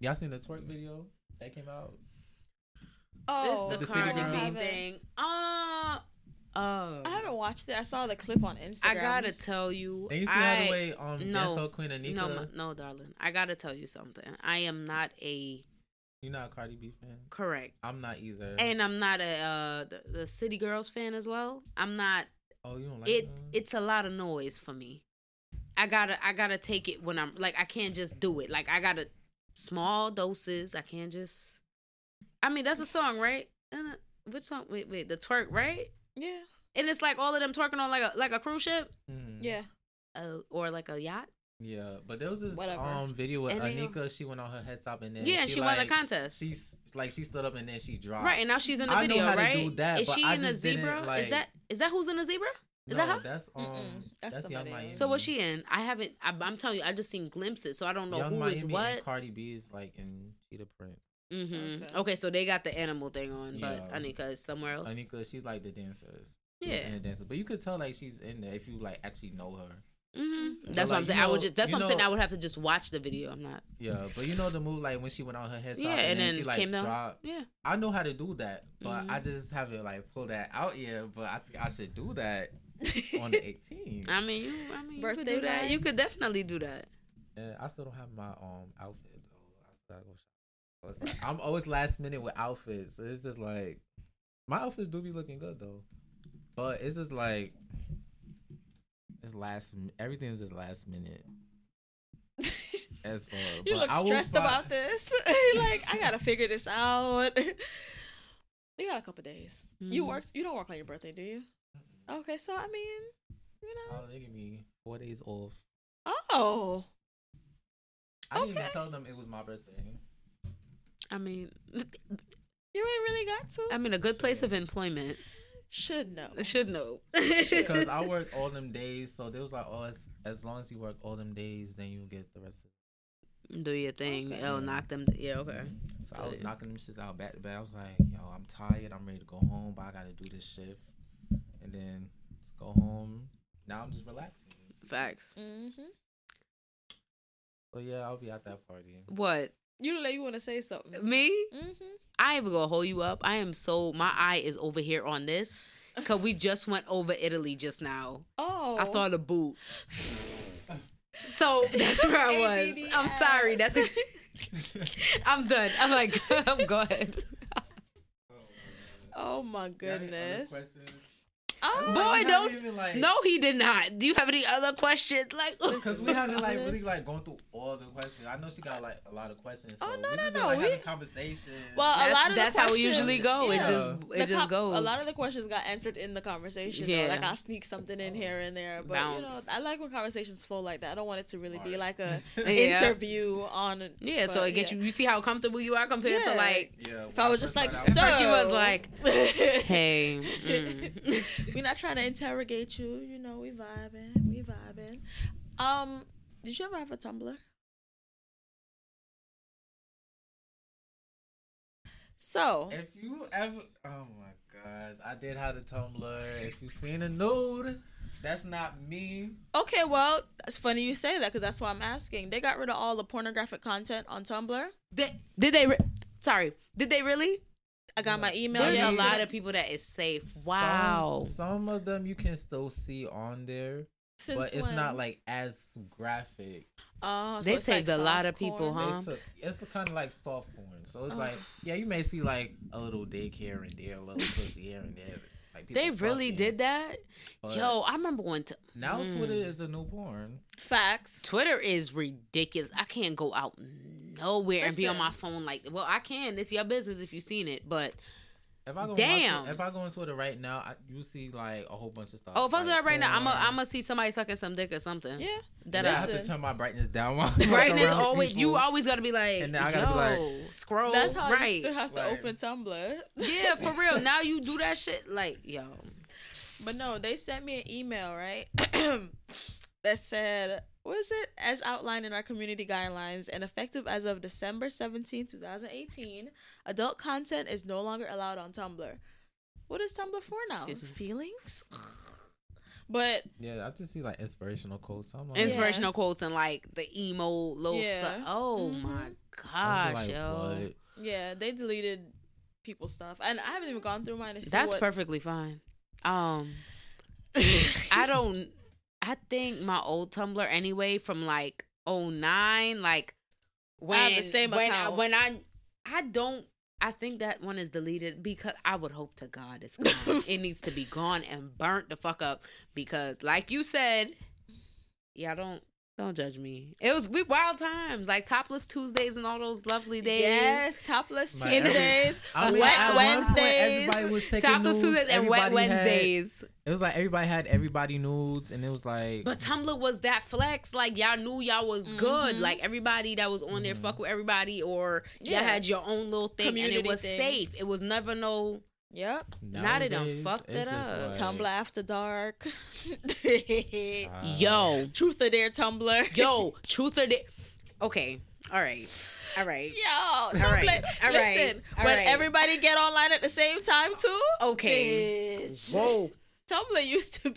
y'all seen the twerk video that came out? Oh, it's the Cardi B thing. I haven't watched it. I saw the clip on Instagram. I gotta tell you. And you see how the way dancehall queen Anika? No, darling. I gotta tell you something. I am not a. You're not a Cardi B fan. Correct. I'm not either. And I'm not a the City Girls fan as well. I'm not. Oh, you don't like it? Them? It's a lot of noise for me. I gotta take it when I'm like I can't just do it. Like I gotta small doses. I can't just. I mean that's a song, right? And which song? Wait, the twerk, right? Yeah. And it's like all of them twerking on like a cruise ship. Mm. Yeah. Or like a yacht. Yeah, but there was this video with Anika. She went on her headtop and then she won the contest. She's like she stood up and then she dropped. Right, and now she's in the video. I know how to do that. Is she in a zebra? Like... Is that who's in a zebra? Is that her? That's Young Miami. So what's she in? I haven't. I'm telling you, I just seen glimpses, so I don't know who is what. And Cardi B is like in Cheetah Print. Mm-hmm. Okay, so they got the animal thing on, but Anika is somewhere else. Anika, she's like the dancers. Yeah, she's in the dancer, but you could tell like she's in there if you like actually know her. Mm-hmm. That's like, what I'm saying. I would have to just watch the video. I'm not. Yeah, but you know the move like when she went on her headtop and then she like dropped. Yeah, I know how to do that, but I just haven't like pulled that out yet. But I think I should do that on the 18th. I mean, birthday you could do that. You could definitely do that. And I still don't have my outfit though. I still like, I'm always last minute with outfits. So it's just like my outfits do be looking good though, but it's just like. Everything is just last minute. As far you look stressed about this. You're like, I gotta figure this out. You got a couple days. Mm-hmm. You don't work on your birthday, do you? Mm-hmm. Okay, so I mean, you know. Oh, they give me 4 days off. Oh. I didn't even tell them it was my birthday. I mean, you ain't really got to. I mean, a good place of employment. Should know. Because I work all them days, so they was like, oh, as long as you work all them days, then you get the rest of it. Do your thing. Okay. It'll knock them. Yeah, okay. So I was knocking them shits out back to back. I was like, yo, I'm tired. I'm ready to go home, but I got to do this shift. And then go home. Now I'm just relaxing. Facts. Mm-hmm. So, yeah, I'll be at that party. What? You look like you want to say something. Me? Mm-hmm. I ain't gonna hold you up. I am so... My eye is over here on this. Because we just went over Italy just now. Oh. I saw the boot. So, that's where I was. ADDS. I'm sorry. I'm done. I'm like, I'm going. Oh, my goodness. Oh, boy, don't. Like... No, he did not. Do you have any other questions? Like, because we haven't like really like going through all the questions. I know she got like a lot of questions. So we just been having conversations. Well, that's how we usually go. Yeah. It just goes. A lot of the questions got answered in the conversation. Yeah, though. Like I sneak something in here and there, but you know, I like when conversations flow like that. I don't want it to really be like a interview on. Yeah, but, so it gets you. You see how comfortable you are compared to like. Yeah, if I was just like, so she was like, hey. Mm. We're not trying to interrogate you. You know, we vibing. Did you ever have a Tumblr? So. If you ever, oh my gosh, I did have a Tumblr. If you seen a nude, that's not me. Okay, well, that's funny you say that because that's why I'm asking. They got rid of all the pornographic content on Tumblr. Did they really? I got my email. There's a lot of people that is safe. Wow. Some of them you can still see on there, but it's not like as graphic. Oh, they saved a lot of people, huh? It's kind of like soft porn. So it's like, yeah, you may see like a little dick here and there, a little pussy here and there. Like they really did that? Yo, I remember one time. Now Twitter is the new porn. Facts. Twitter is ridiculous. I can't go out nowhere and be on my phone like, well, I can. It's your business if you've seen it, but if I go on Twitter right now, you see like a whole bunch of stuff. Oh, if I do that right now, I'm gonna see somebody sucking some dick or something. Yeah, I have to turn my brightness down. Brightness always. You always gotta be like, and I gotta be like, scroll. That's how I used to have to open Tumblr. Yeah, for real. Now you do that shit, like yo. But no, they sent me an email right that said was it as outlined in our community guidelines and effective as of December 17, 2018, adult content is no longer allowed on Tumblr. What is Tumblr for now? Excuse me. Feelings? But yeah, I just see like inspirational quotes. I'm like, inspirational quotes and like the emo little stuff. Oh my gosh, like, yo. What? Yeah, they deleted people's stuff, and I haven't even gone through mine. That's perfectly fine. I think my old Tumblr anyway from like 2009, like when I have the same account. I think that one is deleted because I would hope to God it's gone. It needs to be gone and burnt the fuck up because, like you said, yeah, don't judge me. It was wild times, like Topless Tuesdays and all those lovely days. Yes, Topless Tuesdays, Wet Wednesdays. Everybody was taking Topless nudes, Tuesdays and Wet Wednesdays. It was like everybody had everybody nudes, and it was like. But Tumblr was that flex, like y'all knew y'all was good, like everybody that was on there fuck with everybody, or y'all had your own little thing, community and it was safe. It was never no. Yep. Now they done fucked it up. Like... Tumblr After Dark. Yo. Truth or Dare Tumblr. Yo. Truth or Dare. Okay. All right. Yo. All right. Listen. All right. When everybody get online at the same time too. Okay. Bitch. Whoa. Tumblr used to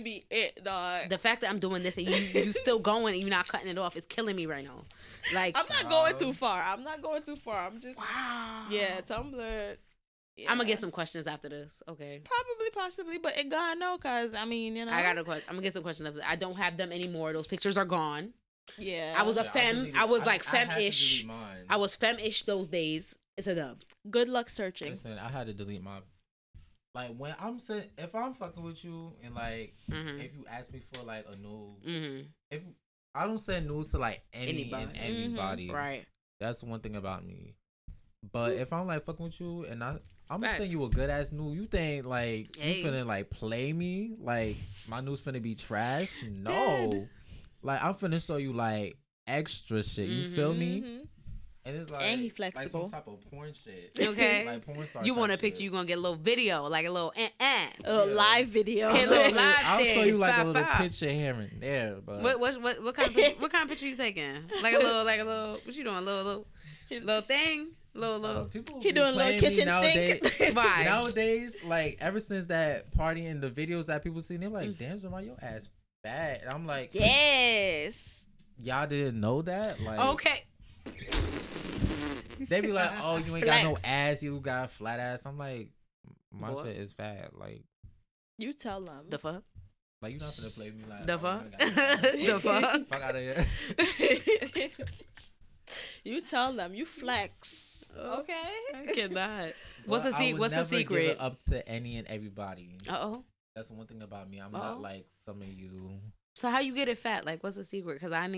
be it, dog. The fact that I'm doing this and you still going and you're not cutting it off is killing me right now. Like I'm not going too far. I'm just Tumblr. Yeah. I'm gonna get some questions after this. Okay. Probably, possibly, but it gotta know because I mean, you know. I got a question. I'm gonna get some questions after this. I don't have them anymore. Those pictures are gone. Yeah. I was a femme. I was femme-ish. I was femme-ish those days. It's a dub. Good luck searching. Listen, I had to delete mine. Like when I'm sitting, if I'm fucking with you and like if you ask me for like a nude, if I don't send nudes to like anybody, right? That's one thing about me. But if I'm like fucking with you and I'm gonna send you a good ass nude, you think like you finna like play me? Like my nudes finna be trash? No, dude. Like I'm finna show you like extra shit. You feel me? And it's like, and he flexible. Like some type of porn shit. Okay. Like porn star. You want a picture, you're going to get a little video, like a little live video. Okay, I'll show you like a little picture here and there. But what kind of picture you taking? Like a little, what you doing? A little thing? Little. He doing a little kitchen sink. Nowadays, like ever since that party and the videos that people see, they're like, damn, Jamal, your ass fat. And I'm like, yes. Y'all didn't know that? Like, okay. They be like, oh, you ain't flex. Got no ass, you got a flat ass. I'm like, my shit is fat. Like, you tell them. The fuck? Like, you're not finna play me like the fuck? The fuck? Fuck out of here. You tell them. You flex. Okay? I cannot. What's the secret? Give it up to any and everybody. Uh-oh. That's one thing about me. I'm not like some of you. So how you get it fat? Like, what's the secret? Because I'm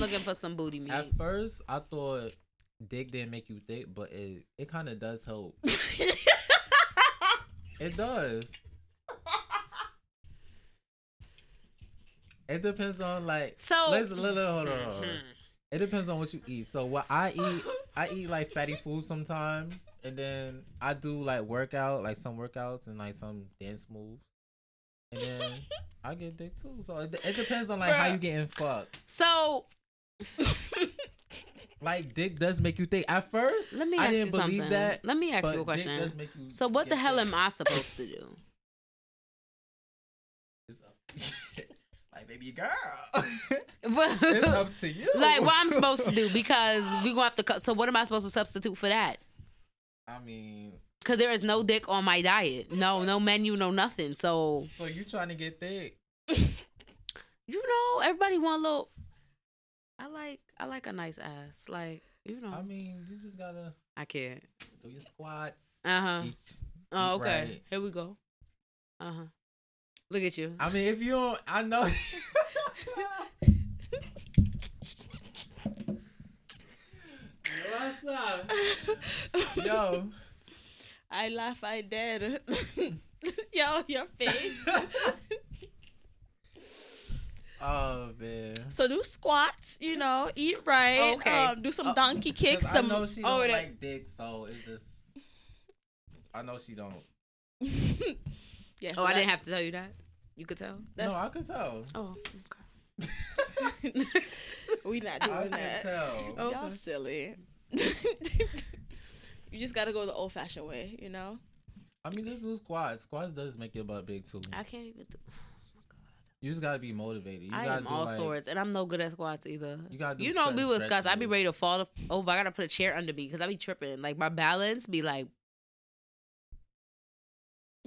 looking for some booty meat. At first, I thought... dick didn't make you thick, but it kind of does help. It does. It depends on like. So hold on. It depends on what you eat. So what I eat like fatty food sometimes, and then I do like some workouts and like some dance moves. And then I get dick too. So it depends on like how you getting fucked. So. Like, dick does make you think. At first, I didn't believe that. Let me ask you a question. So what the hell am I supposed to do? It's up to you. Like, baby girl. It's up to you. Like, what I'm supposed to do, because we're going to have to cut. So what am I supposed to substitute for that? I mean... because there is no dick on my diet. No menu, no nothing. So you trying to get thick. You know, everybody want a little... I like a nice ass. Like, you know. I mean, you just gotta. I can't. Do your squats. Eat, oh, okay. Right. Here we go. Look at you. I mean, if you don't, I know. What's up? Yo. I laugh, I dead. Yo, your face. Oh man! So do squats, you know, eat right. Okay. Do some donkey kicks. I know she don't like dick, so it's just I know she don't. Yeah. So I didn't have to tell you that. You could tell? That's... No, I could tell. Oh, okay. We not doing that. Could tell. Y'all silly. You just got to go the old-fashioned way, you know? I mean, just do squats. Squats does make your butt big, too. I can't even do... You just gotta be motivated. You I am all like, sorts, and I'm no good at squats either. You gotta do know me with squats. I be ready to fall over. I gotta put a chair under me because I be tripping. Like my balance be like.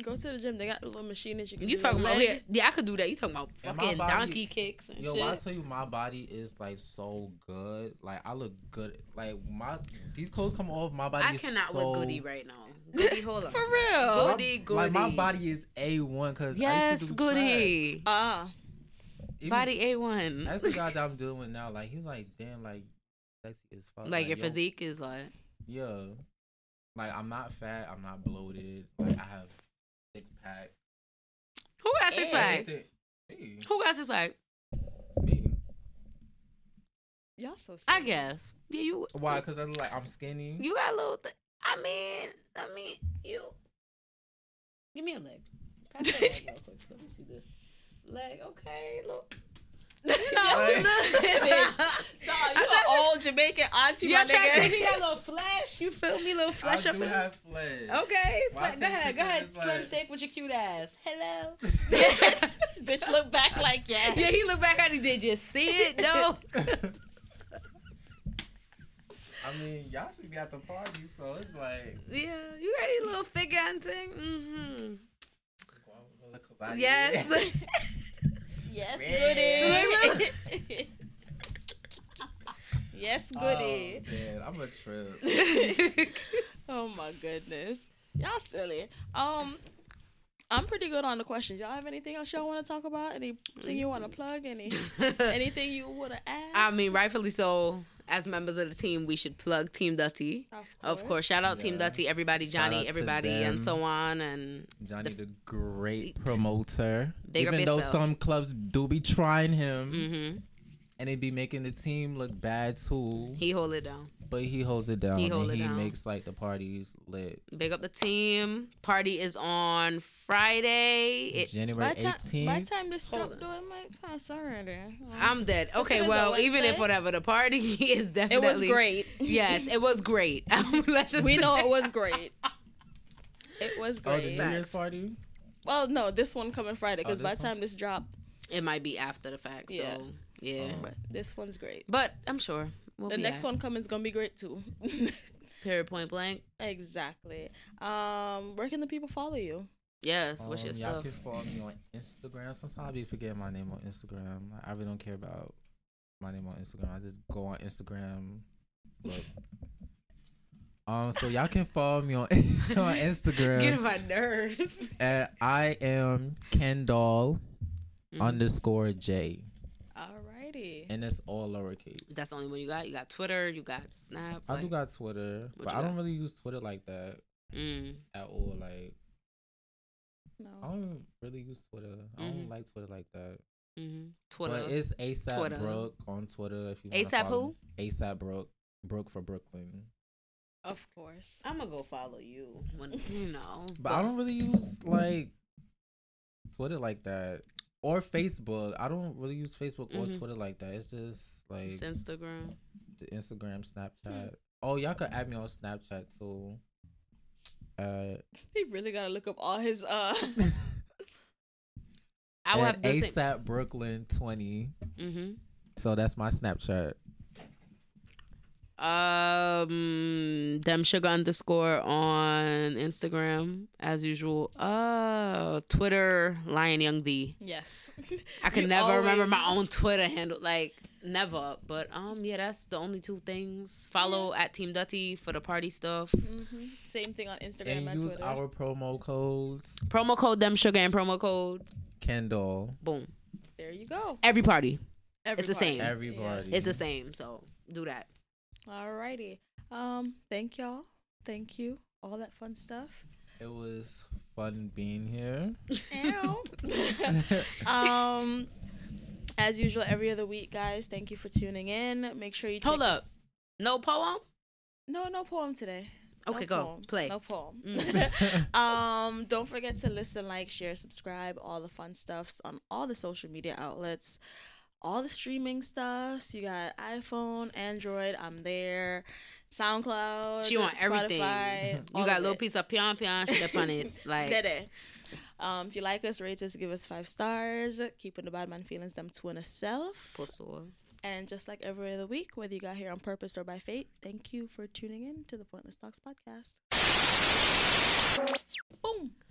Go to the gym. They got a little machine that you can. You do talking about here? Yeah, I could do that. You talking about fucking body, donkey kicks and shit? Yo, I tell you, my body is like so good. Like I look good. Like my these clothes come off. My body. I cannot so... look goody right now. Goody, hold on. For real. Goody, goody. Like, my body is A1 because I used to do goody. Body A1. That's the guy that I'm dealing with now. Like, he's like, damn, like, sexy as fuck. Like your physique is like. Yeah. Like, I'm not fat. I'm not bloated. Like, I have six-pack. Who got six-pack? Me. Who got six-pack? Me. Y'all so skinny. I guess. Yeah, you. Why? Because I'm like, I'm skinny. You got a little thing. I mean, you. Give me a leg. Let me see this leg. Okay, look. No, you an old Jamaican auntie. Y'all trying to give me that little flesh? You feel me, little flesh? I do have flesh. Okay, go ahead, slim thick with your cute ass. Hello. Yes. This bitch look back like yeah. Yeah, he look back at he did. You see it? No. I mean, y'all see me at the party, so it's like... Yeah, you got your little figure and thing? Mm-hmm. Yes. Yes, goody. Yes, goody. Oh, man, I'm a trip. Oh, my goodness. Y'all silly. I'm pretty good on the questions. Y'all have anything else y'all want to talk about? Anything you want to plug? Anything you want to ask? I mean, rightfully so... As members of the team, we should plug Team Dutty. Of course. Shout out Team Dutty, everybody, Johnny, everybody, and so on. And Johnny, the great promoter. Even though some clubs do be trying him. Mm-hmm. And they be making the team look bad, too. He hold it down. But he holds it down. He makes, like, the parties lit. Big up the team. Party is on Friday. January 18th. By the time this drop, though, it might kind of start there. I'm dead. Okay, well, even if whatever, the party is definitely... It was great. Yes, it was great. Let's just know it was great. It was great. Oh, the New Year's party? Well, no, this one coming Friday, because by the time this drop... It might be after the fact, yeah. So... Yeah, but this one's great. But I'm sure the next one coming is gonna be great too. Period. Point blank. Exactly. Where can the people follow you? Yes. What's your stuff? Y'all can follow me on Instagram. Sometimes I be forgetting my name on Instagram. I really don't care about my name on Instagram. I just go on Instagram. So y'all can follow me on on Instagram. Get my nerves. At I am KenDoll _J. And it's all lowercase. That's the only one you got? You got Twitter, you got Snap? I do got Twitter, but I don't really use Twitter like that at all. Like, no. I don't really use Twitter. Mm-hmm. I don't like Twitter like that. Mm-hmm. Twitter. But it's A$AP Brooke on Twitter. If you A$AP who? A$AP Brooke. Brooke for Brooklyn. Of course. I'm going to go follow you. When, you know. But I don't really use, like, Twitter like that. Or Facebook. I don't really use Facebook or Twitter like that. It's just like... It's Instagram. The Instagram, Snapchat. Oh, y'all could add me on Snapchat too. He really got to look up all his... I will have A$AP Brooklyn 20. Mm-hmm. So that's my Snapchat. DemSuga _ on Instagram as usual. Twitter Lion Young D. Yes, I can never remember my own Twitter handle. Like never. But yeah, that's the only two things. Follow at Team Dutty for the party stuff. Mm-hmm. Same thing on Instagram and use Twitter. Our promo codes. Promo code DemSuga and promo code KenDoll. Boom. There you go. Every party. It's the same. Every party. It's the same. So do that. Alrighty. Thank y'all. Thank you. All that fun stuff. It was fun being here. As usual, every other week, guys. Thank you for tuning in. Make sure you check. Hold up. No poem? No poem today. Okay, no go poem. Play. No poem. Mm. Don't forget to listen, like, share, subscribe, all the fun stuffs on all the social media outlets, all the streaming stuffs. You got iPhone, Android, I'm there, SoundCloud, she want everything. You got a little piece of pion, step on it. Like Dede. If you like us, rate us, give us 5 stars. Keeping the bad man feelings them to in itself. Pussle. And just like every other week, whether you got here on purpose or by fate, thank you for tuning in to the Pointless Talks podcast.